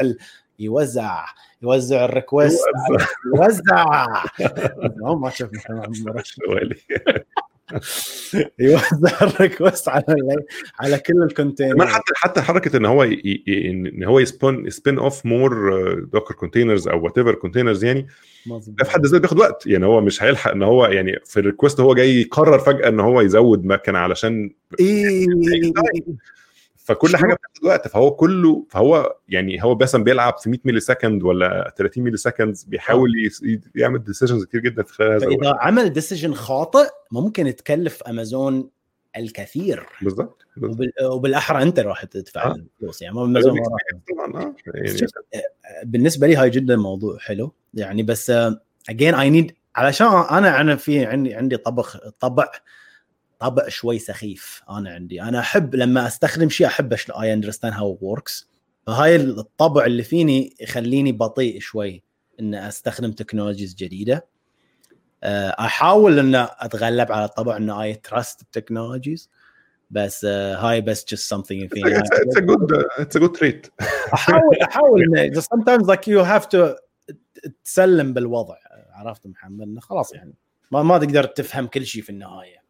يوزع يوزع الريكوست يوزع نعم ما شوف مرشوالي يوزع الريكوست على على كل الكونتينر. حتى حتى حركه ان هو ي... ان هو يسبن سبين اوف مور دوكر كونتينرز او وات ايفر كونتينرز يعني ده في حد ذاته بياخد وقت. يعني هو مش هيلحق ان هو يعني في الريكوست هو جاي يقرر فجاه ان هو يزود مكان علشان إيه. فكل حاجه بتاخد وقت. فهو كله فهو يعني هو بس بيلعب في مية ملي سكند ولا ثلاثين ملي سكند بيحاول يعمل ديسيجنز كتير جدا في خلال هذا. اذا عمل ديسيجن خاطئ ممكن تكلف امازون الكثير بالضبط، وبالاحرى انت راح تدفع الفلوس. يعني امازون طبعا بالنسبه لي هاي جدا موضوع حلو يعني، بس again I need علشان انا انا في عندي عندي طبخ طبع طبع شوي سخيف. أنا عندي أنا أحب لما أستخدم شيء أحب I understand how it works. فهاي الطبع اللي فيني يخليني بطيء شوي إن أستخدم تكنولوجيز جديدة. أحاول إن أتغلب على الطبع إن I trust technologies. بس هاي بس just something. It's, it's a good it's a good trait. أحاول أحاول إن sometimes like you have to تسلم بالوضع. عرفت محمد إن خلاص يعني. ما ما تقدر تفهم كل شيء في النهايه.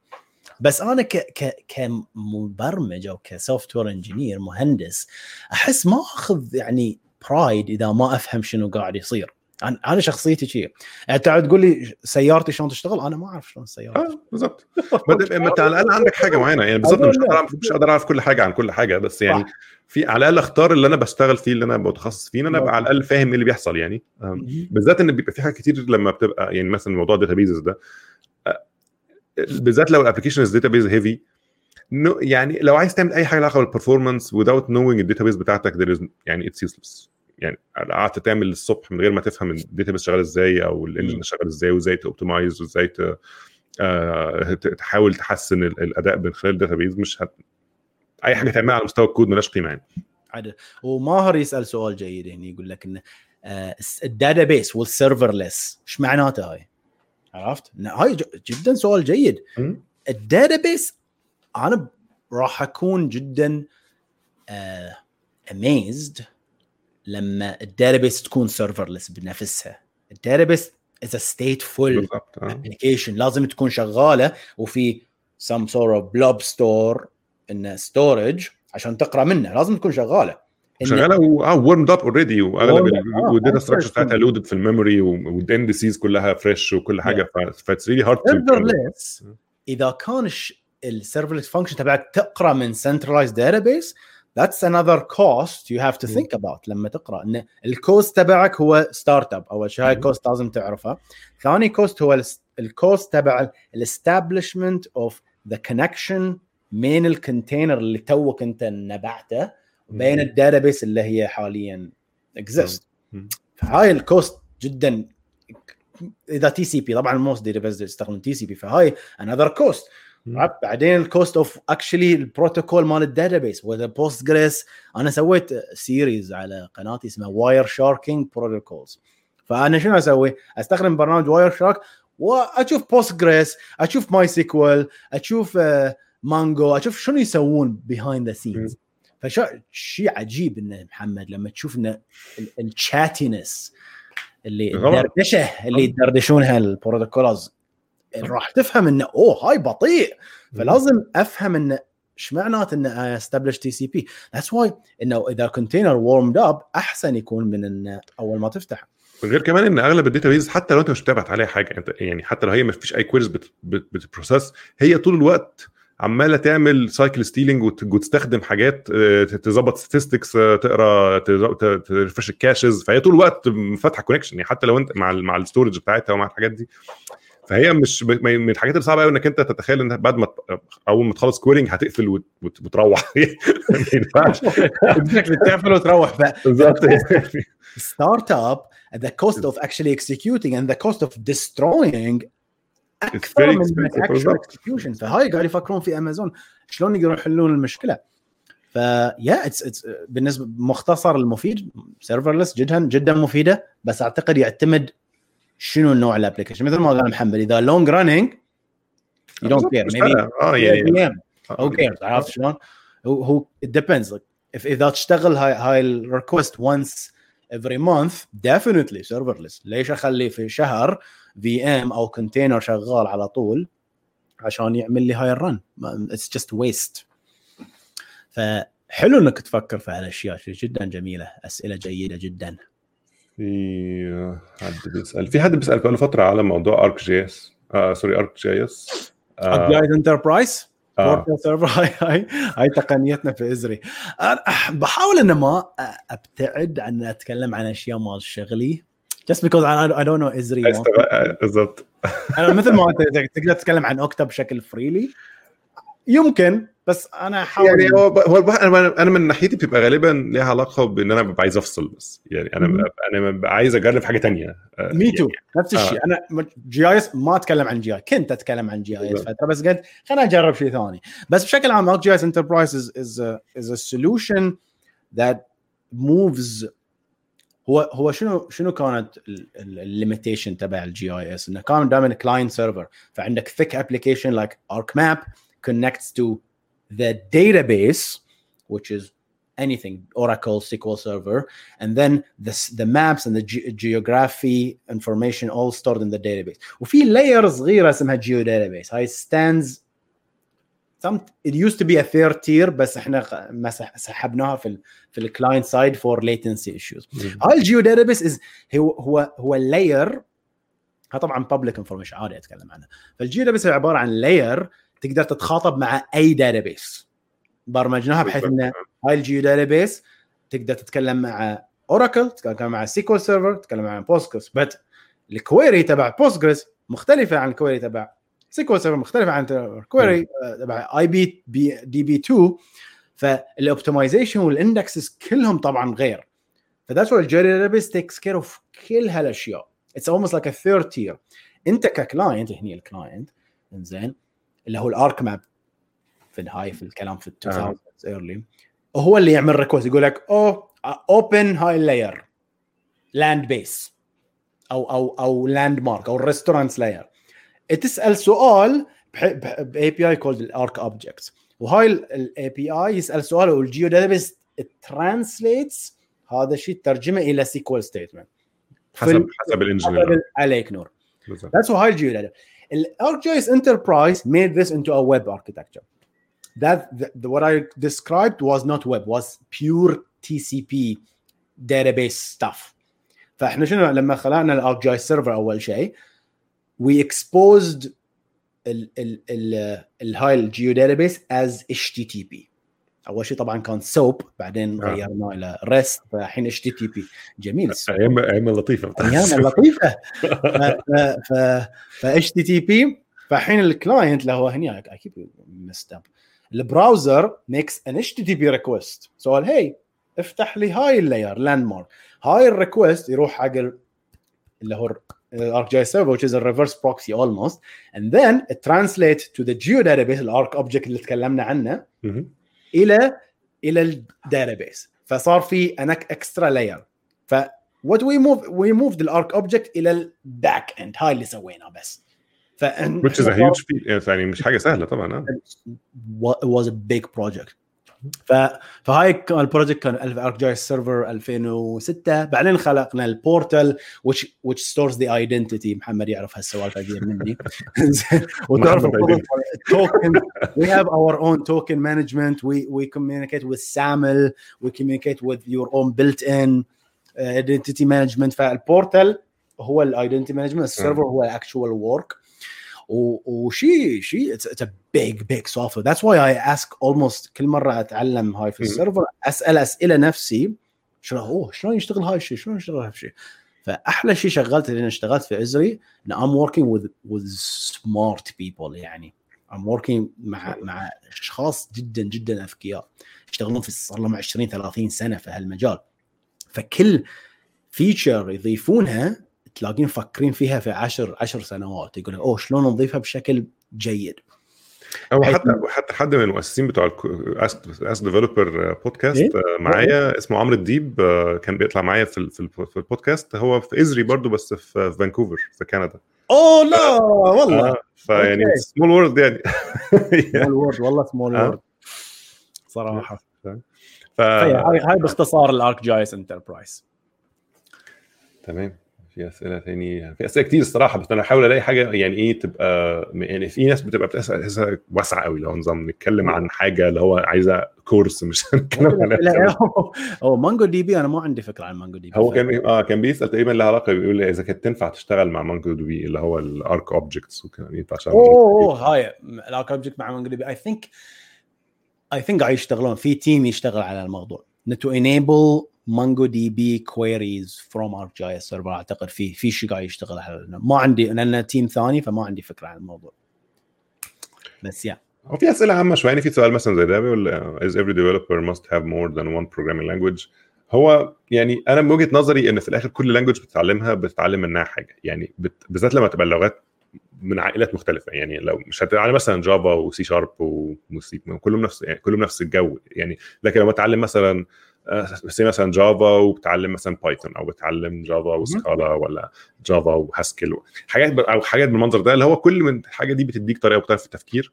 بس انا ك ك كمبرمج او كسوفت وير انجينير مهندس احس ما اخذ يعني برايد اذا ما افهم شنو قاعد يصير. انا شخصيتي شيء يعني تعال تقول لي سيارتي شلون تشتغل انا ما اعرف شلون السياره آه بالضبط. بدل ما تعال عندك حاجه معينه يعني بالضبط مش قادر مش قادر اعرف كل حاجه عن كل حاجه بس يعني صح. في على الاقل اختار اللي انا بشتغل فيه اللي انا متخصص فيه انا بقى على الاقل فاهم ايه اللي بيحصل يعني بالذات ان بيبقى في حاجات كتير لما بتبقى يعني مثلا موضوع الداتابيز ده بالذات لو الابلكيشنز داتابيز هيفي يعني لو عايز تعمل اي حاجه لها علاقه بالبرفورمانس without knowing الداتابيز بتاعتك there is يعني it's useless يعني قعدت تعمل الصبح من غير ما تفهم الداتابيز شغال ازاي او الانجن شغال ازاي وازاي توبتمايز وازاي تحاول تحسن الاداء من خلال الداتابيز مش هت... اي حاجه تعملها على مستوى الكود مالهاش قيمه يعني عدل. وماهر يسال سؤال جيد هنا يقول لك ان الداتابيز والسيرفرلس ايش معناته هاي عرفت؟ هاي جدا سؤال جيد. الداتابيز انا راح اكون جدا اميزد لما الداتابيس تكون سيرفرلس بنفسها. الداتابيس is a stateful application لازم تكون شغالة وفي some sort of blob store إن storage عشان تقرأ منها لازم تكون شغالة شغالة و آه warmed up already وأغلب ال structure بتاعتها loaded في الميموري وال indices كلها fresh وكل حاجة فايتس really hard serverless إذا كانش ال serverless function تبعك تقرأ من centralized database that's another cost you have to think about. لما تقرأ إن الكوست تبعك هو startup أول شيء هاي كوست لازم تعرفها. ثاني كوست هو الكوست تبع establishment of the connection بين الكونتينر اللي توك أنت نبعته وبين الداتابيس اللي هي حالياً exist. فهاي الكوست جداً إذا تي سي بي طبعاً most databases يستخدمون تي سي بي فهاي another cost. بعدين الكوست اوف اكشلي البروتوكول مال الداتابيس وذا بوستجريس. انا سويت سيريز على قناتي اسمها واير شاركينج بروتوكولز فانا شنو اسوي استخدم برنامج واير شارك واشوف بوستجريس اشوف ماي سيكوال اشوف مانجو اشوف شنو يسوون بيهايند ذا سينز. فشيء عجيب ان محمد لما تشوف ان الشاتينس اللي الدردشه اللي يدردشونها البروتوكولز راح تفهم إنه أوه هاي بطيء فلازم أفهم إنه إيش معنات إنه establish تي سي بي that's why إنه إذا container warmed up أحسن يكون من إنه أول ما تفتح. غير كمان إن أغلب الداتابيز حتى لو أنت مش بتبعت عليها حاجة يعني حتى لو هي ما فيش أي كويرز بت بت بتبروسس هي طول الوقت عمالة تعمل سايكل ستيلينج وتستخدم حاجات تظبط statistics تقرأ ترفش الكاشز فهي طول الوقت فتح connection يعني حتى لو أنت مع ال مع الستورج بتاعتها ومع الحاجات دي فهي مش من الحاجات الصعبه قوي انك انت تتخيل انك بعد ما اول ما تخلص كويرنج هتقفل وتروح ما ينفعش انك تقفل وتروح بقى ستارت اب ذا كوست اوف اكشلي اكسكيوتينج اند ذا كوست اوف ديستروينج اكثر من الاكسكيوشن. فهاي قاعد يفكرون في امازون شلون يقدروا يحلون المشكله. فيا بالنسبه مختصر المفيد سيرفرلس جدا جدا مفيده بس اعتقد يعتمد شنو النوع الابلكيشن مثل ما قال محمد اذا لونج رانينج يو دونت كير ميبي اه يعني اوكي عرفت شلون هو ديبيندز اذا تشتغل هاي هاي الريكوست وانس افري مانث ديفينتلي سيرفرلس. ليش اخلي في شهر في ام او كونتينر شغال على طول عشان يعمل لي هاي الرن اتس جاست ويست. فحلو انك تفكر في هالاشياء جدا جميله اسئله جيده جدا. في حد بيسأل في حد بيسأل بقاله فترة على موضوع أرك جي إس آه سوري أرك جي إس أرك جي إس إنتربرايز بورتال سيرفر هاي هاي هاي تقنيتنا في إزري. بحاول إن ما أبتعد عن أتكلم عن أشياء مال شغلي just because I don't know إزري بالضبط. أنا مثل ما أنت تقدر تتكلم عن أكتب بشكل فريلي يمكن بس انا حاول يعني هو ب... انا من ناحيتي بتبقى غالبا ليها علاقه بان انا ببقى عايز افصل بس يعني انا م- انا ببقى عايز اجرب حاجه تانية ميتو يعني. نفس الشيء آه. انا جي اي اس ما اتكلم عن جي اي كنت اتكلم عن جي اي اس فتره بس قلت خلينا اجرب شيء ثاني. بس بشكل عام ارك جي اس انتربرايز از از ا سوليوشن ذات موفز. هو هو شنو شنو كانت الليميتيشن تبع الجي اي اس انه كان دائما كلاينت سيرفر فعندك ثيك ابلكيشن لايك ارك ماب connects to the database which is anything, Oracle, S Q L Server, and then the, the maps and the ge- geography information all stored in the database. وفي layer صغيرة اسمها geodatabase. هاي stands some, it used to be a third tier, بس احنا سحبناها في ال, في ال client side for latency issues. هاي geodatabase is هو هو هو layer. ها طبعا public information عادي اتكلم عنها. فالgeodatabase عبارة عن layer تقدر تتخاطب مع أي database. برمجناها بحيث إن هاي الجيو داتابيس تقدر تتكلم مع أوراكل، تتكلم مع سيكوال سيرفر، تتكلم مع بوستجريس. بس الكويري تبع بوستجريس مختلفة عن الكويري تبع سيكوال سيرفر، مختلفة عن الكويري تبع اي بي دي بي تو. فالاوبتمايزيشن والاندكسز كلهم طبعا غير. فذات وات الجيو داتابيس تيكس كير اوف كل هالاشياء. اتس اولموست لايك ا ثيرد تير. انت ككلاينت، هني الكلاينت انزين اللي هو الارك ماب في الهاي في الكلام في التسعة ايرلي، هو اللي يعمل ريكوست يقول لك او اوبن هاي لاير لاند بيس او او او لاند مارك او ريستورانت لاير. تسال سؤال باي بي اي كولد الارك اوبجكتس، وهاي الاي بي اي يسال سؤال والجيو داتابيس ترانسليتس هذا الشيء ترجمه الى سيكوال ستيتمنت حسب حسب الانجينير عليك نور. That's what هاي الجيو داتابيس. ArcGIS Enterprise made this into a web architecture. That the, the, what I described was not web, was pure T C P database stuff. فاحنا شنو لما خلقنا الArcGIS Server أول شيء we exposed ال ال ال الهاي geodatabase as H T T P. أول شيء طبعا كان SOAP، بعدين غيرنا إلى REST، فالحين H T T P. جميل. أيام أيام لطيفة. أيام لطيفة. ف ف H T T P. فالحين الكلاينت اللي هو هني I keep messed up. The browser makes an H T T P request. سؤال هاي افتح لي هاي اللاير landmark. هاي الريكوست يروح حق اللي هو ArcGIS server which is a reverse proxy almost, and then it translates to the geodatabase الarc object اللي تكلمنا عنه إلى إلى الداتابيس. فصار في هناك extra layer. ف what we move we moved the arc object إلى ال back end. هاي اللي سوينا بس. Which is a huge feat. يعني مش حاجة سهلة طبعا. It was a big project. ف فهاي ال project كان ArcGIS Server ألفين وستة. بعدين خلقنا ال portal which which stores the identity. محمد يعرف هالسوالف هذه مني. وتعرف token. We have our own token management. We we communicate with SAML. We communicate with your own built-in identity management. فال portal هو ال identity management. Server هو ال actual work. و شيء شيء it's, it's a big big software. That's why I ask almost كل مرة أتعلم هاي في السيرفر أسأل أسئلة نفسي شنو هو شلون يشتغل هاي الشيء شلون يشتغل هاي الشيء. فأحلى شيء شغلت لأن اشتغلت في عزري إن I'm working with with smart people. يعني I'm working مع مع أشخاص جدا جدا أذكياء يشتغلون في صار لهم عشرين ثلاثين سنة في هالمجال. فكل feature يضيفونها تلاقين فكرين فيها في عشر عشر سنوات يقولوا أوه شلون نضيفها بشكل جيد. أو حتى حتى حد من المؤسسين بتوع Ask Developer بودكاست معايا اسمه عمرو الديب، كان بيطلع معايا في في البودكاست. هو في إزري برضو بس في فانكوفر في كندا. أوه لا والله آه. فيعني small world يعني small world والله small world صراحة. هاي هاي باختصار الArcGIS Enterprise. تمام. في أسئلة تانية، في أسئلة كتير الصراحة، بس أنا أحاول ألاقي حاجة يعني إيه تبقى يعني في ناس بتبقى بتسأل واسعة قوي لو نظام نتكلم عن حاجة اللي هو عايزة كورس مش هنتكلم عنها. لا هو مانجو دي بي أنا ما عندي فكرة عن مانجو دي بي. هو كان آه كان بيسأل تقريبا لها علاقة بيقول إذا كانت تنفع تشتغل مع مانجو دي بي اللي هو الأرك أوبجكتس وكان ينفع شغل. أوه هاي الأرك أوبجكت مع مانجو دي بي. I think I think عايز يشتغلون في تيم يشتغل على الموضوع to enable MongoDB queries from ArcGIS Server. أعتقد في في شيء قاعد يشتغل على ما عندي لأننا تيم ثاني فما عندي فكرة عن الموضوع بس يا. وفي أسئلة عامة شوي يعني في سؤال مثلا زي ده بيقول is every developer must have more than one programming language. هو يعني أنا من وجهة نظري إن في الآخر كل language بتتعلمها بتتعلم منها حاجة يعني بت... بالذات لما تبقى لغات من عائلات مختلفة. يعني لو مش هتتعلم مثلا جافا وسي شارب وسي كلهم نفس يعني كلهم نفس الجو يعني. لكن لما تتعلم مثلا بس مثلا جافا وبتعلم مثلا بايثون او بتعلم جافا وسكالا ولا جافا وهاسكل حاجات او حاجات بالمنظر ده اللي هو كل من الحاجه دي بتديك طريقه مختلفه في التفكير.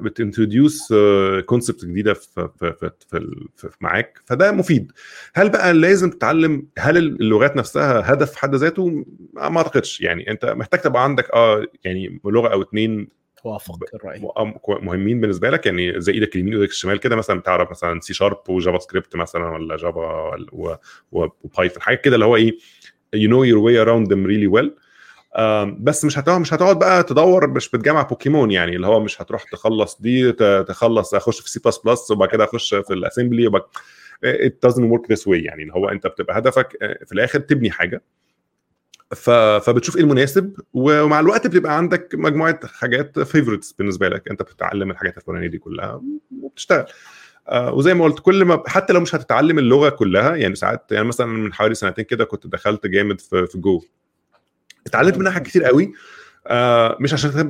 بتintroduce concept جديدة في في في في معاك، فده مفيد. هل بقى لازم تتعلم هل اللغات نفسها هدف في حد ذاته؟ ما أعتقدش، يعني أنت محتاج تبقى عندك آه يعني لغة أو اتنين توافق الرأي مهمين بالنسبة لك، يعني زي إيدك اليمين وإيدك الشمال كده، مثلا تعرف مثلا سي شارب وجافا سكريبت مثلا، ولا جافا وبايثون، حاجة كده اللي هو إيه you know your way around them really well. بس مش هتقعد مش هتقعد بقى تدور، مش بتجمع بوكيمون يعني، اللي هو مش هتروح تخلص دي تخلص اخش في سي بلس بلس وبعد كده اخش في الاسمبلي وبعد it doesn't work this way. يعني اللي هو انت بتبقى هدفك في الاخر تبني حاجه، فبتشوف ايه المناسب، ومع الوقت بتبقى عندك مجموعه حاجات فيفوريتس بالنسبه لك، انت بتتعلم الحاجات الفلانيه دي كلها وبتشتغل. وزي ما قلت كل ما حتى لو مش هتتعلم اللغه كلها، يعني ساعات يعني مثلا من حوالي سنتين كده كنت دخلت جامد في في جو، اتعلمت منها حاجات كتير قوي، آه مش عشان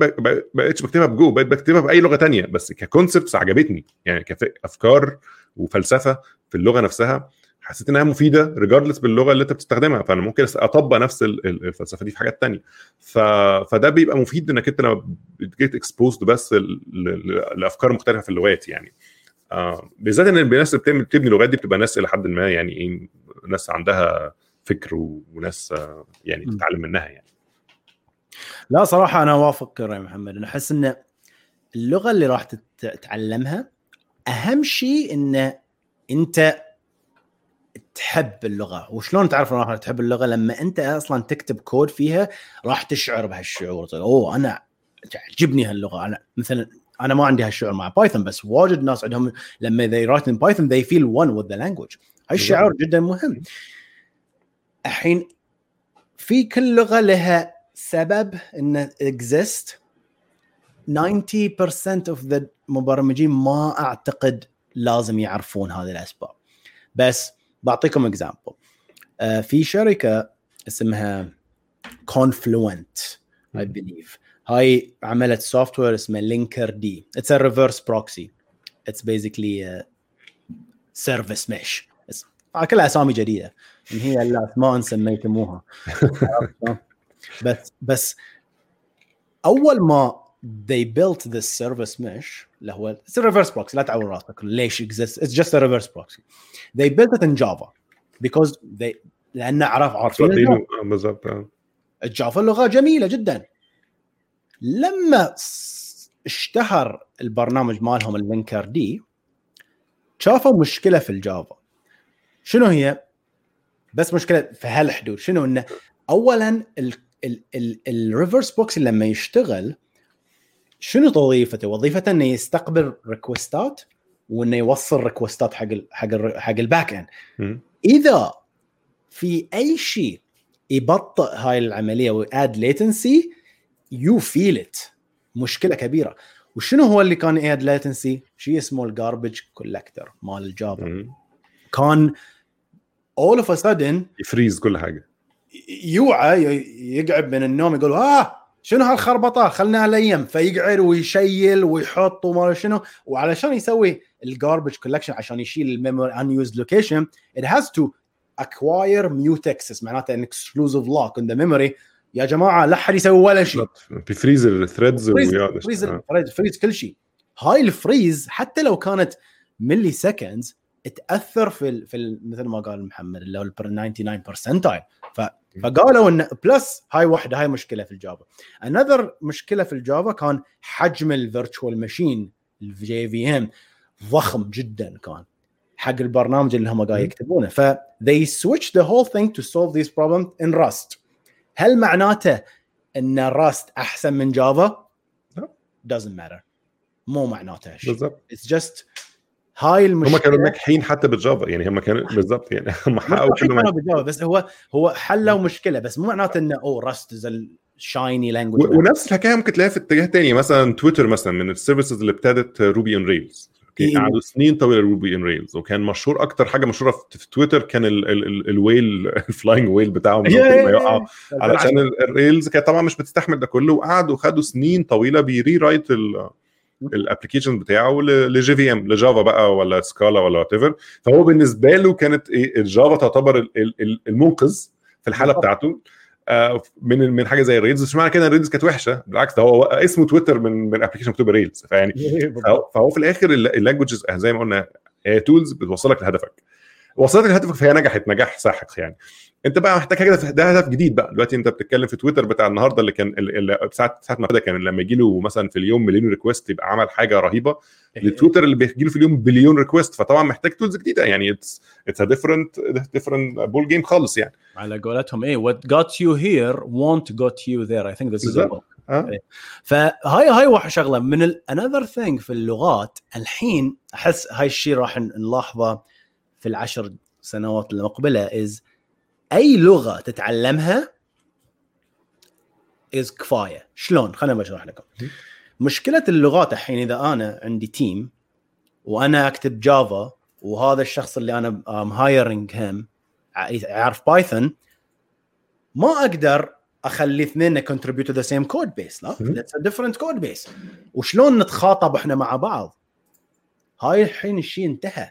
بقيتش بكتبها بجو، بقيت بكتبها باي لغه تانية، بس ككونسبتس عجبتني، يعني كافكار وفلسفه في اللغه نفسها حسيت انها مفيده ريجاردلس باللغه اللي انت بتستخدمها، فانا ممكن اطبق نفس الفلسفه دي في حاجات تانية. فده بيبقى مفيد انك انت لما بتجيت اكسبوزد بس لافكار مختلفه في اللغات، يعني آه بالذات ان الناس اللي بتبني لغات دي بتبقى ناس الى حد ما يعني ايه، ناس عندها فكر وناس يعني تتعلم منها يعني. لا صراحة أنا وافق يا محمد، أنا أحس إن اللغة اللي راح تتعلمها أهم شيء إن أنت تحب اللغة. وشلون تعرف إن راح تحب اللغة؟ لما أنت أصلاً تكتب كود فيها راح تشعر بهالشعور، أوه أنا تعجبني هاللغة. أنا مثلاً أنا ما عندي هالشعور مع بايثون، بس واجد ناس عندهم لما they write in Python they feel one with the language. هالشعور جداً مهم. الحين في كل لغة لها سبب إنه exist. ninety percent of the مبرمجين ما أعتقد لازم يعرفون هذه الأسباب، بس بعطيكم example. uh, في شركة اسمها Confluent I believe، هاي عملت software اسمه Linkerd. It's a reverse proxy. It's basically a service mesh. كلها أسامي جديدة إن هي لا ما نسميتموها. بس بس أول ما they built this service mesh اللي هو it's a reverse proxy، لا تعور راسك ليش exists، it's just a reverse proxy. They built it in Java because they لأن عرف عارفين الجافا لغة جميلة جدا. لما اشتهر البرنامج مالهم اللينكر دي شافوا مشكلة في الجافا. شنو هي؟ بس مشكلة في هالحدود شنو؟ إنه أولاً ال ال ال الريفرس بوكس لما يشتغل شنو وظيفته؟ وظيفته إنه يستقبل ريكوستات وإنه يوصل ريكوستات حق ال حق ال حق الباك إند. إذا في أي شيء يبطئ هاي العملية ويأد لاتنسي you feel it، مشكلة كبيرة. وشنو هو اللي كان يأد لاتنسي؟ شيء اسمه الجاربج كولكتر مال الجافا، كان all of a sudden يفريز كل حاجة، يوعى يقعد من النوم يقول آه شنو هالخربطة خلناها ليم، فيقعد ويشيل ويحط وما شنو. وعلشان يسوي الجاربج كولكشن عشان يشيل الميموري unused location it has to acquire mutex، معناته an exclusive lock in the memory. يا جماعة لا حد يسوي ولا شيء، بفريز الثريدز وفريز كل شيء. هاي الفريز حتى لو كانت ملي سكندز تأثر في في مثل ما قال محمد اللي هو ال ninety-nine percentile. فقالوا إن بلس هاي واحدة، هاي مشكلة في الجافا. another مشكلة في الجافا كان حجم ال virtual machine ال جي في إم ضخم جدا كان حق البرنامج اللي هم قاعد يكتبونه. ف they switch the whole thing to solve these problems in Rust. هل معناته إن Rust أحسن من جافا؟ doesn't matter، مو معناته شيء. it's just هاي المشكلة. هم كانوا ناجحين حتى بالجافا، يعني هم كانوا بالضبط يعني هم حققوا كل ما بالجافا، بس هو هو حلوا مشكلة، بس مو معناته إنه أو راست زل شايني لانجوج. ونفس الحكاية ممكن تلاقيها في اتجاه تاني، مثلا تويتر مثلا من السيرفيسز اللي ابتدت روبي اون ريلز، قعدوا سنين طويلة روبي اون ريلز، وكان مشهور أكتر حاجة مشهورة في تويتر كان ال ال الويل الفلاينج ويل بتاعهم لما يقع علشان الريلز كان طبعا مش بتستحمل ده كله، وقعدوا خدوا سنين طويلة بيري رايت ال الابلكيشن بتاعه لجي في ام لجافا بقى ولا سكالا ولا whatever. فهو بالنسبه له كانت الجافا تعتبر المنقذ في الحاله بتاعته، من من حاجه زي الريلز. مش معنى كده الريلز كانت وحشه، بالعكس ده هو اسمه تويتر من من ابلكيشن مكتوب ريلز. فيعني فهو في الاخر اللانجوجز زي ما قلنا هي تولز بتوصلك لهدفك، وصلت لهدفك فهي نجحت نجاح ساحق. يعني انت بقى محتاج حاجه، ده هدف جديد بقى دلوقتي. انت بتتكلم في تويتر بتاع النهارده اللي كان ساعه ساعه ما كان لما يجي له مثلا في اليوم مليون ريكويست يبقى عمل حاجه رهيبه، للتويتر اللي بيجي له في اليوم بليون ريكويست. فطبعا محتاج تولز جديده، يعني اتس ا ديفرنت ديفرنت بول جيم خالص. يعني على قولتهم ايه وات جات يو هير وونت جات يو ذير. اي ثينك ذس از ا أه؟ فهاي هاي واحد شغله من ال another thing في اللغات الحين. أحس هاي الشيء راح نلاحظه في العشر سنوات المقبلة is أي لغة تتعلمها is كفاية. شلون؟ خلينا بشرح لكم مشكلة اللغات الحين. إذا أنا عندي تيم وأنا أكتب جافا، وهذا الشخص اللي أنا I'm hiring him يعرف بايثون، ما أقدر اخلي اثنين contribute to the same code base. لا that's a different code base. وشلون نتخاطب احنا مع بعض؟ هاي الحين الشيء انتهى،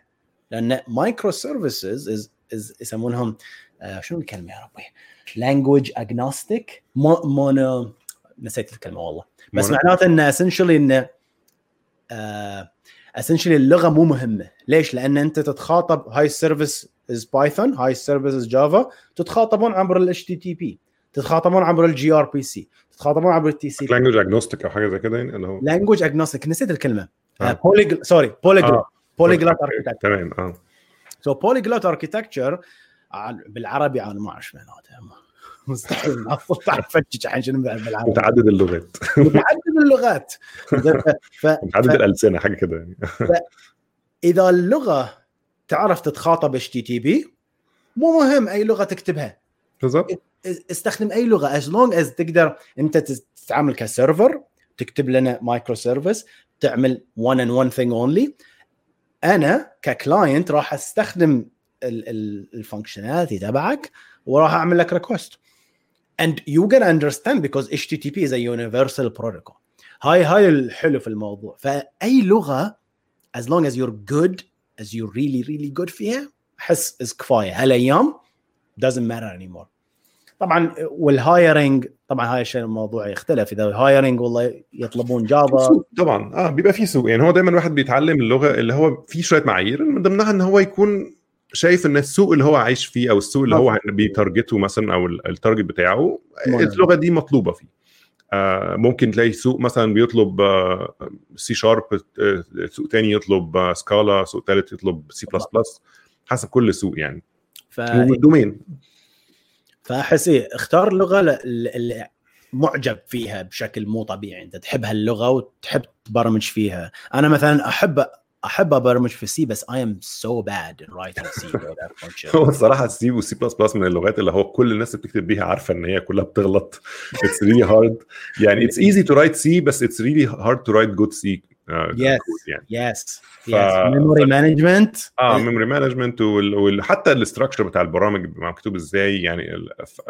لان مايكرو سيرفيسز از از يسمونهم آه شنو الكلمه يا ربي، language agnostic mono، نسيت الكلمه والله، بس معناته ان essentially ان آه essentially اللغه مو مهمه. ليش؟ لان انت تتخاطب، هاي السيرفيس از بايثون، هاي السيرفيس از جافا، تتخاطبون عبر ال إتش تي تي بي، تتخاطبون عبر الجي ار بي سي، تتخاطبون عبر التي سي. لانجويج اجنوستيك او حاجه زي كده، يعني اللي هو لانجويج اجنوستيك. نسيت الكلمه. بوليج سوري بوليج بوليجلوت اركيتكتشر. تمام. اه سو بوليجلوت اركيتكتشر بالعربي انا ما اعرف معناتها، مستحيل اعرف عن شنو بالعربي. متعدد اللغات متعدد اللغات متعدد الالسنه حاجه كده يعني. اذا اللغه تعرف تتخاطب اتش تي تي بي، مو مهم اي لغه تكتبها بالضبط، استخدم اي لغه as long as تقدر انت تتعامل كسيرفر، تكتب لنا مايكرو سيرفيس، تعمل one and one thing only. انا ككلاينت راح استخدم الفانكشناليتي تبعك وراح اعمل لك ريكوست and you can understand because إتش تي تي بي is a universal protocol. هاي هاي الحلو في الموضوع. فاي لغه as long as you're good as you're really really good فيها، احس is كفايه هالايام. doesn't matter anymore. طبعا والهايرنج، طبعا هاي الشيء الموضوع يختلف. اذا الهايرنج والله يطلبون جافا طبعا اه بيبقى فيه سوق. يعني هو دايما الواحد بيتعلم اللغه اللي هو فيه شويه معايير، من ضمنها ان هو يكون شايف ان السوق اللي هو عايش فيه او السوق اللي هو بيتارجته مثلا، او التارجت بتاعه اللغه دي مطلوبه فيه. آه ممكن تلاقي سوق مثلا بيطلب آه سي شارب، آه سوق تاني يطلب آه سكالا، سوق ثالث يطلب سي بلس بلس، حسب كل سوق يعني. ف والدومين فحسي اختار اللغه اللي معجب فيها بشكل مو طبيعي، انت تحب هاللغه وتحب تبرمج فيها. انا مثلا احب احب ابرمج في سي، بس I am so bad in writing C. هو الصراحه C و C++ من اللغات اللي هو كل الناس بتكتب بيها عارفه ان هي كلها بتغلط. It's really hard. يعني it's easy to write C بس it's really hard to write good C. Uh, yes. يعني. Yes. ف... yes. memory management. اه memory management وحتى الاستراكشر بتاع البرامج مكتوب ازاي يعني. ف...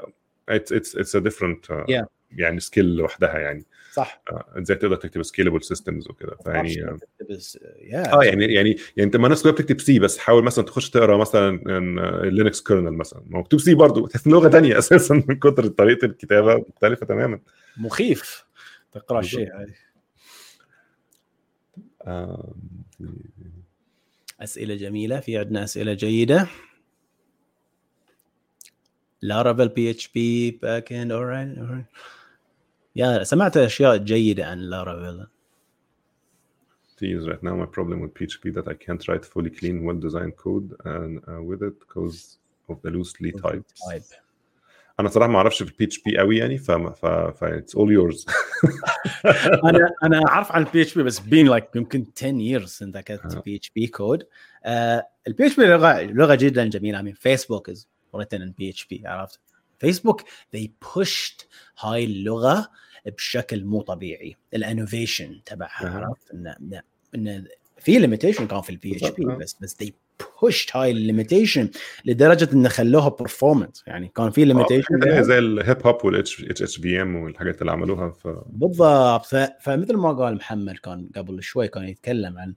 it's it's it's a different uh, yeah. يعني skill لوحدها يعني. صح. ازاي تقدر تكتب سكيلبل سيستمز وكده. فيعني اه يعني يعني يعني انت ما نفس بتكتب سي، بس حاول مثلا تخش تقرا مثلا لينكس كيرنل مثلا، ما مكتوب سي برضو في لغه تانية اساسا، من كتر طريقه الكتابه مختلفه تماما. مخيف تقرا شيء عادي. اسئله جميله، في عندنا اسئله جيده. لارافيل بي اتش بي باك اند اورايت. يا سمعت أشياء جيدة عن لارافيل. Tease right now my problem with P H P that I can't write fully clean well-designed code and uh, with it because of the loosely typed. أنا صراحة ما أعرفش في P H P قوي يعني، فما ف ف it's all yours. أنا أنا أعرف عن P H P بس been like يمكن ten years since I got P H P code. P H P لغة لغة جدا جميلة. I mean Facebook is written in P H P. عرفت Facebook they pushed هاي اللغة بشكل مو طبيعي، الانوفيشن تبعها. عرفت ان ان في ليميتيشن كان في البي اتش بي، بس بس they pushed هاي الليميتيشن لدرجه ان خلوها بيرفورمانس. يعني كان في ليميتيشن زي الهيب هوب والاتش اتش بي ام والحاجات اللي عملوها ف... بالضبط. فمثل ما قال محمد كان قبل شوي، كان يتكلم عن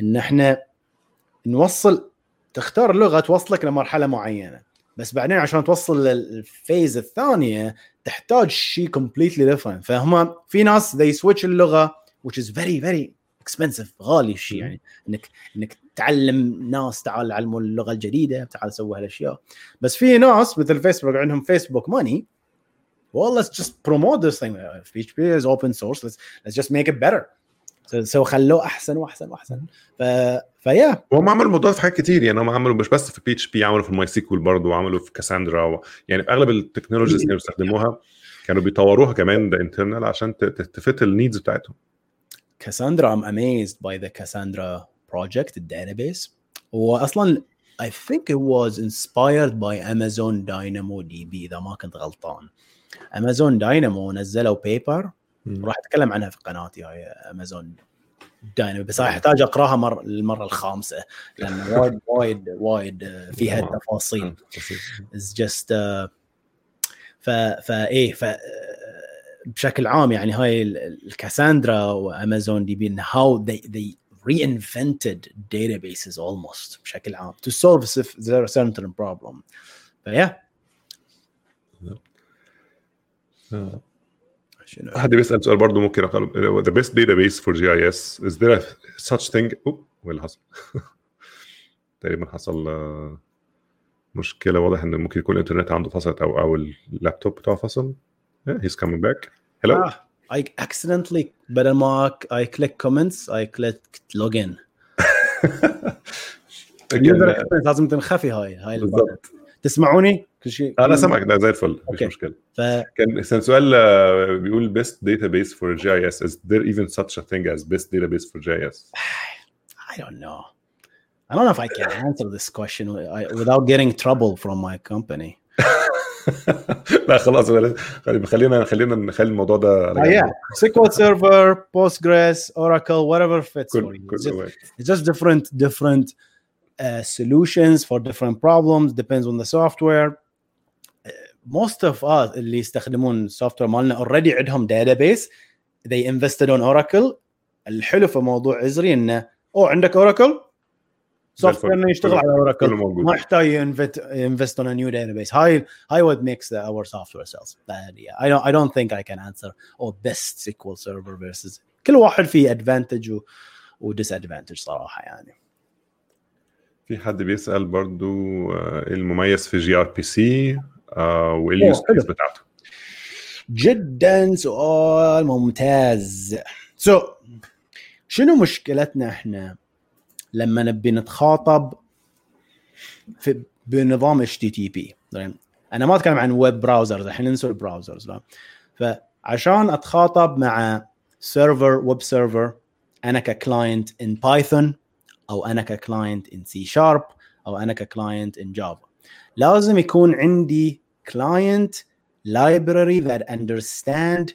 ان احنا نوصل، تختار لغه توصلك لمرحله معينه، بس بعدين عشان توصل للفيز الثانية تحتاج شيء completely different. فهما في ناس they switch اللغة which is very very expensive, غالي الشيء يعني انك انك تعلم ناس تعال علموا اللغة الجديدة تعال سووا هالاشياء. بس في ناس مثل فيسبوك عندهم فيسبوك money, well let's just promote this thing, P H P is open source, let's let's just make it better. سو خلوه احسن واحسن واحسن. ف فيا هم عملوا الموضوع في حاجات كتير يعني, هم عملوا مش بس في بي اتش بي, عملوا في الماي سيكول برضه, وعملوا في كاساندرا و... يعني اغلب التكنولوجيز اللي بيستخدموها كانوا بيطوروها كمان ده انترنال عشان تفت النيدز بتاعتهم. كاساندرا I'm amazed by the Cassandra project, the database. واصلا I think it was inspired by Amazon DynamoDB اذا ما كنت غلطان. Amazon Dynamo نزلوا بيبر راح اتكلم عنها في قناتي هاي امازون داينامو, بس احتاج اقراها مر المره الخامسه لان وايد وايد وايد فيها تفاصيل. It's just uh, ف فا ايه ف بشكل عام يعني هاي الكاساندرا وامازون دي بي how they they reinvented databases almost بشكل عام to solve a certain problem. فيا حد بيسأل سؤال برضو ممكن أقول the best database for G I S, is there a such thing؟ أوه ولا حصل تقريبا حصل مشكلة, واضح إن ممكن يكون الإنترنت عنده فصل أو أو اللابتوب بتاعه فصل. yeah, he's coming back. hello ah, I accidentally بدل ما I click comments I clicked login. لازم تنخفي هاي هاي بالضبط. تسمعوني كل شيء؟ أنا سمعك ده زي الفل مش مشكلة. ف... كان سؤال بيقول best database for G I S, is there even such a thing as best database for G I S? I don't know. I don't know if I can answer this question without getting trouble from my company. لا خلاص خلينا خلينا نخلي الموضوع ده. Yeah, S Q L Server, Postgres, Oracle, whatever fits for you. It's just, it's just different different. Uh, solutions for different problems depends on the software. Uh, most of us اللي يستخدمون software مالنا already عندهم database, they invested on Oracle. الحلو في موضوع عزري إنه أو عندك Oracle software إنه يشتغل على Oracle ما يحتاج invest invest on a new database. هاي هاي what makes the, our software cells. But yeah, I don't I don't think I can answer or best S Q L Server versus كل واحد فيه advantage و, و disadvantage صراحة يعني. في حد بيسأل برضو المميز في جي آر بي سي واليوز كيس بتاعته. جدا سؤال ممتاز. سو so, شنو مشكلتنا احنا لما نبي نتخاطب في بنظام H T T P؟ انا ما اتكلم عن ويب براوزرز, احنا ننسى البراوزرز. فعشان اتخاطب مع سيرفر ويب سيرفر انا ككلاينت ان بايثون أو أنا ككلاينت in C sharp أو أنا ككلاينت in Java, لازم يكون عندي client library that understand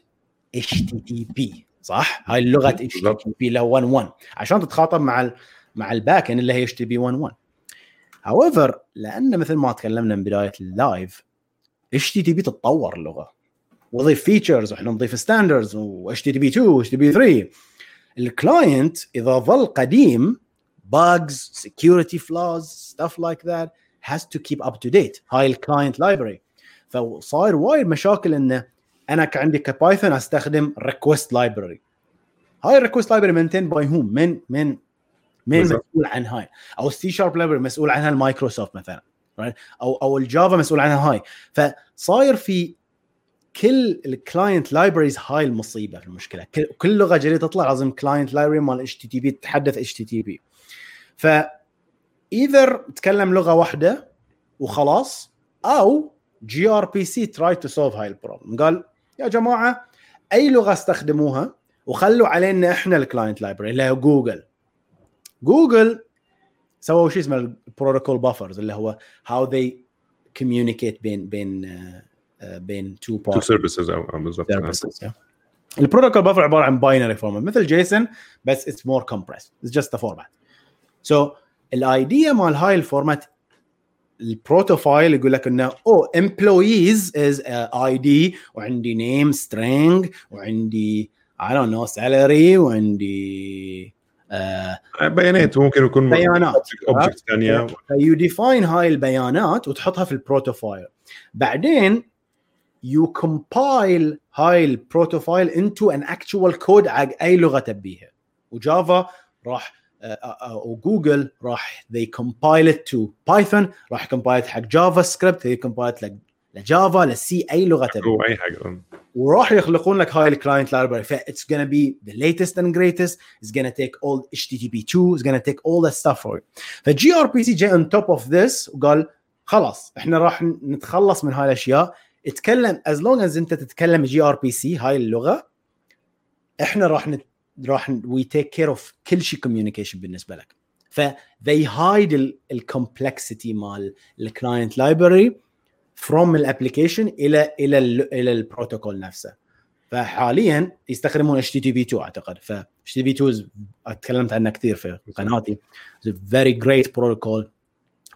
H T T P, صح؟ هاي اللغة H T T P واحد واحد عشان تتخاطب مع ال مع الباك إن اللي هي H T T P واحد واحد. however لأن مثل ما تكلمنا من بداية اللايف H T T P تتطور اللغة وضيف features وإحنا نضيف standards و H T T P two و H T T P three. الكلاينت إذا ظل قديم bugs, security flaws, stuff like that has to keep up to date. هاي client library. فصار وايد مشاكل إن أنا كعندي كبايثون أستخدم request library. هاي request library maintained by whom؟ من من من مسؤول عن هاي؟ أو C sharp library مسؤول عنها المايكروسوفت مثلاً, right؟ أو أو الجافا مسؤول عنها هاي. فصار في كل الكلاينت libraries هاي المصيبة في المشكلة. كل كل لغة جديدة تطلع لازم client library مال H T T P تحدث H T T P. فإذا تكلم لغة واحدة وخلاص أو G R P C try to solve هاي البروبلم. قال يا جماعة أي لغة استخدموها وخلوا علينا إحنا الكلاينت لايبراري اللي هو جوجل. جوجل سووا شيء اسمه البروتوكول بافرز اللي هو how they communicate بين بين uh, بين two parties. Two services أو البروتوكول بافر عبارة عن binary format مثل جيسون بس it's more compressed, it's just a format. So الidea مال هاي الفورمات البروتوفايل يقول لك انه او oh, employees is I D وعندي name string وعندي I don't know salary وعندي بيانات، ممكن يكون بيانات اوبجكت ثانيه، يو ديفاين هاي البيانات وتحطها في البروتوفايل، بعدين يو كومبايل هاي البروتوفايل انتو ان اكتوال كود على اي لغه تبيها، وجافا راح وجوجل راح they compile it to Python، راح compile it حق جافا سكريبت، they compile it لجافا لسي أي لغة تبي، وراح يخلقون لك هاي الكلاينت library. ف it's gonna be the latest and greatest، it's gonna take all H T T P two، it's gonna take all that stuff for you. ف جي آر بي سي جاء on top of this وقال خلاص إحنا راح نتخلص من هاي الأشياء. اتكلم as long as أنت تتكلم جي آر بي سي هاي اللغة، إحنا راح نت راح we take care of كل شيء communication بالنسبة لك. ف they hide ال ال complexity مال ال client library from ال application إلى إلى ال إلى ال protocol نفسه. فحالياً يستخدمون H T T P two أعتقد. ف H T T P two أتكلمت عنه كثير في قناتي. It's a very great protocol.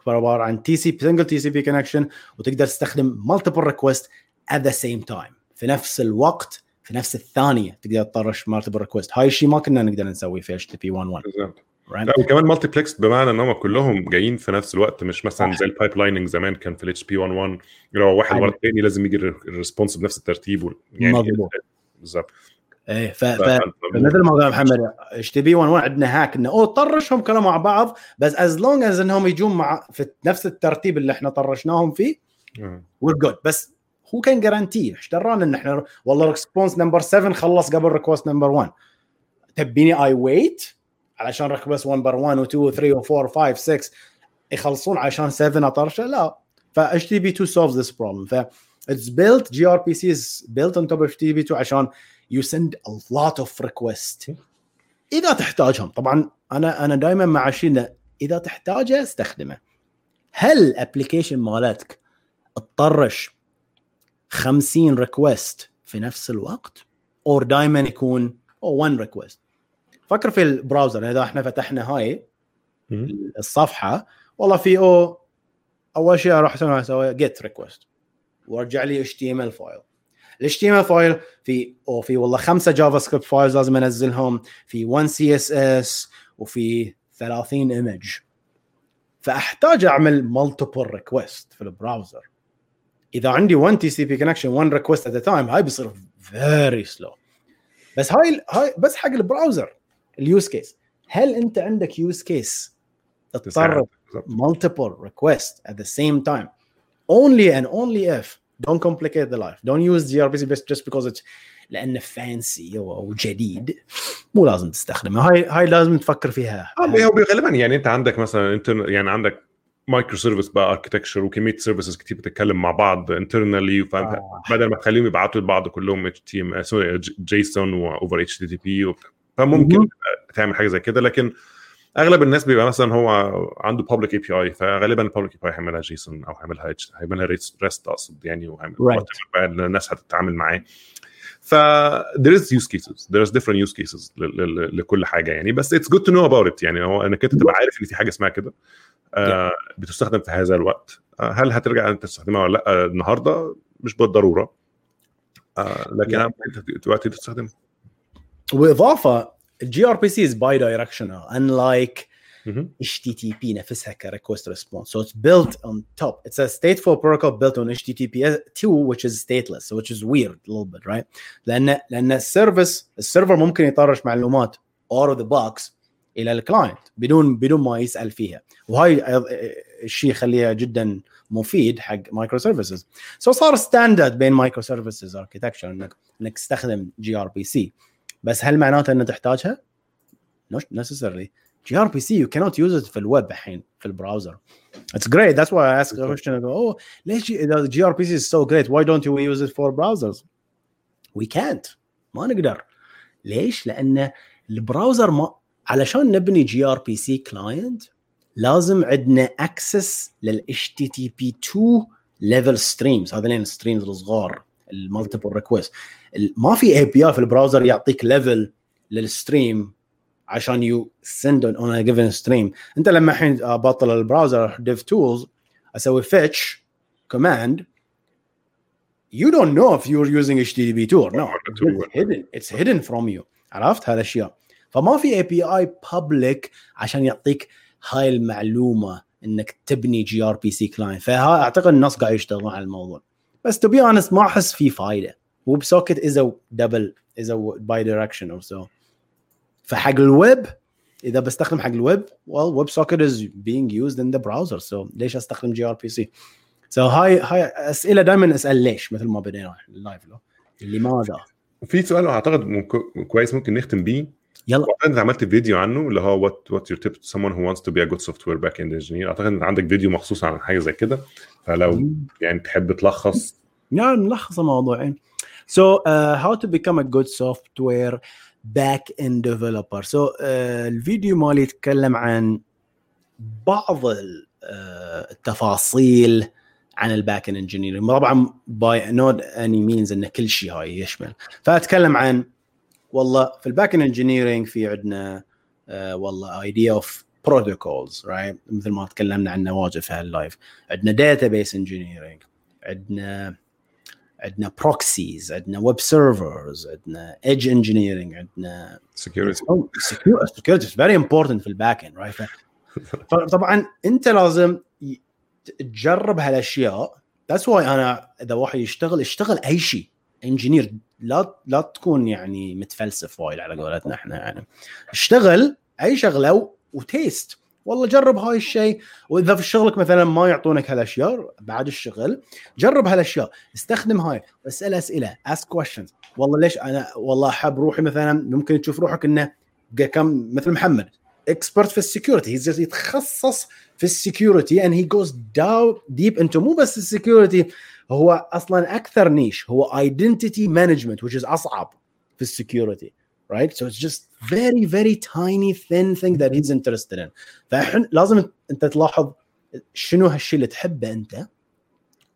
عبارة عن T C P single T C P connection، وتقدر تستخدم multiple requests at the same time، في نفس الوقت في نفس الثانيه تقدر تطرش مرتبه ريكوست. هاي الشيء ما كنا نقدر نسويه في H T T P one one right؟ وكمان مالتي بلكس بمعنى انهم كلهم جايين في نفس الوقت، مش مثلا زي البايبلايننج زمان كان في H T T P one one لو واحد ورا الثاني لازم يجي الريسبونس بنفس الترتيب يعني بالظبط. ايه ف مثل ما قال محمد H T T P one one عندنا هاك انه او طرشهم كلهم مع بعض، بس as long as انهم يجون مع في نفس الترتيب اللي احنا طرشناهم فيه we're good. بس هو كان جارانتي اشترانا ان احنا والله ريسبونس نمبر سبعة خلص قبل ريكوست نمبر واحد، تبيني اي ويت علشان ريكوست نمبر واحد و2 و3 و4 و5 ستة يخلصون علشان سبعة اطرشه؟ لا. فHTTP two solves this problem. ف it's built جي آر بي سي is built on top of H T T P two عشان you send a lot of requests اذا تحتاجهم. طبعا انا انا دائما مع شيء اذا تحتاجه استخدمه. هل application مالتك تطرش خمسين ريكوست في نفس الوقت أو دائما يكون أو one request؟ فكر في البراوزر، إذا إحنا فتحنا هاي الصفحة والله في أو أول شيء راح أسوي get request وارجع لي H T M L file. ال H T M L file في أو في والله خمسة JavaScript files لازم أنزلهم، في one C S S وفي ثلاثين image، فأحتاج أعمل multiple request في البراوزر. إذا عندي one T C P connection one request at a time هاي بيصير very slow. بس هاي هاي بس حق البراوزر ال use case. هل أنت عندك use case تضطر multiple requests at the same time؟ Only and only if. Don't complicate the life. Don't use gRPC just because it's لأنه fancy أو جديد، مو لازم تستخدمه. هاي هاي لازم تفكر فيها. غالبا يعني أنت عندك مثلا أنت يعني عندك مايكرو سيرفيس بقى اركتكتشر وكميه سيرفيسز كتير بتتكلم مع بعض انترنالي، آه. بدل ما تخليهم يبعتوا لبعض كلهم اتش تي ام سوري جيسون واوفر اتش تي بي، فممكن تعمل حاجه زي كده. لكن اغلب الناس بيبقى مثلا هو عنده بابليك اي بي اي، فغالبا البابليك اي بي اي هيعملها جيسون او هيعملها هيعملها ريست اقصد يعني، وهيعمل بقى الناس هتتعامل معاه. ف there is use cases there is different use cases ل- ل- لكل حاجه يعني. بس it's good to know about it يعني. هو انا كنت تبقى عارف ان في حاجه اسمها كده آه بتستخدم في هذا الوقت، آه هل هترجع انت تستخدمها ولا لا النهارده؟ مش بالضروره، آه لكن انت وقت تستخدمها. واضافه الجي ار بي سي از باي دايركشنال unlike H T T P نفسها كريكوست ريسبونس. So it's built on top. It's a stateful protocol built on H T T P two which is stateless, so which is weird a little bit, right? لأن لأن السيرفيس السيرفر ممكن يطرش معلومات out of the box إلى الكلاينت بدون بدون ما يسأل فيها، وهاي الشيء يخليها جدا مفيد حق مايكرو سيرفيسز. So صار ستاندرد بين مايكرو سيرفيسز architecture إنك إنك تستخدم جي آر بي سي. بس هل معناته إن تحتاجها؟ not necessarily. جي آر بي سي you cannot use it في الويب الحين في البراوزر. It's great. That's why I ask a question. I go, oh, ليش the جي آر بي سي is so great? Why don't we use it for browsers? We can't. ما نقدر. ليش؟ لأن البراوزر ما علشان نبني جي آر بي سي client لازم عندنا access لل H T T P two level streams. هذا لين streams الصغار ال multiple requests. ما في A P I في البراوزر يعطيك level للstream عشان يو send on a given stream. أنت لما حين باطل البراوزر div tools أسوي fetch command. You don't know if you're using H T T P two or not. It's hidden. It's hidden from you. عرفت هذا الشيء. فما في اي بي اي بابليك عشان يعطيك هاي المعلومه انك تبني جي ار بي سي كلاينت. فها اعتقد الناس قاعد يشتغلون على الموضوع، بس تو بي اونست ما احس في فايده. وبسوكت اذا دبل اذا باي دايركشن او سو، فحق الويب اذا بستخدم حق الويب well web socket is being used in the browser so ليش استخدم جي ار بي سي؟ so هاي هاي اسئله دائما اسال ليش مثل ما بدينا اللايف له لماذا. في سؤال اعتقد ممكن كويس ممكن نختم بيه، يلا انت عملت فيديو عنه اللي هو what what your tip to someone who wants to be a good software backend engineer. اعتقد انت عندك فيديو مخصوص عن حاجه زي كده، فلو يعني تحب تلخص. نعم نلخص موضوعين. so uh, how to become a good software back-end developer. so uh, الفيديو مالي يتكلم عن بعض uh, التفاصيل عن الباك-end engineering. طبعا by not any means ان كل شيء هاي يشمل، فأتكلم عن والله في الباك-end engineering في عندنا uh, والله idea of protocols right مثل ما تكلمنا عن نواجه في هاللايف. عندنا database engineering، عندنا عندنا proxies، عندنا web servers، عندنا edge engineering، عندنا security. oh, security security is very important في الباك اند right. طبعا انت لازم تجرب هالاشياء. that's why انا اذا واحد يشتغل اشتغل اي شيء انجينير، لا لا تكون يعني متفلسف وايد على قولتنا احنا، يعني اشتغل اي شغله وتيست والله جرب هاي الشيء. واذا في شغلك مثلا ما يعطونك هالاشياء بعد الشغل جرب هالاشياء، استخدم هاي، اسال اسئله ask questions. والله ليش انا والله احب روحي مثلا، ممكن تشوف روحك انه كم مثل محمد expert في السكيورتي، يتخصص في السكيورتي and he goes down deep into مو بس السكيورتي، هو اصلا اكثر نيش هو identity management which is اصعب في السكيورتي right. so it's just very very tiny thin thing that he's interested in. فاحنا لازم انت تلاحظ شنو هالشيء اللي تحبه انت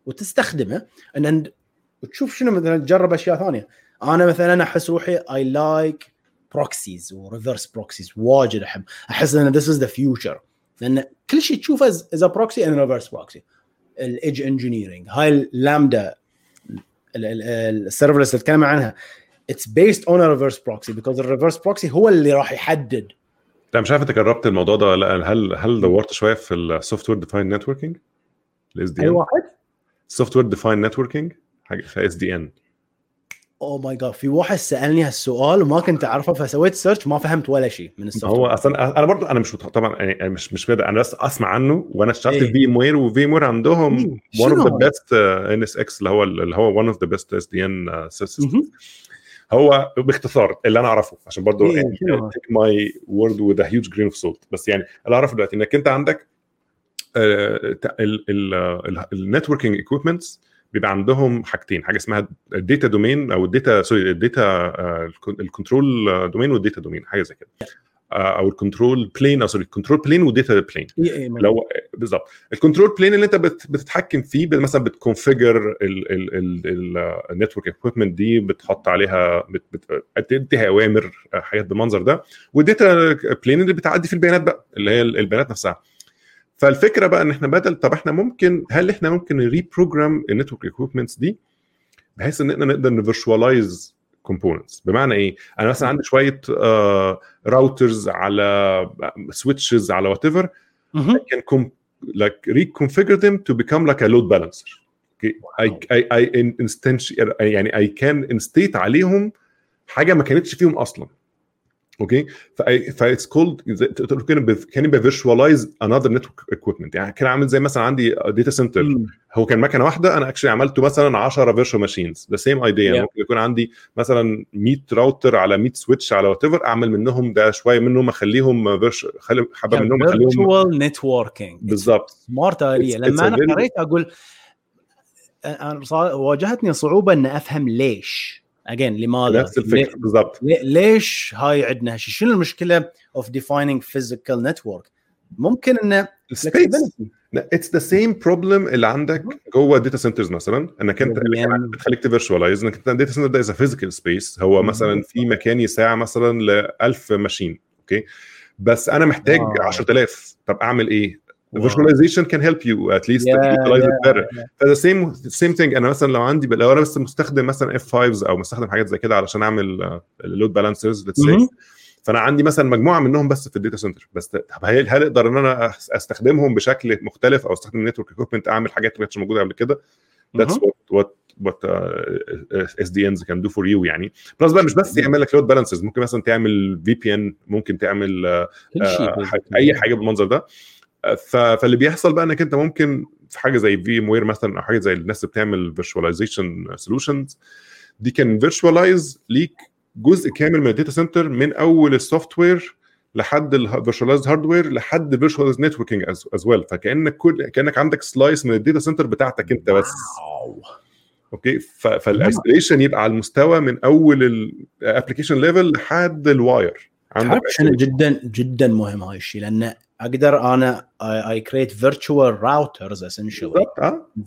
وتستخدمه ان وتشوف شنو، مثلا تجرب اشياء ثانيه. انا مثلا احس روحي I like proxies و reverse proxies واجد احب، احس ان this is the future لان كل شيء تشوفه is a proxy and a reverse proxy. الإج engineering هاي اللامدا السيرفرلس اللي تكلم عنها it's based on a reverse proxy because the reverse proxy هو اللي راح يحدد. انت مش عارف انت جربت الموضوع ده ولا؟ هل هل دورت شويه في السوفت وير ديفاين نتوركينج الاس دي ان؟ اي واحد سوفت وير ديفاين نتوركينج حاجه اس دي ان. او ماي جاد، في واحد سالني هالسؤال وما كنت اعرفه فسويت سيرش ما فهمت ولا شيء من السوفت وير. هو اصلا انا برضو انا مش طبعا انا مش مش بدا، انا بس اسمع عنه وانا اشتغلت في بي موير، وفي موير عندهم one of the best ان اس اكس اللي هو اللي هو one of the best اس دي ان systems. هو باختصار اللي انا اعرفه عشان برضو take my word with a huge grain of salt، بس يعني اللي اعرفه دلوقتي انك انت عندك النتوركينج equipments بيبقى عندهم حاجتين، حاجه اسمها الداتا دومين او الداتا سوري الداتا الكنترول دومين والداتا دومين حاجه زي كده، او الكنترول بلين او سوري الكنترول بلين والداتا بلين. لو بالظبط الكنترول بلين اللي انت بتتحكم فيه مثلا بتكونفيجر النتورك اكويبمنت دي، بتحط عليها بتديها اوامر حاجات بالمنظر ده، والداتا بلين اللي بتعدي في البيانات بقى اللي هي البيانات نفسها. فالفكره بقى ان احنا بدل طب احنا ممكن هل احنا ممكن ريبروجرام النتورك اكويبمنتس دي بحيث ان احنا نقدر نفيرشواليز كومبوننتس. بمعنى ايه؟ انا مثلا عندي شويه راوترز على سويتشز على وات ايفر، كان كوم لايك ريكونفيجر ذم تو بيكم لايك ا لود بالانسر. اوكي اي اي انستنش يعني اي كان انستيت عليهم حاجه ما كانتش فيهم اصلا. اوكي فاي فايتس كولد كان يبقى فيرشواليز انذر نتورك اكويبمنت. يعني كان عامل زي مثلا عندي داتا سنتر، هو كان مكنه واحده انا اكشلي عملته مثلا عشرة فيرتشوال ماشينز ذا سيم ايديا. ممكن يكون عندي مثلا مية راوتر على مية سويتش على وات ايفر، اعمل منهم ده شويه منهم اخليهم فيرش خلي حبه منهم اخليهم فيرتشوال نتوركينج. بالظبط سمارت ايديا. لما انا قريت اقول انا واجهتني صعوبه ان افهم ليش اجين لماذا نفس الفكره بالضبط. ليش هاي عندنا شنو المشكله اوف ديفايننج فيزيكال نتورك؟ ممكن ان اتس ذا سيم بروبلم اللي عندك جوه داتا سنترز مثلا، انك انت بتخليك تفيرشواليز انك انت داتا سنتر ده از فيزيكال سبيس، هو مثلا في مكان يساع مثلا ل ألف ماشين. اوكي بس انا محتاج عشرة آلاف، طب اعمل ايه؟ visualization can help you at least yeah, visualize yeah, it better. Yeah. So the same same thing. أنا مثلاً لو عندي لو أنا بس مستخدم مثلاً إف فايفز أو مستخدم حاجات زي كده علشان أعمل load balancers let's say. فانا عندي مثلا مجموعه منهم بس في الداتا سنتر بس. طب هل اقدر ان انا استخدمهم بشكل مختلف او استخدم النتورك اكويبمنت اعمل حاجات ما كانتش موجوده قبل كده؟ That's what what what uh, إس دي إنز can do for you يعني. بلس بقى مش بس يعمل لك load balances, ممكن مثلا تعمل في بي إن, ممكن تعمل uh, uh, أي حاجة بالمنظر ده. ف فاللي بيحصل بقى انك انت ممكن في حاجة زي VMware مثلا او حاجة زي الناس بتعمل virtualization solutions دي كان virtualize ليك جزء كامل من الداتا سنتر من أول السوفتوير لحد ال virtualized hardware لحد virtualized networking as well. فكأنك كل كأنك عندك سلايس من الداتا سنتر بتاعتك انت بس. اوكي فالايسوليشن يبقى على المستوى من اول الابلكيشن ليفل لحد الواير. عندك جدا جدا مهم هاي الشيء لان اقدر انا I create virtual routers essentially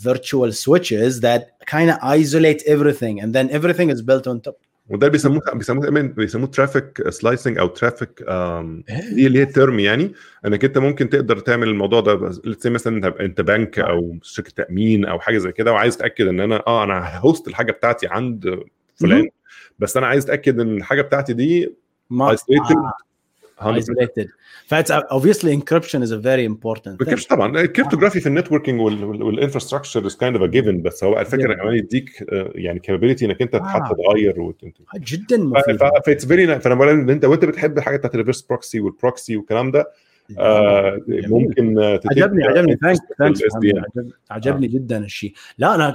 virtual switches that kind of isolate everything and then everything is built on top. وده بيسموه بيسموه بيسموه ترافيك سلايسنج او ترافيك دي اللي هي ترم يعني انك انت ممكن تقدر تعمل الموضوع ده مثلا انت بنك او شركه تامين او حاجه زي كده وعايز اتاكد ان انا اه انا هوست الحاجه بتاعتي عند فلان بس انا عايز اتاكد ان الحاجه بتاعتي دي isolated. That's obviously encryption is a very important thing. Encryption طبعا الكريبتوغرافي في النتوركينج والانفراستراكشر is kind of a given بس هو الفكره كمان يديك يعني capability انك انت تحط تغير وانت جدا مفيد. فايتس فيري فانا بقول ان انت وانت بتحب الحاجه بتاعت الريفرس بروكسي والبروكسي والكلام ده آه ممكن عجبني عجبني ثانكس عجبني جدا الشيء. لا انا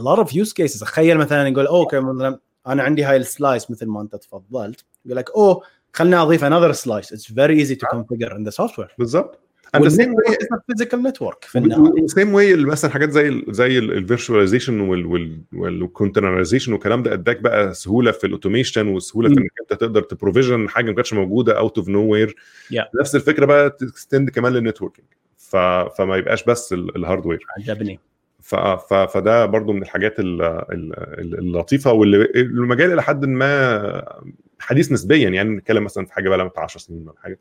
a lot of use cases تخيل مثلا نقول اوكي مثلا انا عندي هاي السلايس مثل ما انت تفضلت يقول لك اوه خلنا أضيف another slice. It's very easy to configure in the software. بالضبط. And the same way is the physical network. The same way مثلا حاجات زي زي ال virtualization وال وال والcontainerization والكلام ده أداك بقى سهولة في الأوتوميشن وسهولة إنك أنت تقدر تبروفيجن حاجة ما كانتش موجودة out of nowhere. نفس الفكرة بقى تستند كمان للنتوركينج. ف فما يبقاش بس الهاردوير. عجبني. ف ف فده برضو من الحاجات اللطيفة واللي المجال إلى حد ما حديث نسبيا يعني نتكلم مثلا في حاجه بقى لها عشر سنين ولا حاجه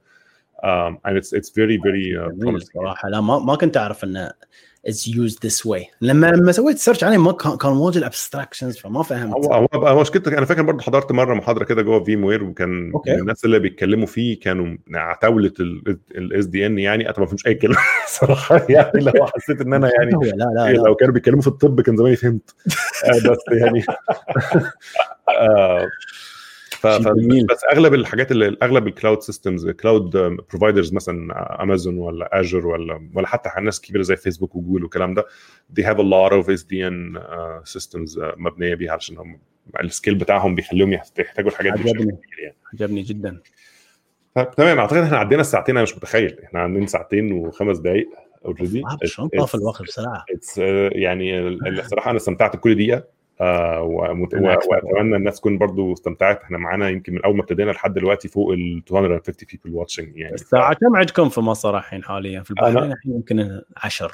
and it's it's very very promising. صراحه لا ما ما كنت اعرف ان it's used this way لما لما سويت سيرش عليه ما كان موجود abstractions فما فهمت. هو هو مشكلتك انا فاكر برضو حضرت مره محاضره كده جوه VMware وكان okay. الناس اللي بيتكلموا فيه كانوا عتاوله ال إس دي إن يعني انا ما فهمش اي كلمه صراحه يعني لو حسيت ان انا يعني لا لا إيه لو كانوا بيتكلموا في الطب كان زماني فهمت بس يعني بس اغلب الحاجات اللي اغلب الكلاود سيستمز كلاود بروفايدرز مثلا امازون ولا اجر ولا ولا حتى ناس كبيره زي فيسبوك وجوجل والكلام ده they have a lot of إس دي إن systems مبنيه بيها علشان هم السكيل بتاعهم بيخليهم يحتاجوا الحاجات دي بشكل كبير يعني. عجبني جدا. تمام اعتقد احنا عدينا الساعتين انا مش متخيل احنا عندنا ساعتين وخمس دقائق اوريدي طاف الوقت بسرعه يعني الصراحه انا استمتعت بكل دقيقه آه واتمنى الناس تكون برضو استمتعت. احنا معانا يمكن من اول ما ابتدينا لحد دلوقتي فوق ال two hundred fifty people watching يعني. الساعه كم عندكم في مصر الحين حاليا في البحرين؟ الحين يمكن عشرة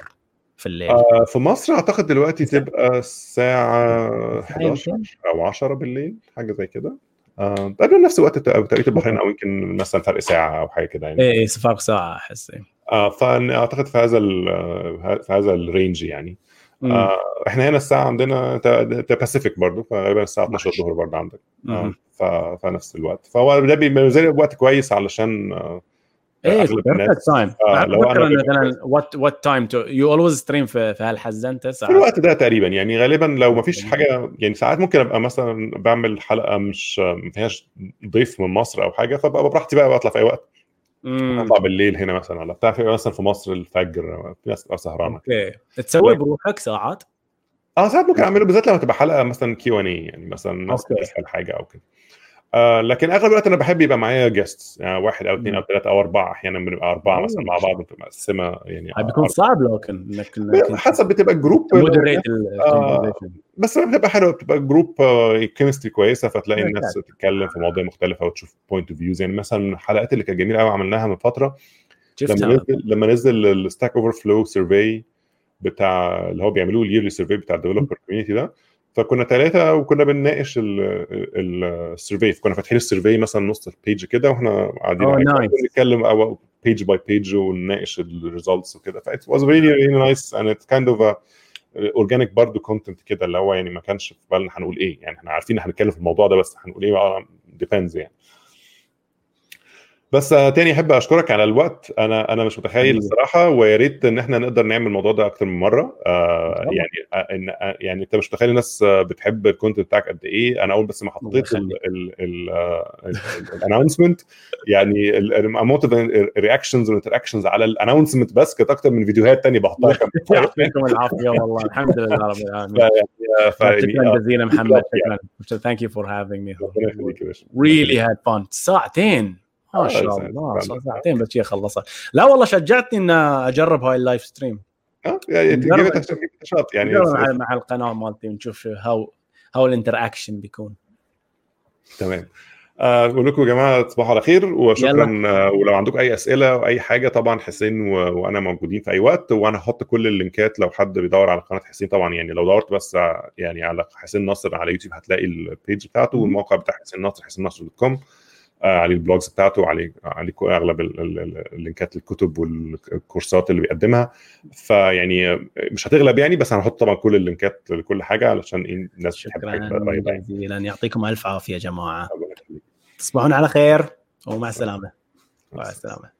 في الليل آه في مصر اعتقد دلوقتي تبقى الساعه إحدى عشر او عشرة بالليل حاجه زي كده آه قبل نفس وقت توقيت البحرين او يمكن مثلا فرق ساعه او حاجه كده يعني. ايه فرق ساعه احس اه فاعتقد في هذا في هذا الرينج يعني. آه احنا هنا الساعه عندنا تا باسيفيك برضو فغالبا الساعه اتناشر الظهر برضو عندك آه ففي نفس الوقت فهو ده بيبقى وقت كويس علشان آه ايه perfect time. مثلا what what time to you always stream في في هالحزه انت ساعه الوقت ده تقريبا يعني غالبا لو ما فيش حاجه يعني ساعات ممكن ابقى مثلا بعمل حلقه مش ما فيهاش ضيف من مصر او حاجه فبقى براحتي بقى بطلع في اي وقت طبعا بالليل هنا مثلا على بتاع في مثلا في مصر الفجر ناس سهرانه اوكي تسوي بروحك ساعات اه ساعات ممكن اعمله بالذات لما تبقى حلقه مثلا كيو ان اي يعني مثلا اسال حاجه او كده آه لكن اغلب الوقت انا بحب يبقى معايا جيستس يعني واحد او اثنين او ثلاثه او اربعه احيانا يعني بنبقى اربعه مثلا مع بعض بتبقى مقسمه يعني بيكون صعب لكن لكن حسب بتبقى جروب آه بس بتبقى حلوه بتبقى جروب الكيمستري كويسه فتلاقي الناس تتكلم في مواضيع مختلفه وتشوف بوينت اوف فيوز يعني مثلا من الحلقات اللي كانت جميله قوي عملناها من فتره لما نزل لما نزل الستاك اوفر فلو سيرفي بتاع اللي هو بيعملوه الييرلي سيرفي بتاع الديفلوبر كوميونتي ده فكنا ثلاثة وكنا بنناقش السيرفي فكنا فاتحين السيرفي مثلا نص البيج كده وإحنا قاعدين نتكلم أو بيج باي بيج ونناقش الريزلتس وكده فايت was really really nice and it's kind of a organic برضو content كده اللي هو يعني ما كانش في بالنا هنقول إيه يعني إحنا عارفين إحنا هنتكلم في الموضوع ده بس هنقول إيه depends يعني بس تاني احب اشكرك على الوقت. انا انا مش متخيل الصراحه، ويا ريت ان احنا نقدر نعمل الموضوع ده اكتر من مره. آه يعني ان يعني انت مش متخيل الناس بتحب الكونتنت بتاعك قد ايه. انا اول بس ما حطيت الاناونسمنت يعني الاماونت اوف رياكشنز والانتراكشنز على الاناونسمنت بس كانت اكتر من فيديوهات تانية بحطها. يعطيكم العافيه والله، الحمد لله رب العالمين. شكرا جزيلا محمد، شكرا. ثانك يو فور هافينج مي، ريلي هاد فان. ساعتين ما شاء الله، ساعتين بس هي خلصت. لا والله شجعتني ان اجرب هاي اللايف ستريم. اه يعني شاط يعني مع القناه مالتي نشوف هاو هاو الانتراكشن بيكون تمام. اقول لكم يا جماعه صباح على خير وشكرا. ولو عندكم اي اسئله او اي حاجه طبعا حسين وانا موجودين في اي وقت، وانا هحط كل اللينكات لو حد بيدور على قناه حسين. طبعا يعني لو دورت بس يعني على حسين نصر على يوتيوب هتلاقي البيج بتاعته والموقع بتاع حسين نصر حسين نصر دوت كوم، على البلوجز بتاعته وعلى على اغلب اللينكات الكتب والكورسات اللي بيقدمها. فيعني مش هتغلب يعني، بس هنحط طبعا كل اللينكات لكل حاجه علشان الناس تحب حاجه. شكرا، يعطيكم الف عافيه يا جماعه، تصبحون على خير ومع السلامه. مع السلامه.